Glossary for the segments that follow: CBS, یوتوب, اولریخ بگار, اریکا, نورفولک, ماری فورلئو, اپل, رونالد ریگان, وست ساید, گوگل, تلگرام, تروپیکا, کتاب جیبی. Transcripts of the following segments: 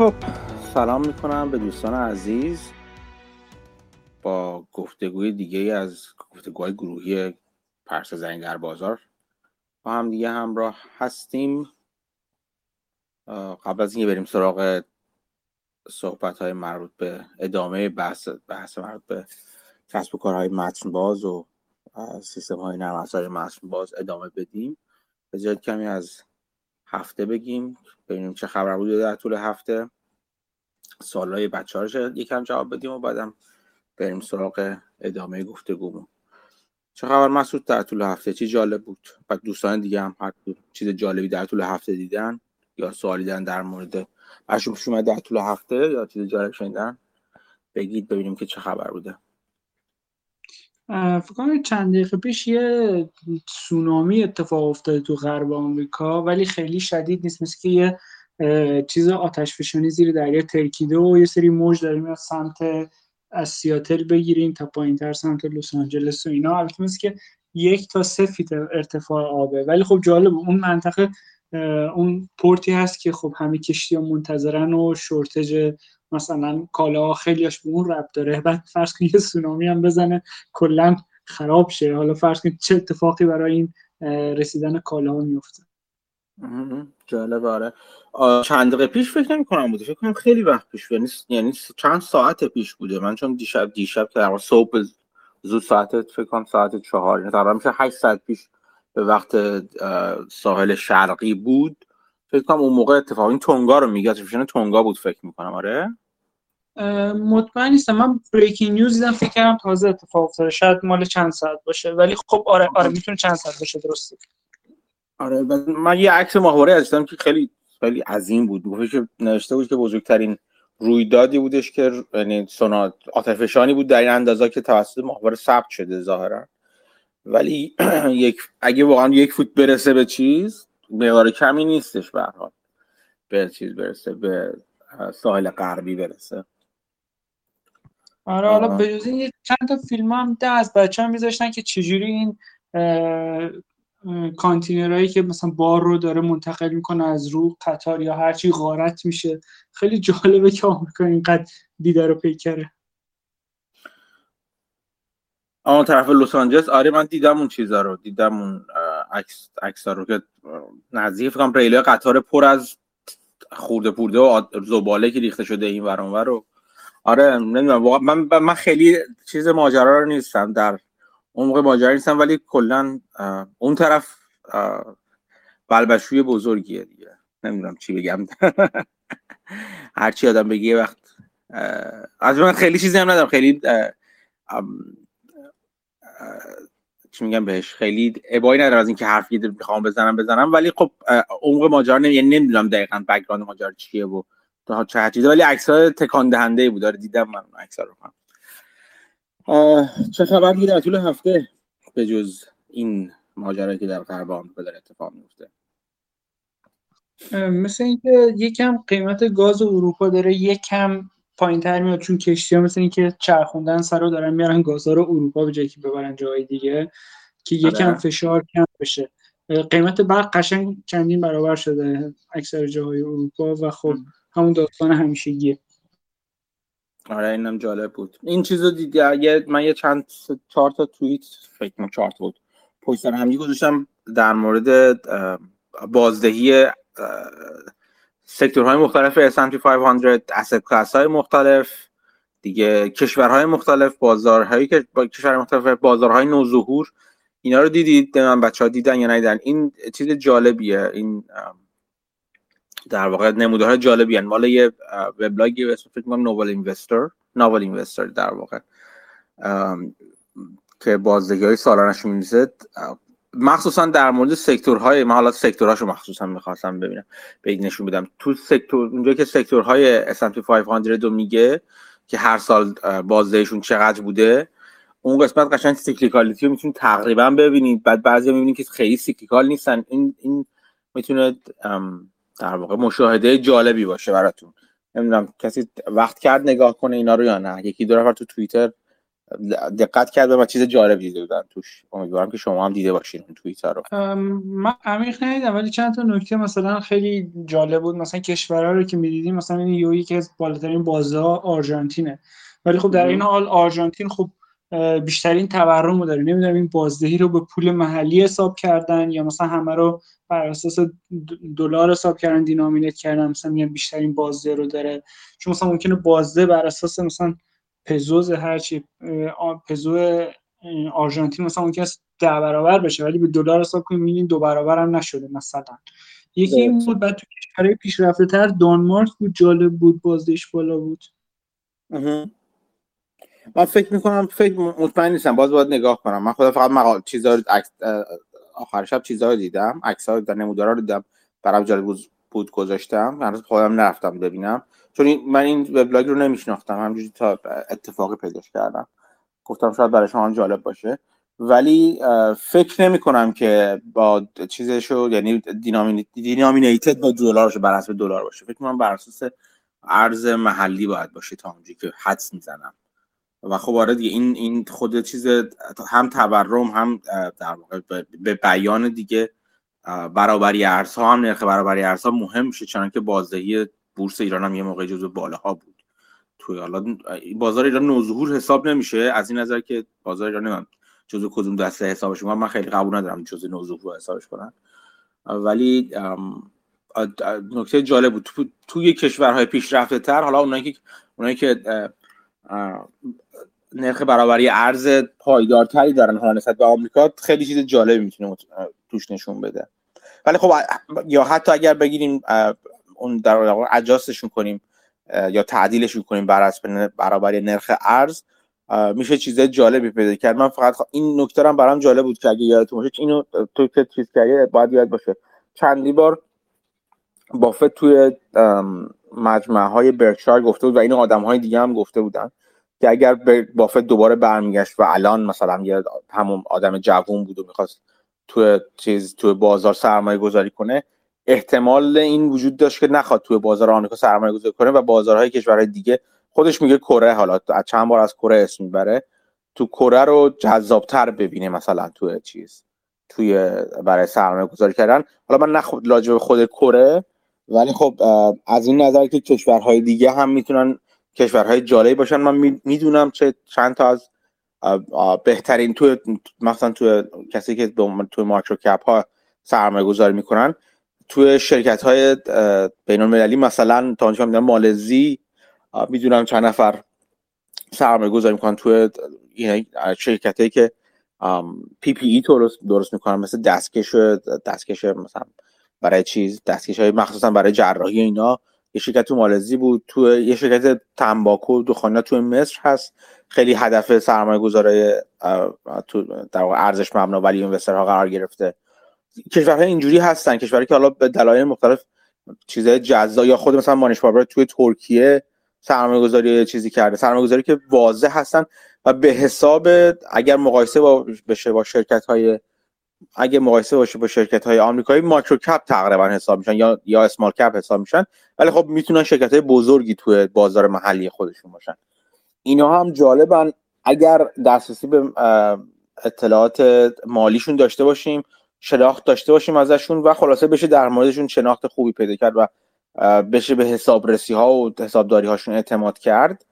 خب سلام میکنم به دوستان عزیز با گفتگوی دیگه از گفتگوهای گروهی پرسه زنگر بازار با هم دیگه همراه هستیم. قبل از اینکه بریم سراغ صحبت‌های مربوط به ادامه بحث مربوط به کسب و کارهای متن باز و سیستم‌های نرم افزاری متن باز ادامه بدیم، به جای کمی از هفته بگیم، ببینیم چه خبر بود در طول هفته، سوالای بچه‌ها رو یکم جواب بدیم و بعدم بریم سراغ ادامه گفتگومون. چه خبر مسعود در طول هفته؟ چی جالب بود؟ بعد دوستان دیگه هم هر چیز جالبی در طول هفته دیدن یا سوالی دارن در مورد برشون پیش اومده در طول هفته یا چیز جالب شنیدن، بگید ببینیم که چه خبر بوده. فکر کنم چند دقیقه پیش یه سونامی اتفاق افتاده تو غرب آمریکا، ولی خیلی شدید نیست، مثل که یه چیز آتش فشانی زیر دریا ترکیده و یه سری موج داره میاد سمت از سیاتل بگیریم تا پایین‌تر سمت لس آنجلس و اینا، البته مثل که 1 تا 3 فیت ارتفاع آبه. ولی خب جالب اون منطقه، اون پورتی هست که خب همه کشتی‌ها منتظرن و شورتج مثلا کالاها خیلیش به اون ربط داره. بعد فرض کن یه سونامی هم بزنه کلا خراب شه، حالا فرض کن چه اتفاقی برای این رسیدن کالاها میفته. جالب. آره چند دقیقه پیش فکر نمی‌کنم بوده، فکر کنم خیلی وقت پیش بوده، یعنی چند ساعت پیش بوده. من چون دیشب که در صبح زود ساعت فکر کنم ساعت 4 تقریبا میشه 8 ساعت پیش به وقت ساحل شرقی بود، فکر کنم اون موقع اتفاق این تونگا رو میگه، فشن تونگا بود فکر میکنم. آره مطمئن نیستم، من بریکینگ نیوز دیدم، فکر کنم تازه اتفاق افتاده، شاید مال چند ساعت باشه، ولی خب آره میتونه چند ساعت باشه، درسته. آره من یه عکس ماهواره از دیدم که خیلی خیلی عظیم بود، گفتش که نوشته بود که بزرگترین رویدادی بودش که یعنی سونات آتش فشانی بود در این اندازه که توسط ماهواره ثبت شده ظاهرا، ولی اگه واقعا 1 فوت برسه به چیز مقدار کمی نیستش، به هر حال به چیز برسه، به ساحل غربی برسه. آره حالا بجز این چند تا فیلم هم دست بچه‌ها می‌ذاشتن که چجوری این کانتینرایی که مثلا بار رو داره منتقل میکنه از رو قطار یا هر چی غارت میشه. خیلی جالبه که آمریکا اینقدر دیده رو پیکره. اون طرف لس آنجلس آره من دیدم اون چیزا رو، دیدم اون عکس‌ها رو که نزدیک فکرام ریل‌های قطار پر از خورده پورده و زباله که ریخته شده این ور اون ور رو. آره نمیدونم واقعا من خیلی چیز ماجرا رو نیستم، در عمق ماجرا نیستم، ولی کلا اون طرف بلبشوی بزرگیه دیگه، نمیدونم چی بگم. هر چی آدم بگه وقت از من خیلی چیزی هم ندارم، خیلی چی میگم بهش، خیلی ابایی ندارم از اینکه حرفی میخوام بزنم، ولی خب عمق ماجرا نمیدونم دقیقاً بک‌گراند ماجرا چیه و چه چیزه، ولی عکس‌ها تکان دهنده بود. آره دیدم من عکس‌ها رو. چه خبر دیگه در طول هفته به جز این ماجرایی که در غرب آمریکا داره اتفاق میفته؟ مثل اینکه یکم قیمت گاز اروپا داره یکم پایین‌تر میاد، چون کشتی‌ها مثل اینکه چرخوندن سر رو دارن میارن گازها رو اروپا به جای اینکه ببرن جای دیگه که یکم فشار کم بشه. قیمت برق قشنگ چندین برابر شده اکثر جاهای اروپا و خب همون داستان همیشگیه. آره اینم جالب بود. این چیزو دیگه من یه چند 4 تا توییت فکر کنم 4 تا بود پشت سر هم گذاشتم در مورد بازدهی سکتورهای مختلف S&P 500، اسید کلاس‌های مختلف دیگه، کشورهای مختلف، بازارهایی که کشورهای مختلف، بازارهای نوظهور، اینا رو دیدید؟ من بچه‌ها دیدن یا ندیدن؟ این چیز جالبیه، این در واقع نمودارهای جالبی ان، مال یه وبلاگی به اسم فکر کنم نوول اینوستر در واقع که بازدهی‌های سالانه‌اش می‌نویسه، مخصوصا در مورد سکتورهای، من حالا سکتوراشو مخصوصا می‌خواستم ببینم بهت نشون بدم، تو سکتور اونجا که سکتورهای S&P 500 رو میگه که هر سال بازدهیشون چقدر بوده، اون قسمت قشنگ سیکلیکالیتی رو می‌تونید تقریبا ببینید. بعد بعضیا می‌بینید که خیلی سیکلیکال نیستن، این می‌تونه در واقع مشاهده جالبی باشه براتون. نمیدونم کسی وقت کرد نگاه کنه اینا رو یا نه. یکی دو نفر تو توییتر دقت کرد و چیز جالب دیده بودن توش، امیدوارم که شما هم دیده باشین اون توییتر رو. من عمیق ندیدم ولی چند تا نکته مثلا خیلی جالب بود. مثلا کشورها رو که می‌دیدیم، مثلا این یویی که از بالاترین بازارها آرژانتینه، ولی خب در این حال آرژانتین خب بیشترین تورم رو داره. نمیدونم این بازدهی رو به پول محلی حساب کردن یا مثلا همه رو بر اساس دلار حساب کردن، دینامینیت کردن، مثلا میگن بیشترین بازده رو داره، چون مثلا ممکنه بازده بر اساس مثلا پزوز هرچی پزو آرژانتین مثلا ممکنه 10 برابر بشه، ولی به دلار حساب کنیم میبینیم 2 برابر هم نشده مثلا. یکی این بود. بعد تو کشورهای پیشرفته‌تر دانمارک بود، جالب بود، بازدهیش بالا بود. من فکر میکنم مطمئن نیستم، باید نگاه کنم. من خودم فقط مقاله چیزا رو آخر شب چیزا رو دیدم، عکس‌ها رو، نمودارا رو دیدم، برام جالب بود گذاشتم. هنوز خودم نرفتم ببینم، چون من این وبلاگ رو نمیشناختم، همینجوری تا اتفاقی پیداش کردم، گفتم شاید برای شما جالب باشه. ولی فکر نمی‌کنم که با چیزشو، یعنی دینامینیتد با دلارش بر اساس دلار باشه. فکر می‌کنم بر اساس ارز محلی باید باشه تا اونجایی که حدس می‌زنم. و خب آره دیگه، این خود چیز هم تورم، هم در واقع به بیان دیگه برابری ارزها، هم نرخ برابری ارزها مهم میشه، چون که بازدهی بورس ایران هم یه موقع جزو بالاها بود. توی حالا بازار ایران نوظهور حساب نمیشه از این نظر که بازار ایران نمیدونم جزو کدوم دسته حسابش میکنم، من خیلی قبول ندارم جزو نوظهور حسابش کنن. ولی نکته جالب بود توی کشورهای پیشرفته تر، حالا اونایی که نرخ برابری ارز پایدارتری دارن حالا نسبت به آمریکا، خیلی چیز جالبی میتونه توش نشون بده. ولی خب یا حتی اگر بگیریم اون در واقع اجاستشون کنیم یا تعدیلشون کنیم بر اساس برابری نرخ ارز، میشه چیز جالبی پیدا کرد. من فقط این نکته هم برام جالب بود که اگه یادتون باشه، اینو توی چیز کاری باید یاد باشه، چندی بار بافت توی مجمع‌های برکشایر گفته بود و اینو آدم‌های دیگه هم گفته بودن که اگر بافت دوباره برمیگشت و الان مثلا یه همون آدم جوون بود و می‌خواست توی بازار سرمایه گذاری کنه، احتمال این وجود داشت که نخواد توی بازار آمریکا سرمایه گذاری کنه و بازارهای کشورهای دیگه. خودش میگه کره، حالا چند بار از کره اسم میبره، تو کره رو جذاب‌تر ببینه مثلا توی برای سرمایه گذاری کردن. حالا من نخود لاجب خود کره، ولی خب از این نظر که کشورهای دیگه هم میتونن کشورهای جالبی باشن. من میدونم چند تا از بهترین توی مثلا توی کسی که توی ماکرو کپ ها سرمایه گذاری میکنن، توی شرکت های بین المللی مثلا تا اونجا میدونم مالزی، میدونم چند نفر سرمایه گذاری میکنن توی شرکت هایی که پی پی ای درست میکنن، مثل دستکش مثلا برای دستکش‌های مخصوصا برای جراحی اینا. یه شرکت تو مالزی بود، تو یه شرکت تنباکو دخانیات تو مصر هست، خیلی هدف سرمایه‌گذاری تو در واقع ارزش مبنا ولی اینوسترها قرار گرفته. کشورهای اینجوری هستن، کشوری که حالا به دلایل مختلف چیزای جزا، یا خود مثلا مانیش بابر توی ترکیه سرمایه‌گذاری چیزی کرده، سرمایه‌گذاری که واضح هستن و به حساب اگر مقایسه بشه با شرکت‌های اگه مقایسه باشه با شرکت‌های آمریکایی، ماکرو کپ تقریبا حساب میشن یا اسمال کپ حساب میشن، ولی خب میتونن شرکت‌های بزرگی توی بازار محلی خودشون باشن. اینا هم جالبن اگر دسترسی به اطلاعات مالیشون داشته باشیم، شناخت داشته باشیم ازشون و خلاصه بشه در موردشون شناخت خوبی پیدا کرد و بشه به حسابرسی‌ها و حسابداری‌هاشون اعتماد کرد.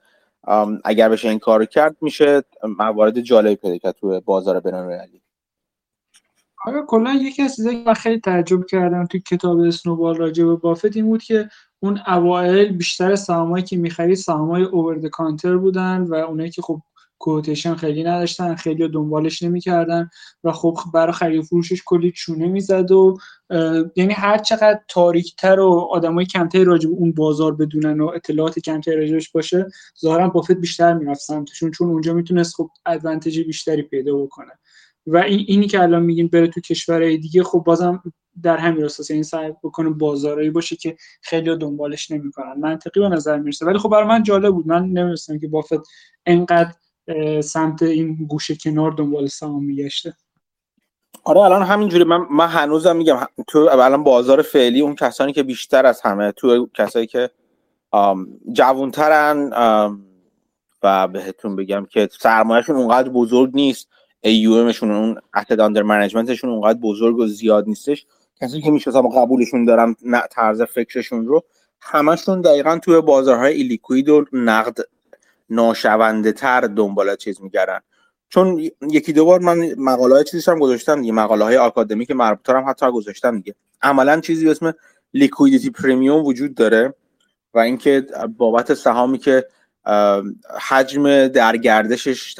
اگر بشه این کارو کرد، میشه موارد جالبی پیدا کرد توی بازار بین‌المللی. آره، کلا یکی از چیزایی که من خیلی تعجب کردم تو کتاب اسنوبال راجع به بافت این بود که اون اوایل بیشتر سهامایی که می‌خرید سهامای اوور د کانتر بودن و اونایی که خب کوتیشن خیلی نداشتن، خیلی دنبالش نمی‌کردن و خب برای خرید فروشش کلی چونه می‌زد و یعنی هر چقدر تاریک‌تر و آدمای کمتری راجع به اون بازار بدونن و اطلاعات کمتری راجعش باشه، ظاهرا بافت بیشتر می‌رفت سمتشون، چون اونجا میتونست خب ادوانتج بیشتری پیدا بکنه. و اینی که الان میگین بره تو کشورهای دیگه، خب بازم در همین اساس این سعی بکنه بازارایی باشه که خیلی دنبالش نمیکنن، منطقی به نظر میرسه. ولی خب برای من جالب بود، من نمی‌دونستم که بافت اینقدر سمت این گوشه کنار دنبال سهام میگشته. آره، الان همینجوری من هنوزم میگم تو الان بازار فعلی اون کسانی که بیشتر از همه، تو کسایی که جوانترن، و بهتون بگم که سرمایه‌شون اونقدر بزرگ نیست، AUMشون اون asset under managementشون اونقدر بزرگ و زیاد نیستش. کسی که میشناسم قبولشون دارم، نه طرز فکرشون رو، همشون دقیقاً توی بازارهای ایلیکوید و نقد ناشونده تر دنبال چیز میگردن. چون یکی دو بار من مقاله‌های چیزیش هم گذاشتم دیگه، مقاله‌های آکادمیک مربوطه هم حتی گذاشتم دیگه. عملاً چیزی به اسم لیکویدیتی پریمیوم وجود داره و اینکه بابت سهامی که حجم در گردشش،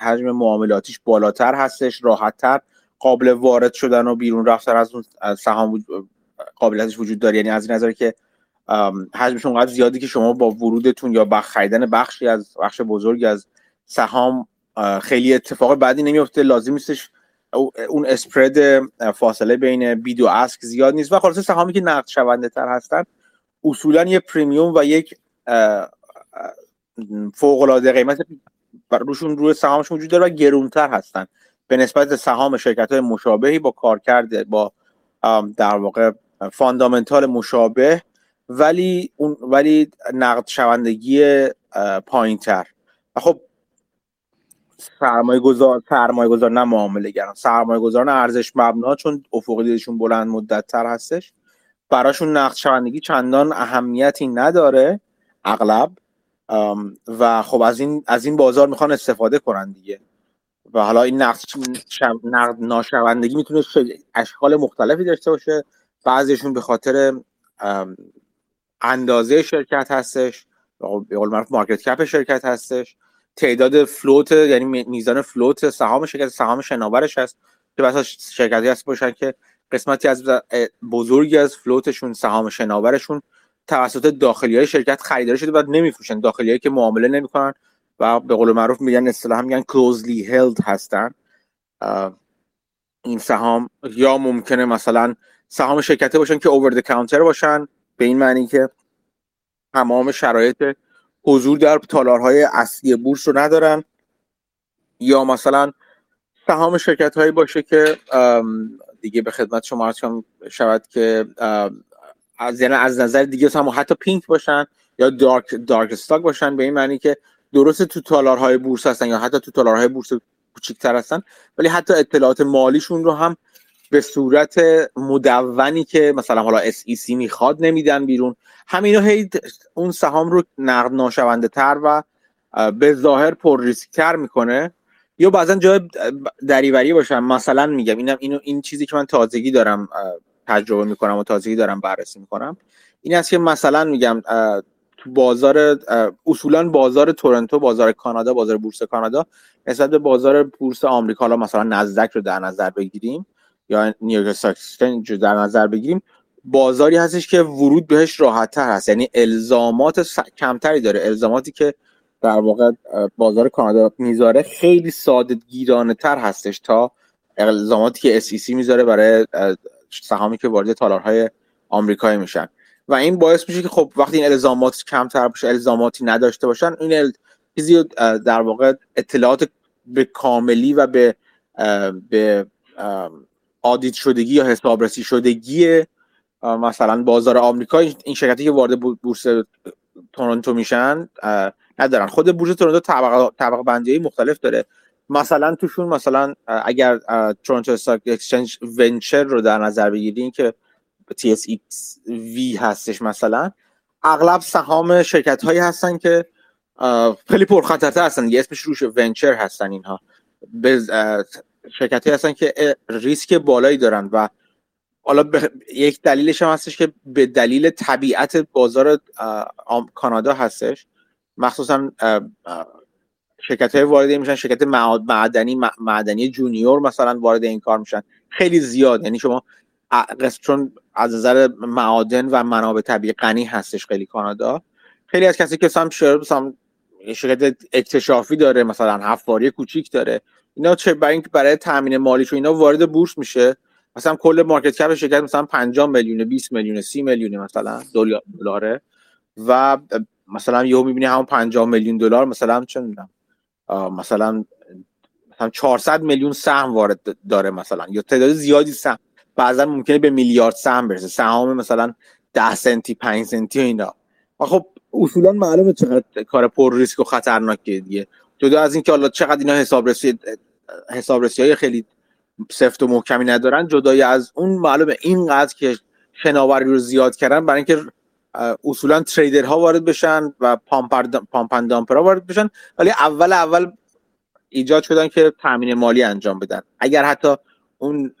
حجم معاملاتیش بالاتر هستش، راحت‌تر قابل وارد شدن و بیرون رفتن از اون سهام قابلیتش وجود داره. یعنی از این نظر که حجمش اونقدر زیادی که شما با ورودتون یا با خریدن بخشی از بخش بزرگی از سهام خیلی اتفاق بعدی نمیفته، لازم نیستش، اون اسپرد فاصله بین بید و اسک زیاد نیست و خلاصه سهامی که نقد شونده تر هستن اصولا یه پریمیوم و یک فوق العاده قیمت روشون روی سهامش وجود داره و گرونتر هستن به نسبت سهام شرکت‌های مشابهی با کارکرد، با در واقع فاندامنتال مشابه ولی نقد شوندگی پایین‌تر. خب سرمایه‌گذار نه معامله‌گران، سرمایه‌گذاران ارزش مبنا چون افق دیدشون بلند مدت‌تر هستش، براشون نقد شوندگی چندان اهمیتی نداره اغلب و خب از این بازار میخوان استفاده کنن دیگه. و حالا این نقد ناشوندگی میتونه اشکال مختلفی داشته باشه. بعضیشون به خاطر اندازه شرکت هستش، به قول معروف مارکت کپ شرکت هستش، تعداد فلوت یعنی میزان فلوت سهام شرکت، سهام شناورش هست که بسا شرکتی هست باشن که قسمتی از بزرگی از فلوتشون، سهام شناورشون توسط داخلیای شرکت خریداری شده و نمیفروشن، داخلیایی که معامله نمیکنن و به قول معروف میگن، اصطلاحا میگن closely held هستن. این سهام یا ممکنه مثلا سهام شرکته باشن که over the counter باشن، به این معنی که تمام شرایط حضور در تالارهای اصلی بورس رو ندارن، یا مثلا سهام شرکت هایی باشه که دیگه به خدمت شما عرض شود که از نظر دیگه هم حتی پینک باشن یا دارک استاک باشن، به این معنی که درسته تو تالارهای بورس هستن یا حتی تو تالارهای بورس کوچیک‌تر هستن ولی حتی اطلاعات مالیشون رو هم به صورت مدونی که مثلا حالا SEC میخواد نمیدن بیرون. همینا هی اون سهام رو نقد ناشونده تر و به ظاهر پر ریسک‌تر میکنه، یا بعضن جای دریوری باشن. مثلا میگم این چیزی که من تازگی دارم تجربه میکنم و تازگی دارم بررسی میکنم این است که مثلا میگم تو بازار، اصولا بازار تورنتو، بازار کانادا، بازار بورس کانادا نسبت به بازار بورس آمریکا، حالا مثلا نزدک رو در نظر بگیریم یا نیویورک استاک اکسچنج رو در نظر بگیریم، بازاری هستش که ورود بهش راحت‌تر هست، یعنی الزامات کمتری داره. الزاماتی که در واقع بازار کانادا میذاره خیلی ساده‌گیرانه تر هستش تا الزاماتی که SEC میذاره برای سهامی که وارد تالارهای آمریکایی میشن و این باعث میشه که خب وقتی این الزامات کمتر باشه، الزاماتی نداشته باشن، این چیزی در واقع اطلاعات به کاملی و به آدیت شدگی یا حسابرسی شدگی مثلا بازار آمریکا این شرکتی که وارد بورس تورنتو میشن ندارن. خود بورس تورنتو طبقه بندی مختلف داره، مثلا توشون مثلا اگر تورنتو استاک اکسچنج ونچر رو در نظر بگیرین که TSXV هستش، مثلا اغلب سهام شرکت هایی هستن که خیلی پرخطرتر هستن، یه اسمش روش ونچر هستن. اینها شرکت هایی هستن که ریسک بالایی دارن و حالا یک دلیلش هم هستش که به دلیل طبیعت بازار کانادا هستش، مخصوصا شرکت های وارد میشن، شرکت معدنی جونیور مثلا وارد این کار میشن خیلی زیاد. یعنی شما چون از نظر معادن و منابع طبیعی غنی هستش خیلی کانادا، خیلی از کسی که شرکت اکتشافی داره، مثلا حفاری کوچیک داره، اینا چه بانک برای تامین مالیش و اینا وارد بورس میشه، مثلا کل مارکت کپ شرکت مثلا 50 میلیون، 20 میلیون، 30 میلیون مثلا دلاره و مثلا یهو میبینی همون 50 میلیون دلار مثلا چه میدونم مثلا 400 میلیون سهم وارد داره مثلا، یا تعداد زیادی سهم، بعضا ممکنه به میلیارد سهم برسه، سهام مثلا 10 سنتی، 5 سنتی و اینا. خب اصولا معلومه چقدر کار پر ریسک و خطرناکه دیگه. جدا از این که حالا چقدر اینا حسابرسی‌های خیلی سفت و محکمی ندارن، جدای از اون معلومه اینقدر که شناوری رو زیاد کردن برای اینکه اصولا تریدرها وارد بشن و پامپندامپرا وارد بشن، ولی اول ایجاد شدن که تامین مالی انجام بدن. اگر حتی اون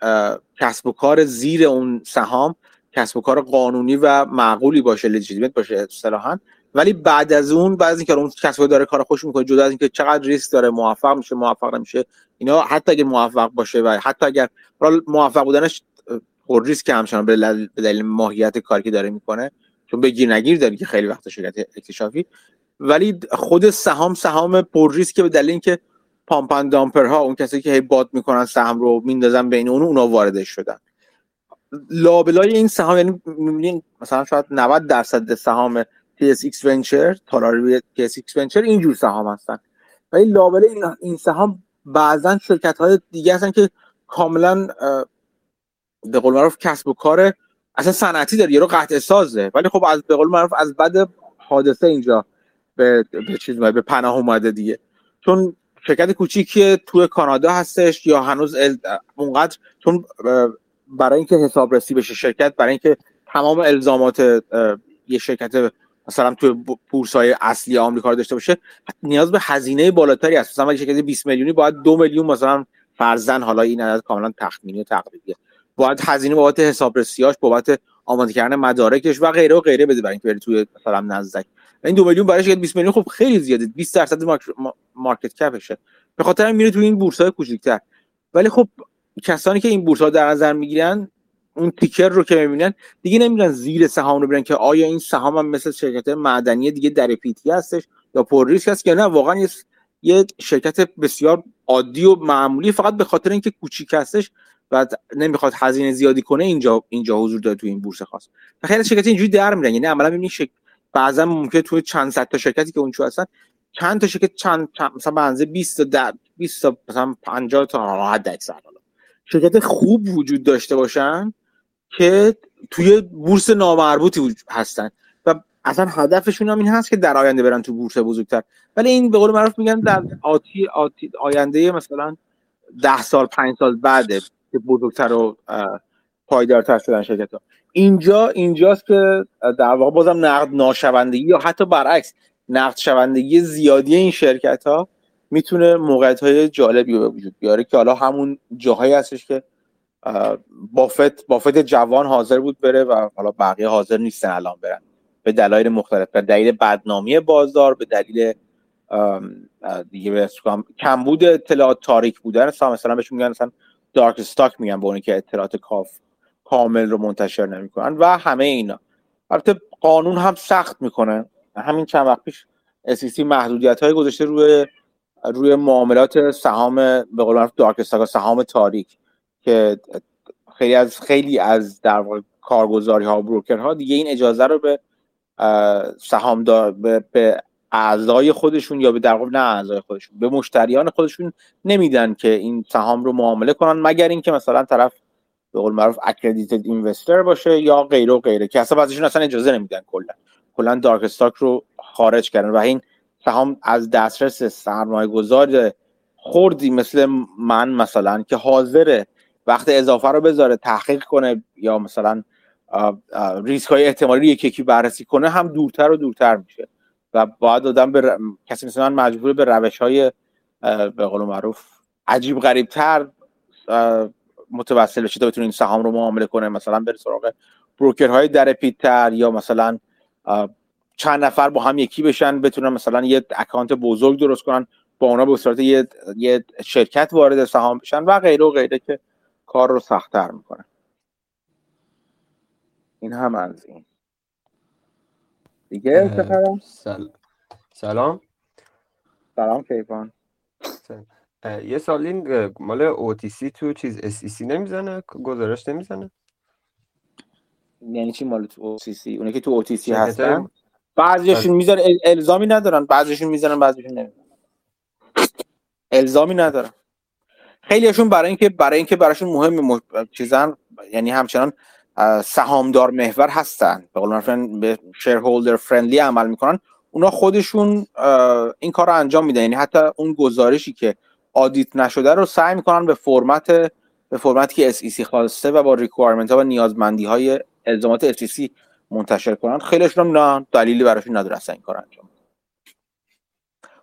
کسب و کار زیر اون سهام کسب و کار قانونی و معقولی باشه، لجیتیمت باشه اصطلاحاً، ولی بعد از اون بعد از اینکه اون کسب و داره کار خوش میکنه، جدا از اینکه چقدر ریسک داره، موفق میشه موفق نمیشه، اینا حتی اگه موفق باشه و حتی اگر موفق بودنش پر ریسک همچنان به دلیل ماهیت کاری که داره میکنه، چون بگیر نگیر داره که خیلی وقت شرکت اکتشافی، ولی خود سهام پر ریسک به دلیل اینکه پامپن دامپرها، اون کسایی که هی باد میکنن سهم رو میندازن بین اونا واردش شدن. لابلای این سهام، یعنی می‌بینین مثلا شاید 90% سهام TSX Venture، تالاری TSX Venture اینجور سهام هستن، ولی لابلای این سهام بعضن شرکت‌های دیگه هستن که کاملا به قول معروف کسب و کار اصلا صنعتی داره، یارو قطع سازه، ولی خب از به قول معروف از بعد حادثه اینجا به پناه اومده دیگه، چون شرکت کوچیکی توی کانادا هستش یا هنوز اونقدر، چون برای اینکه حسابرسی بشه شرکت، برای اینکه تمام الزامات یه شرکت مثلا توی بورس‌های اصلی آمریکا رو داشته باشه نیاز به هزینه بالاتری است. مثلا اگه شرکت 20 میلیونی باید 2 میلیون مثلا فرضاً، حالا این عدد کاملا تخمینی و تقریبیه، باید هزینه بابت حسابرسیاش، بابت آماده کردن مدارکش و غیره بده برای اینکه بره توی مثلا نزدک. این 2 میلیون برای شرکت 20 میلیون خب خیلی زیاده، 20% مارکت کپشه، به خاطر میره توی این بورس‌های کوچیک‌تر. ولی خب کسانی که این بورس‌ها در نظر میگیرن، اون تیکر رو که میبینن دیگه نمیرن زیر سهام رو ببینن که آیا این سهام هم مثل شرکت معدنی دیگه در پیتی هستش یا پر ریسک هست، یا نه واقعا یه شرکت بسیار عادی و معمولی فقط به خاطر اینکه کوچیک هستش و نمیخواد هزینه زیادی کنه اینجا حضور داره توی این بورس خاص. و خیلی شرکت اینجوری در میرن، یعنی عملا میبینی بعضا ممکنه توی چند صد تا شرکتی که اونجا هستن چند تا شرکت چند مثلا بنزه 20 تا مثلا 50 تا حد اکثر شرکت خوب وجود داشته باشن که توی بورس نامربوطی هستن و اصلا هدفشون هم این هست که در آینده برن تو بورس بزرگتر. ولی این به قول معروف میگن در آتی آینده مثلا 10 سال 5 سال بعده که بزرگتر و پایدارتر شدن شرکت‌ها. اینجاست که در واقع بازم نقد ناشوندگی یا حتی برعکس نقد شوندگی زیادی این شرکت‌ها میتونه موقعیت‌های جالبی به وجود بیاره که حالا همون جاهایی هستش که بافت جوان حاضر بود بره و حالا بقیه حاضر نیستن الان برن به دلایل مختلف، به دلیل بدنامی بازار، به دلیل دیگه کمبود اطلاعات، تاریک بودن سهام، مثلا بهش میگن مثلا دارک استاک میگن به اون که اطلاعات کامل رو منتشر نمی‌کنن و همه اینا. البته قانون هم سخت میکنه، همین چند وقت پیش SEC محدودیت‌های گذاشته روی معاملات سهام به قول معروف دارک استاک، سهام تاریک، که خیلی از در واقع کارگزاری‌ها و بروکرها دیگه این اجازه رو به سهامدار به اعضای خودشون یا به در واقع نه اعضای خودشون، به مشتریان خودشون نمیدن که این سهام رو معامله کنن، مگر اینکه مثلا طرف به قول معروف اکریدیتد اینوستر باشه یا غیره که اصلا اجازه نمیدن. کلا دارک استاک رو خارج کردن و این سهام از دسترس سرمایه‌گذار خوردی مثل من مثلا که حاضره وقت اضافه رو بذاره تحقیق کنه یا مثلا ریسک‌های احتمالی یکی بررسی کنه هم دورتر و دورتر میشه و باید آدم به کسی مثلا مجبور به روش‌های به قول معروف عجیب غریب‌تر متوسل بشه تا بتونه این سهام رو معامله کنه، مثلا بره سراغ بروکرهای در پیتر یا مثلا چند نفر با هم یکی بشن بتونن مثلا یه اکانت بزرگ درست کنن، با اونا به صورت یه شرکت وارد سهام بشن و غیره که کار رو سخت‌تر میکنه. این هم از این دیگه. سلام کیوان. یه سال این مال OTC تو چیز SEC نمیزنه، گزارش نمیزنه؟ یعنی چی مال تو OTC؟ اونه که تو OTC هستن بعضیشون میذارن، الزامی ندارن، بعضیشون میذارن، بعضیشون نمیذارن، الزامی ندارن. خیلیشون برای اینکه براشون مهم چیزن، یعنی همچنان سهامدار محور هستن، به قول معروف شیرهولدر فرندلی عمل میکنن، اونا خودشون این کار رو انجام میدن، یعنی حتی اون گزارشی که آدیت نشده رو سعی میکنن به فرمتی که SEC خواسته و با ریکوایرمنت ها و نیازمندی های الزامات FCC منتشر کنن. خیلیشون هم دلیلی براشون نداره اصلا این کار انجام.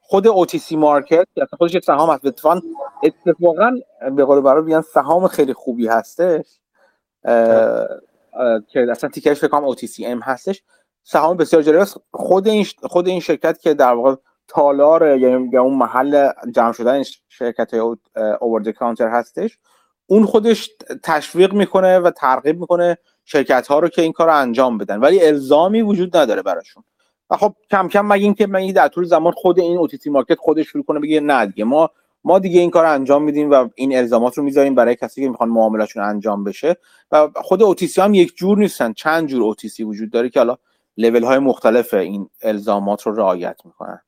خود OTC مارکت که خودش سهام هست، اتفاقا به قول برای بیان سهام خیلی خوبی هستش که اصلا تیکرش فکر کنم OTCM هستش، سهام بسیار جالب است. خود این شرکت که در واقع تالار یعنی اون محل جمع شدن شرکت‌های اوور دی کانتر هستش، اون خودش تشویق میکنه و ترغیب میکنه شرکت‌ها رو که این کار رو انجام بدن، ولی الزامی وجود نداره براشون. و خب کم کم مگه این که من در طول زمان خود این OTC مارکت خودش شروع کنه بگه نه دیگه ما دیگه این کار رو انجام میدیم و این الزامات رو میذاریم برای کسی که میخوان معاملاتشون انجام بشه. و خود OTC هم یک جور نیستن، چند جور OTC وجود داره که حالا لیول های مختلف این الزامات رو رعایت میکنن.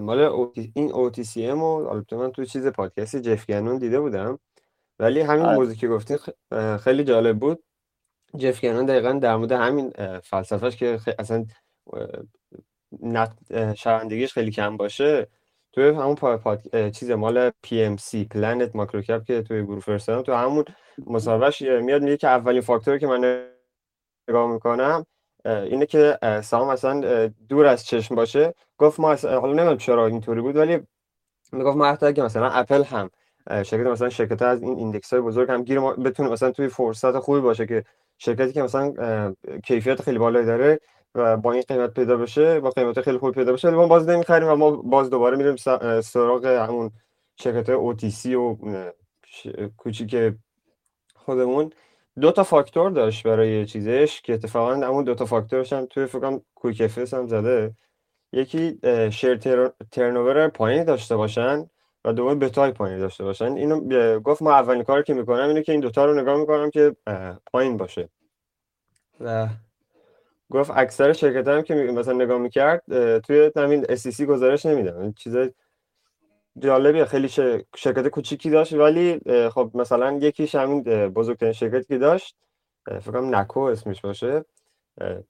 مال این OTCM رو البته من توی چیز پادکستی جف گنون دیده بودم، ولی همین موضوعی که گفتین خیلی جالب بود. جف گنون دقیقاً در مورد همین فلسفهش که اصلا شرندگیش خیلی کم باشه، توی همون چیز مال PMC Planet Macro Cap که توی گروه فرستادم، تو همون مصاحبهش میاد میگه که اولین فاکتوری که من نگاه میکنم اینه که سهام اصلا دور از چشم باشه. گفت ما اصلا حالا نمیدونم چرا اینطوری بود، ولی میگفت ما حتی اگه مثلا اپل هم شرکت از این ایندکس های بزرگ هم گیر بتونه مثلا توی فرصت خوبی باشه که شرکتی که مثلا کیفیت خیلی بالایی داره و با این قیمت پیدا بشه، با قیمت خیلی خوب پیدا بشه، ولی ما باز نمیخریم و ما باز دوباره میریم سراغ همون شرکت های OTC و کوچیک خودمون. دو تا فاکتور داشت برای چیزش که اتفاقا همون دو تا فاکتورش هم توی فکرم کویک افس هم زده. یکی شیر ترنوور پایین داشته باشن و دوم بتای پایین داشته باشن. اینو گفت ما اولین کاری که میکنم اینه که این دوتا رو نگاه میکنم که پایین باشه. و گفت اکثر شرکت هم که مثلا نگاه میکرد توی همین SEC گزارش نمیدن. چیزای جالبیه، خیلی شرکت کوچیکی داشت، ولی خب مثلا یکیش همین بزرگترین شرکتی که داشت فکر کنم نکو اسمش باشه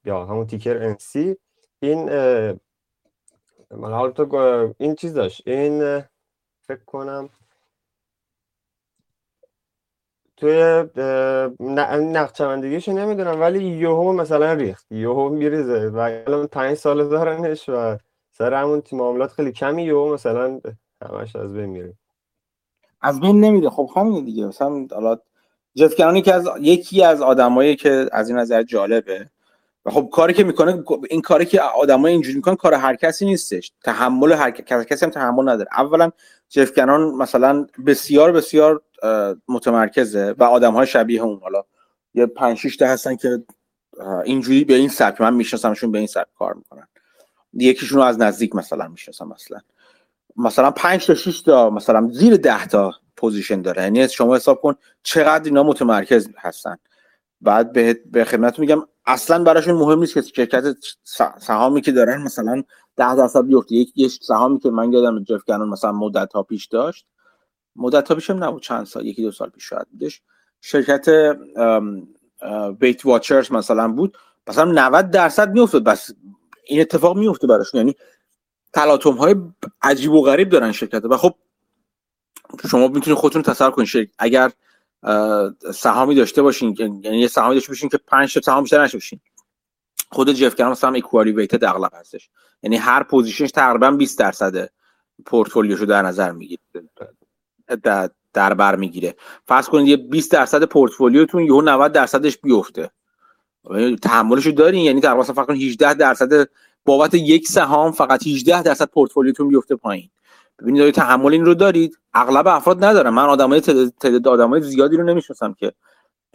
یا همون تیکر NC، این من حالا تو این چیز داشت، این فکر کنم توی نقدچندگیش نمیدونم، ولی یوهو مثلا ریخت، یوهو میریزه و الان 5 سال دارنش و سر همون معاملات خیلی کمی یوهو مثلا همش از بین میره. از بین نمیره خب همین دیگه. مثلا حالا جف کنونی که از یکی از آدمایی که از این نظر جالبه و خب کاری که میکنه، این کاری که آدمای اینجوری میکنن کار هر کسی نیستش، تحمل هر کسی هم تحمل نداره. اولا جف کنون مثلا بسیار بسیار متمرکزه و آدم‌های شبیه اون، حالا یه 5-6 تا هستن که اینجوری به این سبک، من میشناسمشون به این سبک کار میکنن. یکیشون رو از نزدیک مثلا میشناسم، مثلا 5-6 تا مثلا زیر 10 تا پوزیشن داره، یعنی شما حساب کن چقدر اینا متمرکز هستن. بعد به خدمتتون میگم اصلا براشون مهم نیست که شرکت سهامی که دارن مثلا 10% بیفته. یک سهامی که من یادم جف کنون مثلا مدت‌ها پیش داشت، مدت‌ها پیشم نبود، چند سال، 1-2 سال پیش شاید بودش، شرکت بیت واچرز مثلا بود، مثلا 90% میافتاد. بس این اتفاق میفته براشون، یعنی تلاطم های عجیب و غریب دارن شرکت و خب شما میتونید خودتون تصور کنید اگر سهامی داشته باشین، یعنی یه سهامی داشته باشین که 5 تا سهام بیشتر نشه باشین. خود جف کنون مثلا ایکوالی ویتد اغلب هستش، یعنی هر پوزیشنش تقریبا 20% پورتفولیوشو در نظر میگیره، در بر میگیره. فرض کنید یه 20% پورتفولیوتون یهو 90%ش بیفته، تحملشو دارین؟ یعنی تقریبا فقط کنید 18% بابت یک سهام فقط 18% پورتفولیوتون میفته پایین. ببینید آیا تحمل این رو دارید؟ اغلب افراد ندارن. من تعداد آدمای زیادی رو نمیشناسم که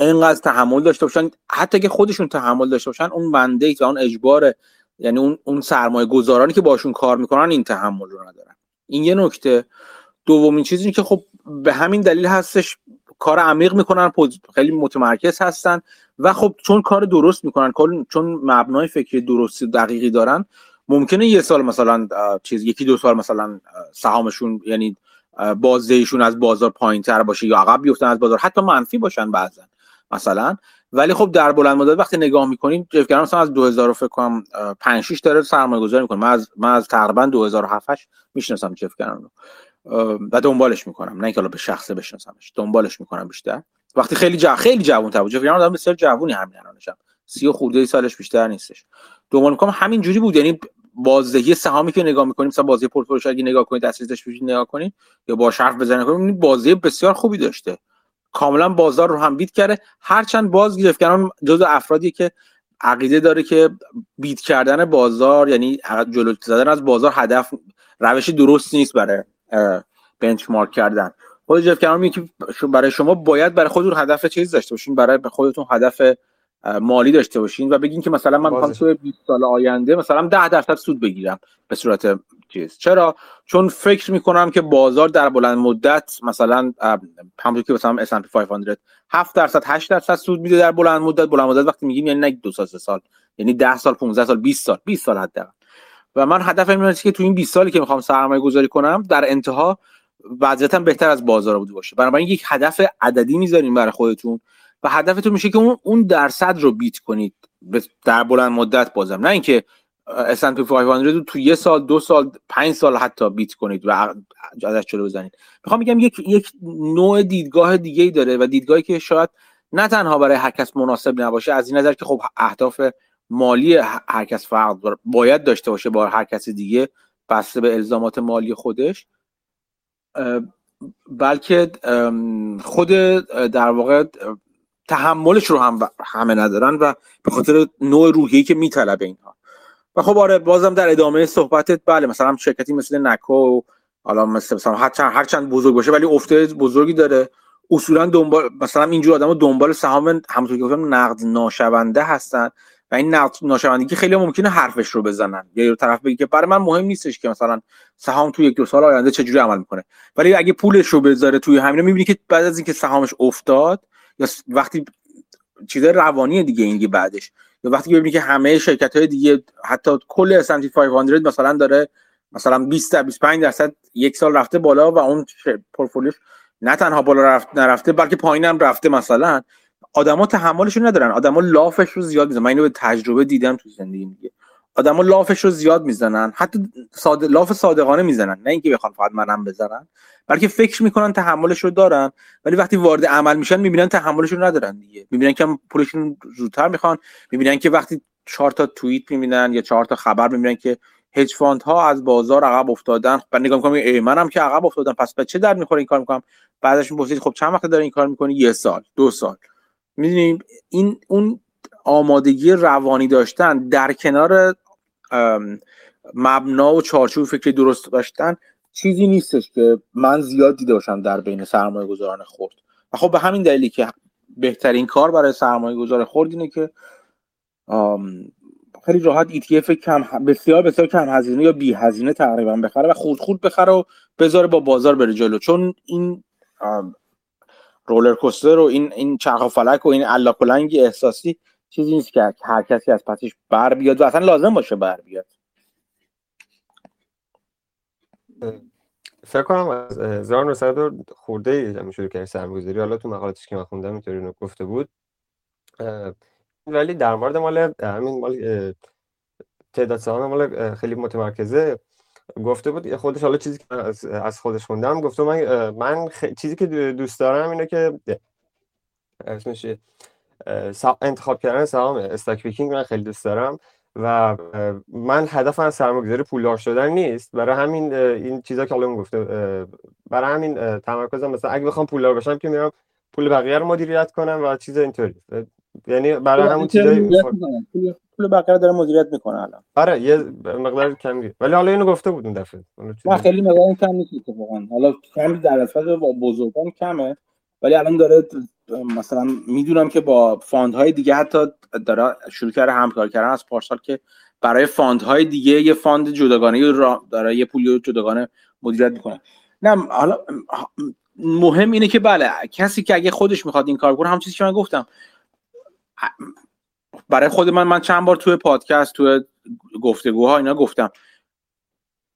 اینقدر تحمل داشته باشن، حتی که خودشون تحمل داشته باشن. اون مندیت و اون اجبار، یعنی اون سرمایه گذارانی که باشون کار میکنن این تحمل رو ندارن. این یه نکته. دومین چیزی که خب به همین دلیل هستش کار عمیق میکنن، خیلی متمرکز هستن و خب چون کار درست میکنن، چون مبنای فکری درستی دقیقی دارن، ممکنه یه سال مثلا 1-2 سال مثلا سهامشون یعنی بازدهیشون از بازار پایینتر باشه یا عقب بیفتن از بازار، حتی منفی باشن بعضن. مثلا. ولی خب در بلند مدت وقتی نگاه می‌کنین جفتگرام مثلا از 2000 فکر کنم 5 6 داره سرمایه‌گذاری می‌کنه. من از تقریبا 2007 8 می‌شناسم جفتگرام رو و دنبالش می‌کنم، نه اینکه حالا به شخصه بشناسمش، دنبالش می‌کنم بیشتر وقتی خیلی جوان تبو جفتگرام آدم بسیار جوونی همین الانشم 30 خورده سالش بیشتر نیستش. دنبال می‌کنم همین جوری بود، یعنی بازدهی سهامی که نگاه می‌کنیم مثلا بازدهی پورتفولیوش اگه نگاه کنید تاثیرش می‌بینید نگاه کنید یا با شرح بزنید ببینید بازدهی بسیار خوبی داشته، کاملا بازار رو هم بیت کرده. هرچند باز جفتگرام جزو افرادیه که عقیده داره که بیت کردن بازار یعنی جلو زدن از بازار هدف روش درستی نیست برای بنچمارک کردن. خود جفتگرام میگه که برای شما باید برای خودتون هدف چیز داشته باشین، برای خودتون هدف مالی داشته باشین و بگین که مثلا من می‌خوام توی 20 سال آینده مثلا 10% سود بگیرم به صورت چیز. چرا؟ چون فکر می‌کنم که بازار در بلند مدت مثلا همونطور که مثلا S&P 500 7% 8% سود میده در بلند مدت. بلند مدت وقتی میگیم یعنی نه 2 سال 3 سال، یعنی 10 سال 15 سال 20 سال حداقل. و من هدفم اینه که تو این 20 سالی که می‌خوام سرمایه‌گذاری کنم در انتها وضعیتم بهتر از بازار بوده باشه. بنابراین یک هدف عددی می‌ذارین برای خودتون و هدفتون میشه که اون درصد رو بیت کنید در بلند مدت، بازم نه اینکه S&P 500 رو تو یه سال دو سال پنج سال حتی بیت کنید و ازش چلو بزنید. میخوام بگم یک نوع دیدگاه دیگه‌ای داره و دیدگاهی که شاید نه تنها برای هر کس مناسب نباشه از این نظر که خب اهداف مالی هر کس فرق باید داشته باشه با هر کس دیگه بسته به الزامات مالی خودش، بلکه خود در واقع تحملش رو هم همه ندارن و به خاطر نوع روحیه‌ای که میطلبه اینها. و خب آره بازم در ادامه صحبتت بله مثلا شرکتی مثل نکو حالا مثلا هر چند بزرگ باشه ولی افته بزرگی داره، اصولا دنبال مثلا اینجور آدم‌ها دنبال سهام همونطور که گفتم نقد ناشونده هستن و این نقد ناشوندگی خیلی ممکنه حرفش رو بزنن یا یه طرف بگه که برای من مهم نیستش که مثلا سهام تو یک دو سال آینده چجوری عمل می‌کنه، ولی اگه پولش رو بذاره توی همینا می‌بینی که بعد از اینکه سهامش افتاد یا وقتی چیزای روانی دیگه اینگی بعدش یا وقتی ببینی که همه شرکت‌های دیگه حتی کل اس‌اندپی 500 مثلا داره مثلا 20 تا 25% یک سال رفته بالا و اون پورتفولیوش نه تنها بالا نرفته بلکه پایینم رفته، مثلا آدما تحملش رو ندارن، آدما لافش رو زیاد میزنن. من اینو به تجربه دیدم تو زندگی دیگه، آدما لافش رو زیاد میزنن، حتی لاف صادقانه میزنن، نه اینکه بخوان فقط منم بزنن بلکه فکر میکنن تحملش رو دارن، ولی وقتی وارد عمل میشن میبینن تحملش رو ندارن دیگه، میبینن که پولشون زودتر میخوان، میبینن که وقتی 4 تا توییت میبینن یا 4 تا خبر میبینن که هج فاند ها از بازار عقب افتادن، بعد نگاه میکنم ای منم که عقب افتادم، پس به چه درد میخوره این کار میکنم. بعدش میپرسید خب چند وقت داره این کار میکنی؟ 1 سال 2 سال. میدونیم این اون آمادگی روانی داشتن در کنار مبنا و چارچوب فکری درست داشتن چیزی نیستش که من زیاد دیده باشم در بین سرمایه گذاران خرد. و خب به همین دلیلی که بهترین کار برای سرمایه گذار خرد اینه که خیلی راحت ETF بسیار کم هزینه یا بی هزینه تقریبا بخره و خرد بخره و بذاره با بازار بره جلو، چون این رولر کوستر و این چرخ و فلک و این الاکلنگ احساسی چیزی نیست که هر کسی از پسش بر بیاد و اصلا لازم باشه بر بیاد. فکر کنم از 1900 خورده جمع شده که سرمایه‌گذاری، حالا تو مقالاتش که من خوندم اینطوری رو گفته بود، ولی در مورد مال تعداد سهام مال خیلی متمرکزه گفته بود خودش. حالا چیزی که از خودش خوندم گفته من چیزی که دوست دارم اینه که اسمش انتخاب کردن سهام، استاک پیکینگ من خیلی دوست دارم و من هدفم از سرمایه‌گذاری پولدار شدن نیست. برای همین این چیزا که الان گفته برای همین تمرکزم مثلا اگه بخوام پولدار بشم که میرم پول بقیه رو مدیریت کنم و چیزا اینطوری، یعنی برای همون چیزای پول بقیه داره مدیریت میکنه الان. آره یه مقدار کمی، ولی حالا اینو گفته بود اون دفعه من خیلی مقدار کم نیست اتفاقا، حالا کمی در نسبت با بزرگان کمه ولی الان داره مثلا میدونم که با فاندهای دیگه حتی داره شروع کرده همکاری کردن از پارسال که برای فاندهای دیگه یه فاند جداگانه داره یه پولی جداگانه مدیریت میکنه. نه حالا مهم اینه که بله کسی که اگه خودش میخواد این کار کنه، همون چیزی که من گفتم برای خود من چند بار توی پادکست توی گفتگوها اینا گفتم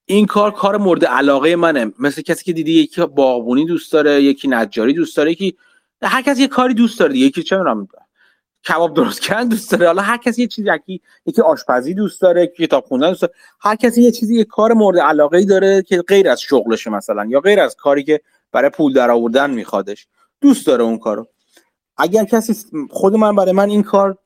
این کار مورد علاقه منه، مثل کسی که دیدی یکی باغبونی دوست داره، یکی نجاری دوست داره، یکی هر کسی یه کاری دوست داره، یکی چه می‌دونم کباب درست کردن دوست داره، حالا هر کسی یه چیزی، یکی آشپزی دوست داره، یکی کتاب خوندن دوست داره، هر کسی یه چیزی، یه کار مورد علاقه‌ای داره که غیر از شغلش مثلا یا غیر از کاری که برای پول درآوردن می‌خوادش دوست داره اون کارو. اگر کسی، خود من برای من این کار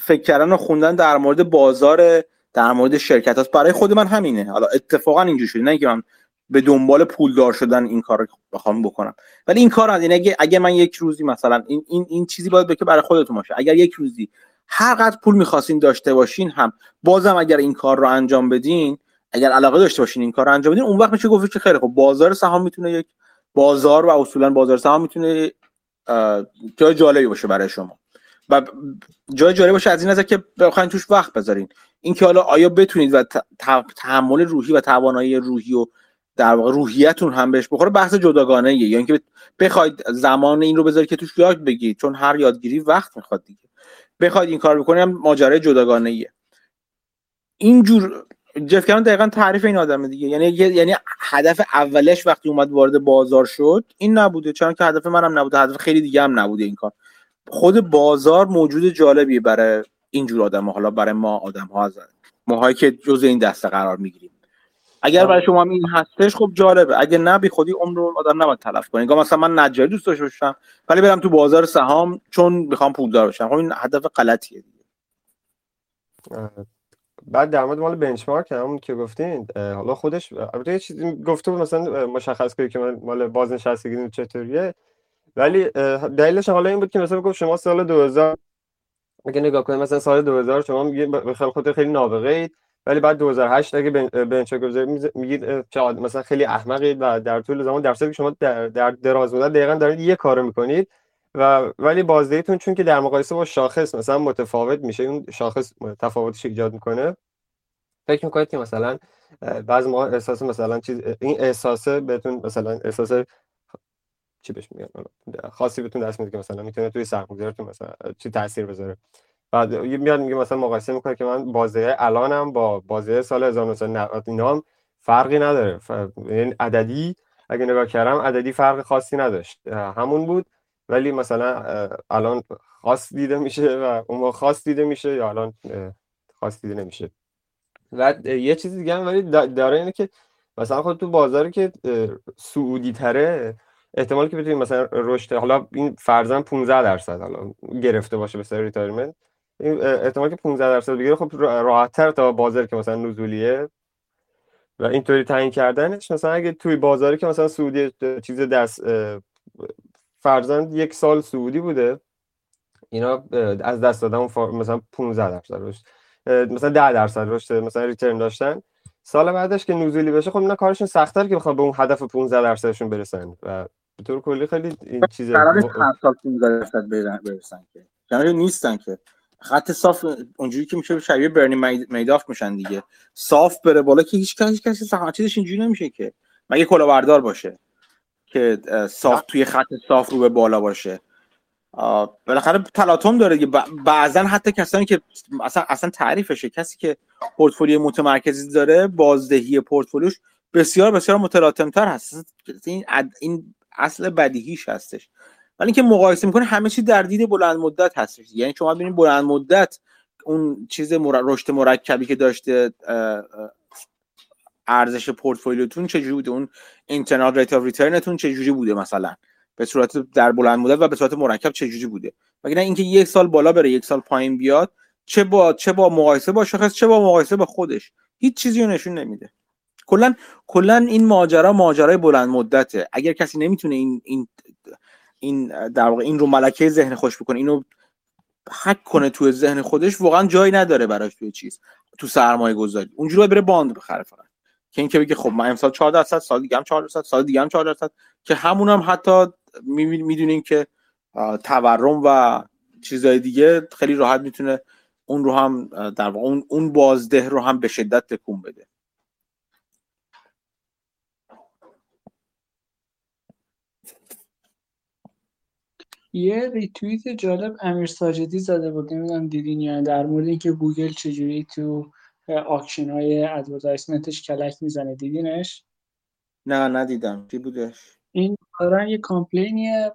فکر کردن و خوندن در مورد بازار، در مورد شرکت هاست، برای خود من همینه. حالا اتفاقا اینجوری شده، نه اینکه من به دنبال پولدار شدن این کار رو بخوام بکنم، ولی این کار هست. اگه من یک روزی مثلا این چیزی باید بگه برای خودتون باشه، اگر یک روزی هر قدر پول میخواستین داشته باشین، هم بازم اگر این کار رو انجام بدین، اگر علاقه داشته باشین این کار رو انجام بدین، اون وقت میشه گفت که خیلی خب بازار سهام میتونه یک بازار و اصولا بازار سهام میتونه جای جالبی باشه برای شما و جای جالبی باشه از این نظر که بخواید توش وقت بذارین. این که حالا آیا بتونید و تحمل روحی و توانایی روحی و در واقع روحیتون هم بهش بخوره بحث جداگانه یه، یا اینکه بخواید زمان این رو بذارید که توش یاد بگیرید، چون هر یادگیری وقت میخواد دیگه، بخواید این کار بکنید ماجرای جداگانه یه. اینجور جف کردن دقیقاً تعریف این آدمه دیگه، یعنی هدف اولش وقتی اومد وارد بازار شد این نبوده، چون که هدف منم نبوده، هدف خیلی دیگه هم نبوده. این کار خود بازار موجود جالبیه برای اینجور آدم‌ها، حالا برای ما آدم‌ها هستن، ماهایی که جزء این دسته قرار می‌گیریم. اگر برای شما این هستش خب جالبه، اگه نه بی خودی عمر رو آدم نباید تلف کنه. اگه مثلا من نجاری دوست داشتم ولی برم تو بازار سهام چون می‌خوام پولدار بشم، خب این هدف غلطیه دیگه. بعد در مورد مال بنچمارک همون که گفتین، حالا خودش البته یه چیزی گفته بود مثلا مشخص کنید که مال بازنشستگی چطوریه، ولی دلیلش حالا این بود که مثلا گفت شما سال 2000 اگه نگاه کنید، مثلا سال 2000 شما میگید به خاطر خیلی نابغه اید، ولی بعد 2008 اگه بنچمارک گذاری میگید چقدر مثلا خیلی احمقید، و در طول زمان درصدی که شما در دراز مدت دقیقاً دارید یه کارو میکنید و ولی بازدهیتون چون که در مقایسه با شاخص مثلا متفاوت میشه، اون شاخص تفاوتش ایجاد میکنه. فکر میکنید که مثلا بعضی موقع احساس مثلا چیز این احساسه بهتون مثلا احساس چی بهش میگن خاصی بهتون دست میده که مثلا میتونه توی سرمایه‌گذاریتون مثلا چی تاثیر بذاره. بعد میاد میگه مثلا مقایسه میکنه که من بازدهی الانم با بازدهی سال 1990 اینام فرقی نداره، یعنی عددی اگه نگاه کردم عددی فرق خاصی نداشت، همون بود، ولی مثلا الان خاص دیده میشه و اون خاص دیده میشه یا الان خاص دیده نمیشه. و یه چیز دیگه هم ولی داره اینه که مثلا خود تو بازاری که سعودی تره احتمال که بتونید مثلا رشد، حالا این فرضاً 15% حالا گرفته باشه به سر ریتایرمنت، این احتمال که 15% بگیره خب راحت‌تر تا بازار که مثلا نزولیه. و اینطوری تعیین کردنش مثلا اگه توی بازاری که مثلا سعودی چیز دست فرضاً یک سال سعودی بوده، اینا از دست دادن اون مثلا 15% رشد، مثلا 10% رشد مثلا ریترن داشتن، سال بعدش که نزولی بشه خب اینا کارشون سخت‌تره که بخوام به اون هدف 15%شون برسن. و به طور کلی خیلی این چیزا قراره 15% برسن که چرا نیستن، که خط صاف اونجوری که میشه شبیه برنی میداف میشن دیگه، صاف بره بالا که هیچ کسی ساختش اینجوری نمیشه که مگه کلاهبردار باشه که صاف توی خط صاف رو به بالا باشه. بالاخره تلاطم داره دیگه، بعضا حتی کسانی که اصلا تعریفشه، کسی که پورتفولیو متمرکزی داره بازدهی پورتفولیوش بسیار بسیار متلاطم تر هست، این اصل بدیهیش هستش. ولی اینکه مقایسه میکنه همه چی در دید بلند مدت هستش، یعنی شما ببینید بلند مدت اون چیز رشد مرکبی که داشته ارزش پورتفولیوتون چجوری بوده، اون اینترنال ریت اف ریترنتون چجوری بوده مثلا به صورت در بلند مدت و به صورت مرکب چجوری بوده، مگر نه اینکه یک سال بالا بره یک سال پایین بیاد، چه با مقایسه با شاخص چه با مقایسه با خودش هیچ چیزی رو نشون نمیده. کلا این ماجرای بلند مدته. اگر کسی نمیتونه این در واقع این رو ملکه ذهن خوش بکنه، اینو حک کنه توی ذهن خودش، واقعا جایی نداره براش توی چیز، تو سرمایه گذاری اونجوری بره باند بخره فقط که این که بگه خب من امسال 4%، سال دیگه هم 4%، سال دیگه هم 4%، که همون هم حتی میدونیم که تورم و چیزهای دیگه خیلی راحت میتونه اون رو هم در واقع اون بازده رو هم به شدت تکون بده. یه ریتوییت جالب امیر ساجدی زده بود، نمیدونم دیدین یا در مورد اینکه گوگل چجوری تو اکشن های ادورتایزمنتش کلک میزنه، دیدینش؟ نه ندیدم، چی بودش؟ این دارن یه کامپلینیه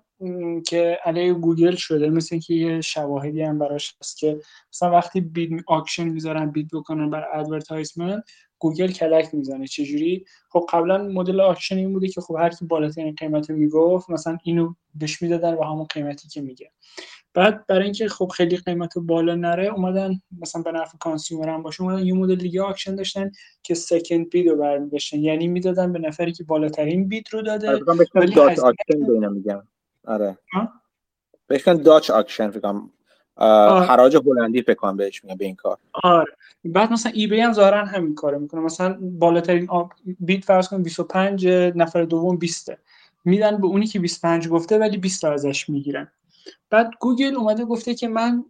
که علیه گوگل شده، مثل اینکه یه شواهدی هم براش هست که مثلا وقتی بید اکشن میذارن، بید بکنن برای ادورتایزمنت، گوگل کلک میزنه. چجوری؟ خب قبلا مدل اکشن این بوده که خب هر کی بالاترین قیمتو میگفت مثلا اینو بهش میدادن و همون قیمتی که میگه. بعد برای اینکه خب خیلی قیمتو بالا نره اومدن مثلا به نفع کانسیومر هم باشه، اومدن یه مدل دیگه اکشن داشتن که سکند بیدو برمی‌داشتن، یعنی میدادن به نفری که بالاترین بید رو داده. ولی دات اکشن به اینا میگن. آره بهشن داچ اکشن فکر کنم حراج هلندی فکر کنم بهش میگن به این کار. آره بعد مثلا ای بی هم ظاهرا همین کارو میکنه، مثلا بالاترین بیت فرض کن 25، نفر دوم 20 میدن به اونی که 25 گفته ولی 20 تا ازش میگیرن. بعد گوگل اومده گفته که من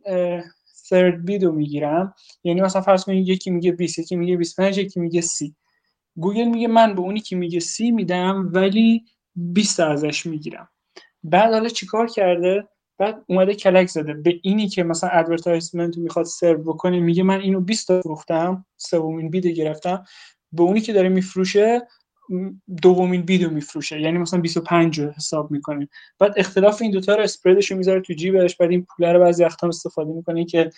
ثرد بیدو میگیرم، یعنی مثلا فرض کن یکی میگه 20، یکی میگه 25، یکی میگه 30. گوگل میگه من به اونی که میگه 30 میدم ولی 20 تا ازش میگیرم. بعد حالا چیکار کرده؟ بعد اومده کلک زده به اینی که مثلا ادورتایزمنت رو میخواد سرو بکنه، میگه من اینو 20 تا فروختم، سومین بیدو گرفتم، به اونی که داره میفروشه دومین بیدو میفروشه، یعنی مثلا 25 رو حساب میکنه. بعد اختلاف این دوتا رو اسپردش رو میذاره تو جیبش، بعد این پوله رو بعضی وقتا استفاده میکنه که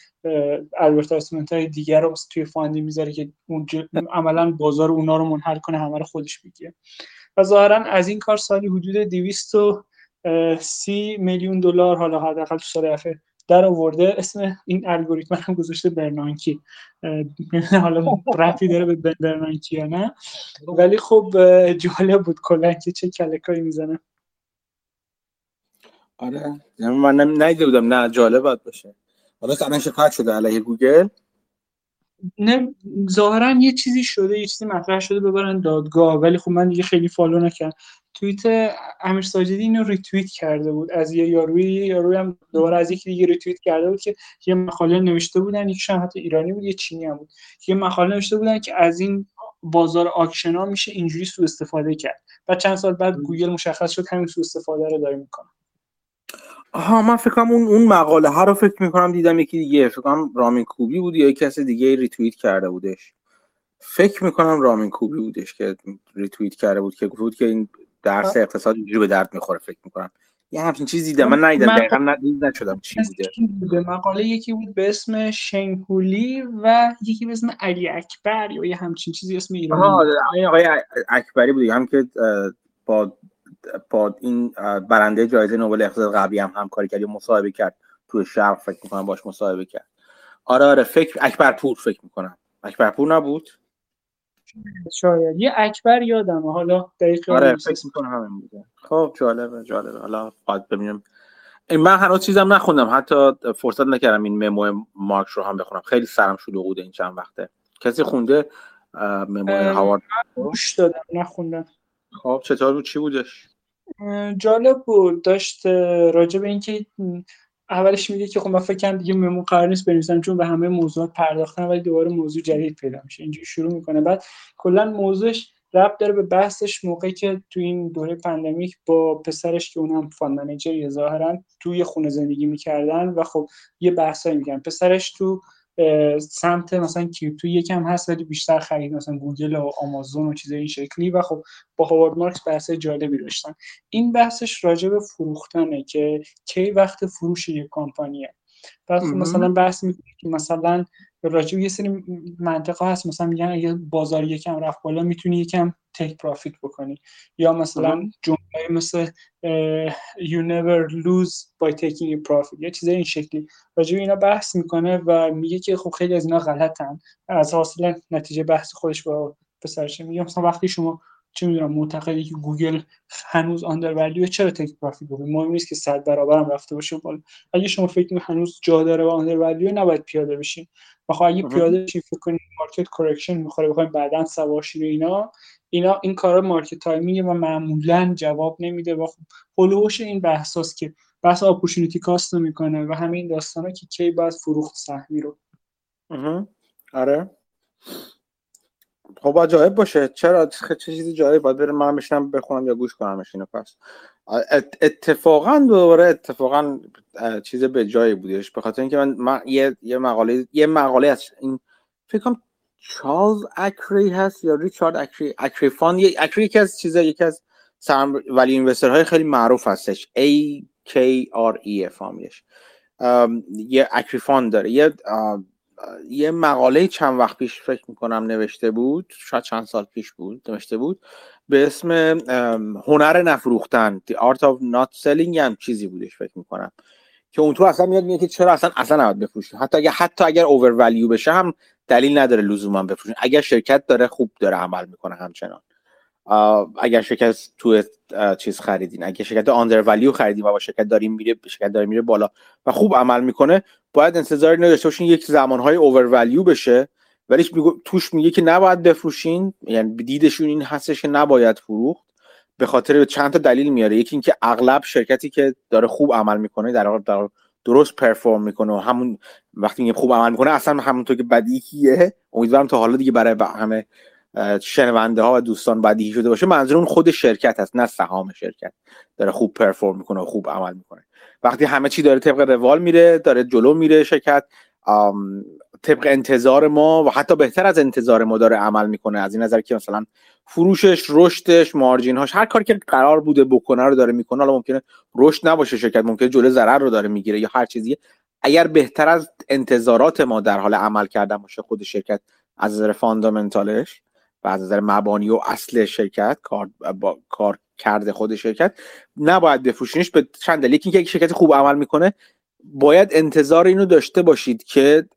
ادورتایزمنت های دیگر رو توی فاندی میذاره که اون عملا بازار اونا رو منحل کنه، همه رو خودش بگیره. و ظاهرا از این کار سالی حدود 230 میلیون دلار حالا حداقل تو سال اخیر در آورده. اسم این الگوریتم هم گذاشته برنانکی، حالا رفتی داره به برنانکی یا نه، ولی خب جالب بود کلا که چه کلکایی میزنه. آره من نمیده بودم، نه جالب بود باشه. حالا الان شکایت شده علیه گوگل، نه ظاهرا یه چیزی شده، یه چیزی مطرح شده ببرن دادگاه، ولی خب من دیگه خیلی فالو نکردم. توییت امیر ساجدی اینو ریتوییت کرده بود از یه یاروی هم دوباره از یکی دیگه ریتوییت کرده بود که یه مقاله نوشته بودن، یک شخص حتی ایرانی بود یه چینی هم بود، یه مقاله نوشته بودن که از این بازار آکشن ها میشه اینجوری سوء استفاده کرد. بعد چند سال بعد گوگل مشخص شد همین سوء استفاده رو داره میکنه. آها من فکر کنم اون مقاله ها رو فکر میکنم دیدم یکی دیگه، فکر کنم رامین کوبی بود یا کسی دیگه ریتوییت کرده بودش، فکر میکنم رامین کوبی بودش که ریتوییت کرده بود که گفت که این درس اقتصاد اینجوری به درد میخوره. فکر میکنم یه همچین چیز دیدم، من ندیدم دقیقا، ندیدم شدم چی بوده. مقاله یکی بود به اسم شنگولی و یکی به اسم علی اکبر یا یه همچین چیزی اسم ایرانی. آقای اکبری بود هم که با این برنده جایزه نوبل اقتصاد قبلی هم همکاری کرد یا مصاحبه کرد تو شرق، فکر میکنم باش مصاحبه کرد. آره فکر اکبرپور، فکر میکنم اکبرپور نبود شاید یه اکبر یادمه، حالا دقیقاً آره فکر می‌کنم همین بوده. خب جالبه حالا باید ببینم. من هنوز چیزم نخوندم، حتی فرصت نکردم این ممو مارکس رو هم بخونم، خیلی سرم شلوغ این چند وقته. کسی خونده ممو هاوارد؟ گوش دادم نخوندم. خب چطور بود، چی بودش؟ جالب بود، داشت راجع به اینکه اولش میگه که خب من فکر کنم دیگه ممو قرار نیست بنویسم چون به همه موضوعات پرداختن، ولی دوباره موضوع جدید پیدا میشه، اینجوری شروع میکنه. بعد کلا موضوعش ربط داره به بحثش موقعی که تو این دوره پاندمیک با پسرش که اونم فاند منیجر ظاهرا توی خونه زندگی میکردن و خب یه بحثایی میگن. پسرش تو سمت مثلا کریپتو یکم هست ولی بیشتر خرید مثلا گوگل و آمازون و چیزای این شکلی و خب با هاوارد مارکس بحث جالبی داشتن. این بحثش راجع به فروختنه که کی وقت فروش یک کمپانیه. بعد مثلا بحث می‌کنه که مثلا راجع به یه سری منطقه هست، مثلا میگن اگه بازار یکم رفت بالا میتونی یکم تیک پروفیت بکنی، یا مثلا جمله مثل you never lose by taking a profit یا چیزای این شکلی. راجع به اینا بحث میکنه و میگه که خب خیلی از اینا غلطن. از حاصل نتیجه بحث خودش با پسرش میگه مثلا وقتی شما چه میدونم معتقدی که گوگل هنوز آندر ولیو، چرا تیک پروفیت بکنی؟ مهم نیست که 100 برابر هم رفته باشه بالا. اگه شما فکر میکنید هنوز جا داره و آندر ولیو، نباید پیاده بشین. بخوای اگه پیاده بشین فکر کنید مارکت کورکشن میخوره، بخواید بعداً سوارشین اینا این کارا مارکت تایمینگ و معمولاً جواب نمیده و خب پلوش این بحث است که بحث اپورتونتی کاست میکنه و همه این داستانا که کی باید فروخت سهمی رو. آره خب جالب باشه، چرا چه چیزی جالب باید برم من بشینم بخونم یا گوش کنم اینو. پس اتفاقاً چیز به جایی بودش، به خاطر اینکه من یه مقاله از این فکر کنم چارلز اکری هست یا ریچارد اکری فاند، یکی از چیزا، یکی از سرمایه ولی اینوسترهای خیلی معروف هستش، KRE فامیلش، یه اکریفان داره. یه مقاله چند وقت پیش فکر میکنم نوشته بود، شاید چند سال پیش بود نوشته بود، به اسم هنر نفروختن، The Art of Not Selling هم چیزی بودش فکر میکنم، که اون تو اصلا میاد که چرا اصلا نباید بفروشید، حتی اگر overvalue بشه هم دلیل نداره لزوما بفروشید، اگر شرکت داره خوب داره عمل میکنه همچنان، اگر شرکت تو چیز خریدین، اگر شرکت آندر ولیو خریدین و با شرکت داره میره بالا و خوب عمل میکنه، باید انتظار نداشته باشین یک زمانهای اوور ولیو بشه، ولی توش میگه که نباید بفروشین، یعنی دیدشون این هستش که نباید فروخت، به خاطر چند تا دلیل میاره. یکی اینکه اغلب شرکتی که داره خوب عمل میکنه در واقع درست پرفورم میکنه، و همون وقتی میگه خوب عمل میکنه اصلا همونطور که بدیهیه، امیدوارم تا حالا دیگه برای همه شنونده ها و دوستان بدیهی شده باشه، منظور اون خود شرکت هست نه سهام شرکت، داره خوب پرفورم میکنه و خوب عمل میکنه. وقتی همه چی داره طبق روال میره، داره جلو میره، شرکت طبق انتظار ما و حتی بهتر از انتظار ما داره عمل میکنه، از این نظر که مثلا فروشش، رشدش، مارجین هاش، هر کاری که قرار بوده بکنه رو داره میکنه، حالا ممکنه رشد نباشه شرکت، ممکنه جلو ضرر رو داره میگیره یا هر چیزی، اگر بهتر از انتظارات ما در حال عمل کردن باشه خود شرکت از نظر فاندامنتالش و از نظر مبانی و اصل شرکت، کار کرده خود شرکت، نباید بفروشینش به چند دلیل. اینکه یک شرکت خوب عمل میکنه باید انتظار اینو داشته باشید که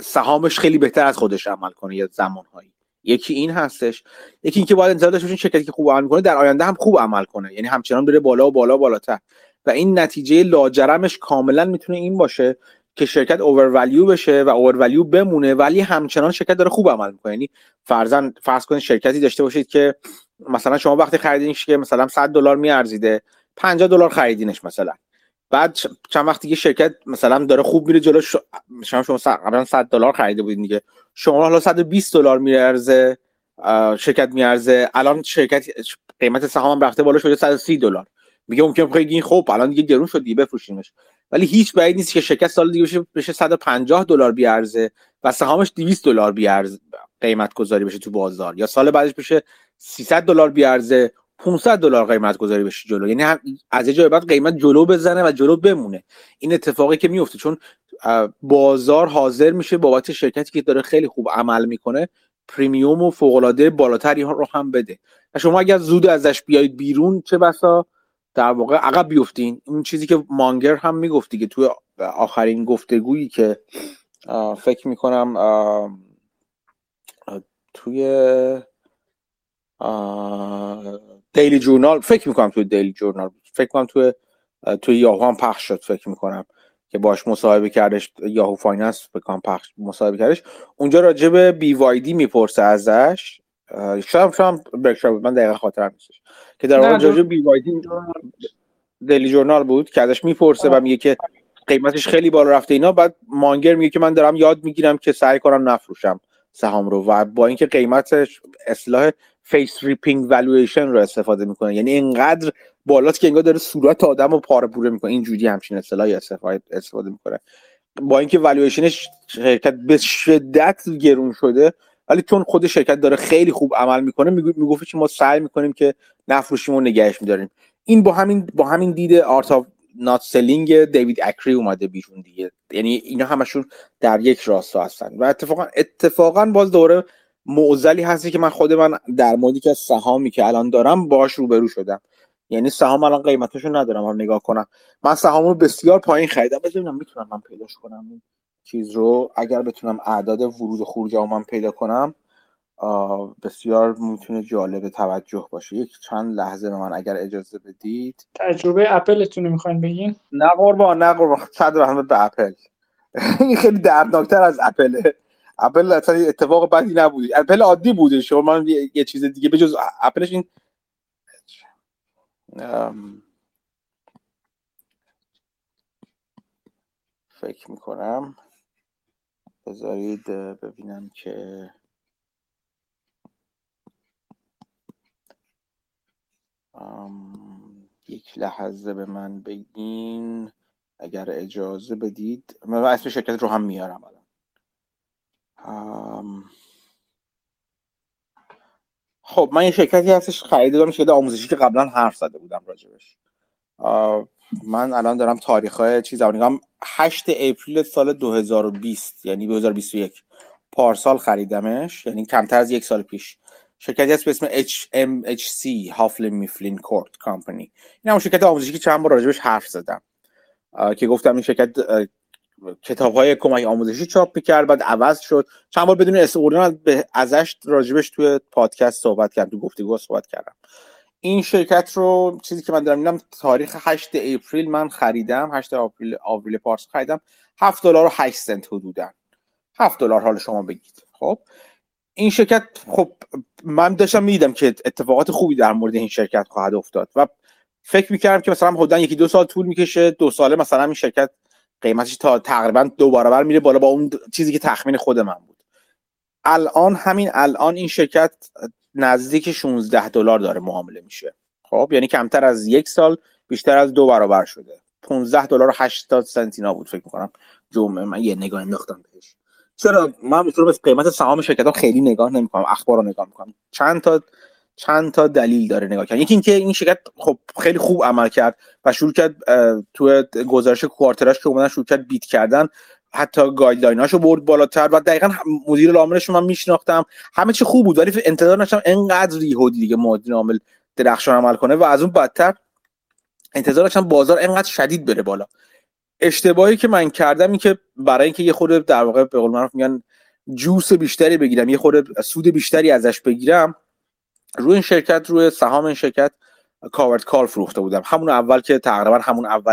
سهامش خیلی بهتر از خودش عمل کنه یا زمانهایی، یکی این هستش. یکی اینکه باید انتظار داشته باشین شرکتی که خوب عمل میکنه در آینده هم خوب عمل کنه، یعنی همچنان بره بالا و بالا بالاتر، و این نتیجه لاجرمش کاملا میتونه این باشه که شرکت اوورولیو بشه و اوورولیو بمونه، ولی همچنان شرکت داره خوب عمل میکنه. یعنی فرض کنید شرکتی داشته باشید که مثلا شما وقتی خریدینش که مثلا $100 میارزیده، $50 خریدینش مثلا، بعد چند وقتی که شرکت مثلا داره خوب میره جلو، شما قبلا $100 خریده بودین دیگه، شما حالا $120 میارزه شرکت میارزه، الان شرکت قیمت سهام رفته بالا شده $130، میگه ممکنه بگین خب الان دیگه گرون شد دیگه بفروشینش، ولی هیچ بعید نیست که شرکت سال دیگه بشه $150 بی ارزه و سهامش $200 بی ارزه قیمت گذاری بشه تو بازار، یا سال بعدش بشه $300 بی ارزه $500 قیمت گذاری بشه جلو، یعنی از یه جای بعد قیمت جلو بزنه و جلو بمونه. این اتفاقی که میفته چون بازار حاضر میشه بابت شرکتی که داره خیلی خوب عمل میکنه پریمیوم و فوق العاده بالاتری رو هم بده، و شما اگر زود ازش بیاید بیرون چه بسا در واقع عقب بیفتین. اون چیزی که مانگر هم میگفت دیگه توی آخرین گفتگویی که فکر میکنم توی دیلی جورنال توی یاهو هم پخش شد فکر میکنم، که باش مصاحبه کردش، یاهو فایننس بکنم پخش مصاحبه کردش، اونجا راجع به BYD میپرسه ازش، شام برکشار بود، من دقیقا خاطرم نیستش، که در واقع جاجو بیوایدی دیلی جورنال بود که ازش میپرسه و میگه که قیمتش خیلی بالا رفته اینا، بعد مانگر میگه که من دارم یاد میگیرم که سعی کنم نفروشم سهام رو، و با اینکه قیمتش اصطلاح فیس ریپینگ والویشن رو استفاده میکنه، یعنی اینقدر بالاست که انگار داره صورت آدمو پاره پوره میکنه، اینجوری همچین اصطلاحی استفاده میکنه، با اینکه والویشنش شرکت به شدت گرون شده، ولی چون خود شرکت داره خیلی خوب عمل میکنه میگفت که ما سعی میکنیم که نفروشیم و نگهش میداریم. این با همین دید آرت آف نات سلینگ دیوید اکری اومده بیرون دیگه، یعنی اینا همشون در یک راستا هستن. و اتفاقا باز دوره معضلی هستی که من در موردی که سهامی که الان دارم باهاش روبرو شدم، یعنی سهام الان قیمتاشو ندارم، حالا نگاه کنم من سهام رو بسیار پایین خریدم، ببینم میتونم من پیداش کنم چیز رو، اگر بتونم اعداد ورود و خروج ها من پیدا کنم بسیار میتونه جالب توجه باشه. یک چند لحظه من اگر اجازه بدید تجربه اپلتون رو میخواین بگین؟ نه قربان صد رحمت به اپل این خیلی دردناکتر از اپله. اپل اصلا اتفاق بدی نبود، اپل عادی بوده، شما من یه چیز دیگه به جز اپلش این فکر میکنم بذارید ببینم که یک لحظه به من بگین اگر اجازه بدید، من اسم شرکت رو هم میارم الان. خب من یه شرکتی هستش خریده دارم، شرکت آموزشی که قبلا حرف زده بودم راجبش، من الان دارم تاریخ‌های چیزا نگام، 8 اپریل سال 2020 یعنی 2021 پارسال خریدمش، یعنی کمتر از یک سال پیش. شرکتی هست به اسم HMHC هافلین میفلین کورت کمپانی. این هم شرکت آموزشی که چند بار راجبش حرف زدم که گفتم این شرکت کتاب‌های کمک آموزشی چاپ می‌کرد، بعد عوض شد. چند بار بدون اسم ازش راجبش توی پادکست صحبت کردم، تو گفتگو صحبت کردم. این شرکت رو چیزی که من دارم می‌بینم تاریخ 8 اپریل من خریدم، 8 اپریل پارسال خریدم، $7.08 حدوداً. $7 حال شما بگید. خب این شرکت، خب من داشتم می‌دیدم که اتفاقات خوبی در مورد این شرکت خواهد افتاد و فکر می‌کردم که مثلا حداقل 1-2 سال طول می‌کشه، 2 ساله مثلا این شرکت قیمتش تا تقریباً 2 برابر میره بالا با اون چیزی که تخمین خود من بود. الان همین الان این شرکت نزدیک $16 داره معامله میشه. خب یعنی کمتر از یک سال بیشتر از 2 برابر شده. $15.80 اینا بود فکر می‌کنم جمعه، من یه نگاه انداختم بهش. چرا من به قیمت سهام شرکت‌ها خیلی نگاه نمی‌کنم، اخبار رو نگاه می‌کنم. چند تا دلیل داره نگاه کردن. یکی اینکه این شرکت خب خیلی خوب عمل کرد و شروع کرد تو گزارش کوارتراش که اومدن شروع کرد بیت کردن، حتی گایدلایناشو برد بالاتر و دقیقاً مدیر العاملش من میشناختم، همه چی خوب بود، ولی انتظار داشتم اینقدر ریهود دیگه مدیر عامل درخشان عمل کنه و از اون بدتر انتظار داشتم بازار اینقدر شدید بره بالا. اشتباهی که من کردم این که برای اینکه یه خورده در واقع به قول معروف میگن جوس بیشتری بگیرم، یه خورده سود بیشتری ازش بگیرم، روی سهام این شرکت کاورد کال فروخته بودم، همون اول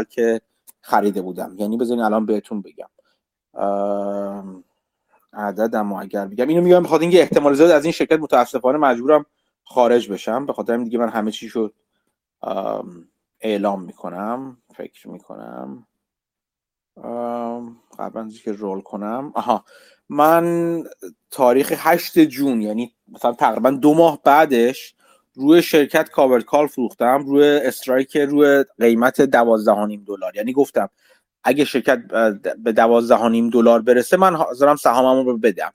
که خریده بودم. یعنی بذارین الان بهتون بگم عددمو اگر بگم، اینو میگم بخاطر اینکه احتمال زیاد از این شرکت متاسفانه مجبورم خارج بشم، به خاطر همین دیگه من همه چی شد اعلام میکنم. فکر میکنم قبلا که رول کنم، آها، من تاریخ 8 جون یعنی مثلا تقریبا 2 ماه بعدش روی شرکت کاورد کال فروختم، روی استرایک، روی قیمت $12.5. یعنی گفتم اگه شرکت به $12.5 برسه من حاضرم سهامم رو بدم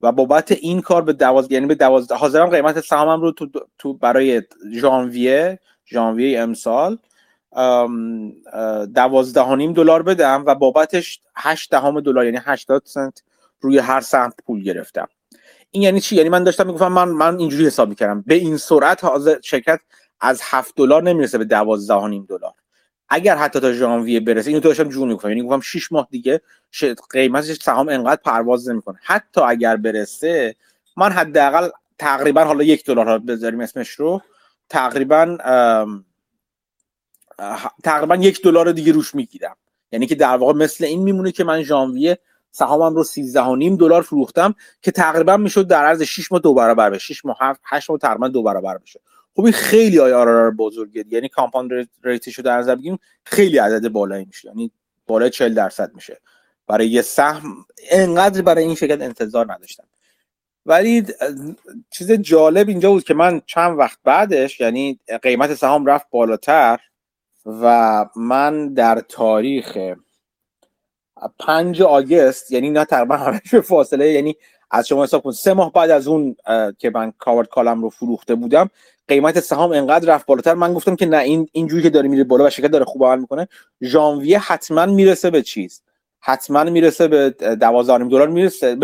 و بابت این کار به 12 یعنی به 12 حاضرم قیمت سهامم رو تو برای ژانویه امسال $12.5 بدم و بابتش $0.8 یعنی $0.80 روی هر سهم پول گرفتم. این یعنی چی؟ یعنی من داشتم میگفتم من اینجوری حساب میکردم به این سرعت شرکت از $7 نمیرسه به $12.5. اگر حتی تا ژانویه برسه، اینو داشتم جون میگفتم، یعنی گفتم 6 ماه دیگه قیمتش سهام انقدر پرواز نمیکنه، حتی اگر برسه من حداقل تقریبا حالا $1 بذاریم اسمش رو، تقریبا $1 دیگه روش میگیرم. یعنی که در واقع مثل این میمونه که من ژانویه سهامم رو $13.5 فروختم که تقریبا میشد در عرض 6 ماه 2 برابر بشه، 6 ماه 8 ماه تقریبا 2 برابر بشه. خب این خیلی آی‌آرآر بزرگه، یعنی کامپاند ریتش رو در نظر بگیریم خیلی عدد بالایی میشه، یعنی بالای 40% میشه برای یه سهم. اینقدر برای این شرکت انتظار نداشتم، ولی چیز جالب اینجا بود که من چند وقت بعدش یعنی قیمت سهام رفت بالاتر و من در تاریخ 5 آگوست یعنی نه تقریبا همش فاصله، یعنی از شما حساب کن 3 ماه بعد از اون که من کاورد کالم رو فروخته بودم قیمت سهام انقدر رفت بالاتر، من گفتم که نه اینجوری که داره میره بالا و شرکت داره خوب عمل میکنه، ژانویه حتما میرسه به چیز، حتما میرسه به $12.5، میرسه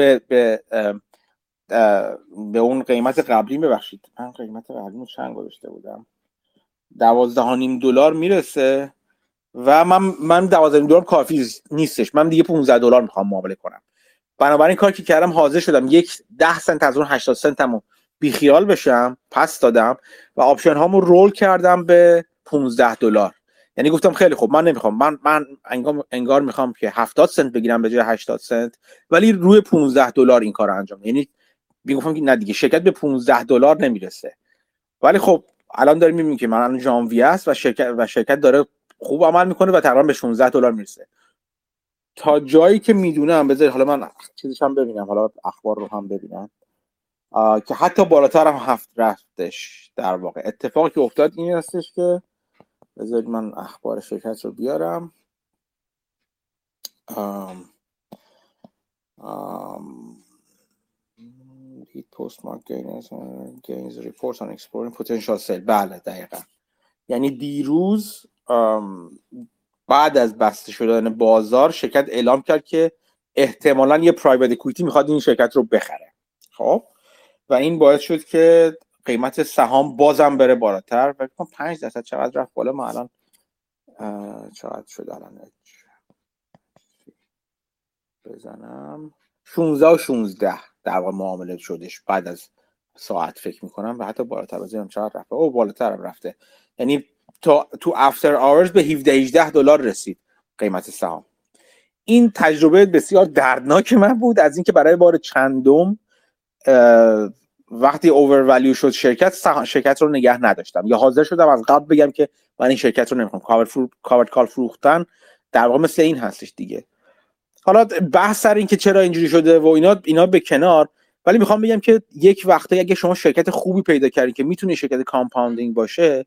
به اون قیمت قبلی. ببخشید من قیمت قبلی رو چند گذاشته بودم، $12.5 میرسه و من $12.5 کافی نیستش، من دیگه $15 میخوام معامله کنم. بنابراین کاری که کردم حاضر شدم 10 سنت از اون 80 سنتمو بیخیال بشم، پس دادم و آپشن هامو رول کردم به $15. یعنی گفتم خیلی خوب، من نمیخوام، من انگار میخوام که 70 سنت بگیرم به جای 80 سنت، ولی روی $15 این کارو انجام. یعنی میگفتم که نه دیگه شرکت به $15 نمیرسه، ولی خب الان داریم میبینیم که من الان ژانویه است و شرکت داره خوب عمل میکنه و تقریبا به $16 میرسه. تا جایی که میدونم، بذارید حالا من چیزش هم ببینم، حالا اخبار رو هم ببینم که حتی بالاتر هم رفتش. در واقع اتفاقی که افتاد این هستش که بذارید من اخبار شرکت رو بیارم. postmark gains reports on exploring potential sale. بله دقیقا، یعنی دیروز بعد از بسته شدن بازار شرکت اعلام کرد که احتمالاً یه پرایوت اکوئیتی میخواد این شرکت رو بخره. خب و این باعث شد که قیمت سهام بازم بره بالاتر و 5% چقدر رفت بالا. ما الان چقدر شد الان بزنم 16 در واقع معامله شدش بعد از ساعت فکر میکنم و حتی بالاتر از این هم چقدر رفته، او بالاتر هم رفته، یعنی تو افتر آورز به 17-18 دلار رسید قیمت سهام. این تجربه بسیار دردناک من بود از اینکه برای بار چندم وقتی اوورولیو شد شرکت رو نگه نداشتم یا حاضر شدم از قبل بگم که من این شرکت رو نمیخوام. کاورد کال فروختن در واقع مثل این هستش دیگه. حالا بحث سر این که چرا اینجوری شده و اینا به کنار، ولی میخوام بگم که یک وقته اگه شما شرکت خوبی پیدا کردین که میتونه شرکت کامپاندینگ باشه،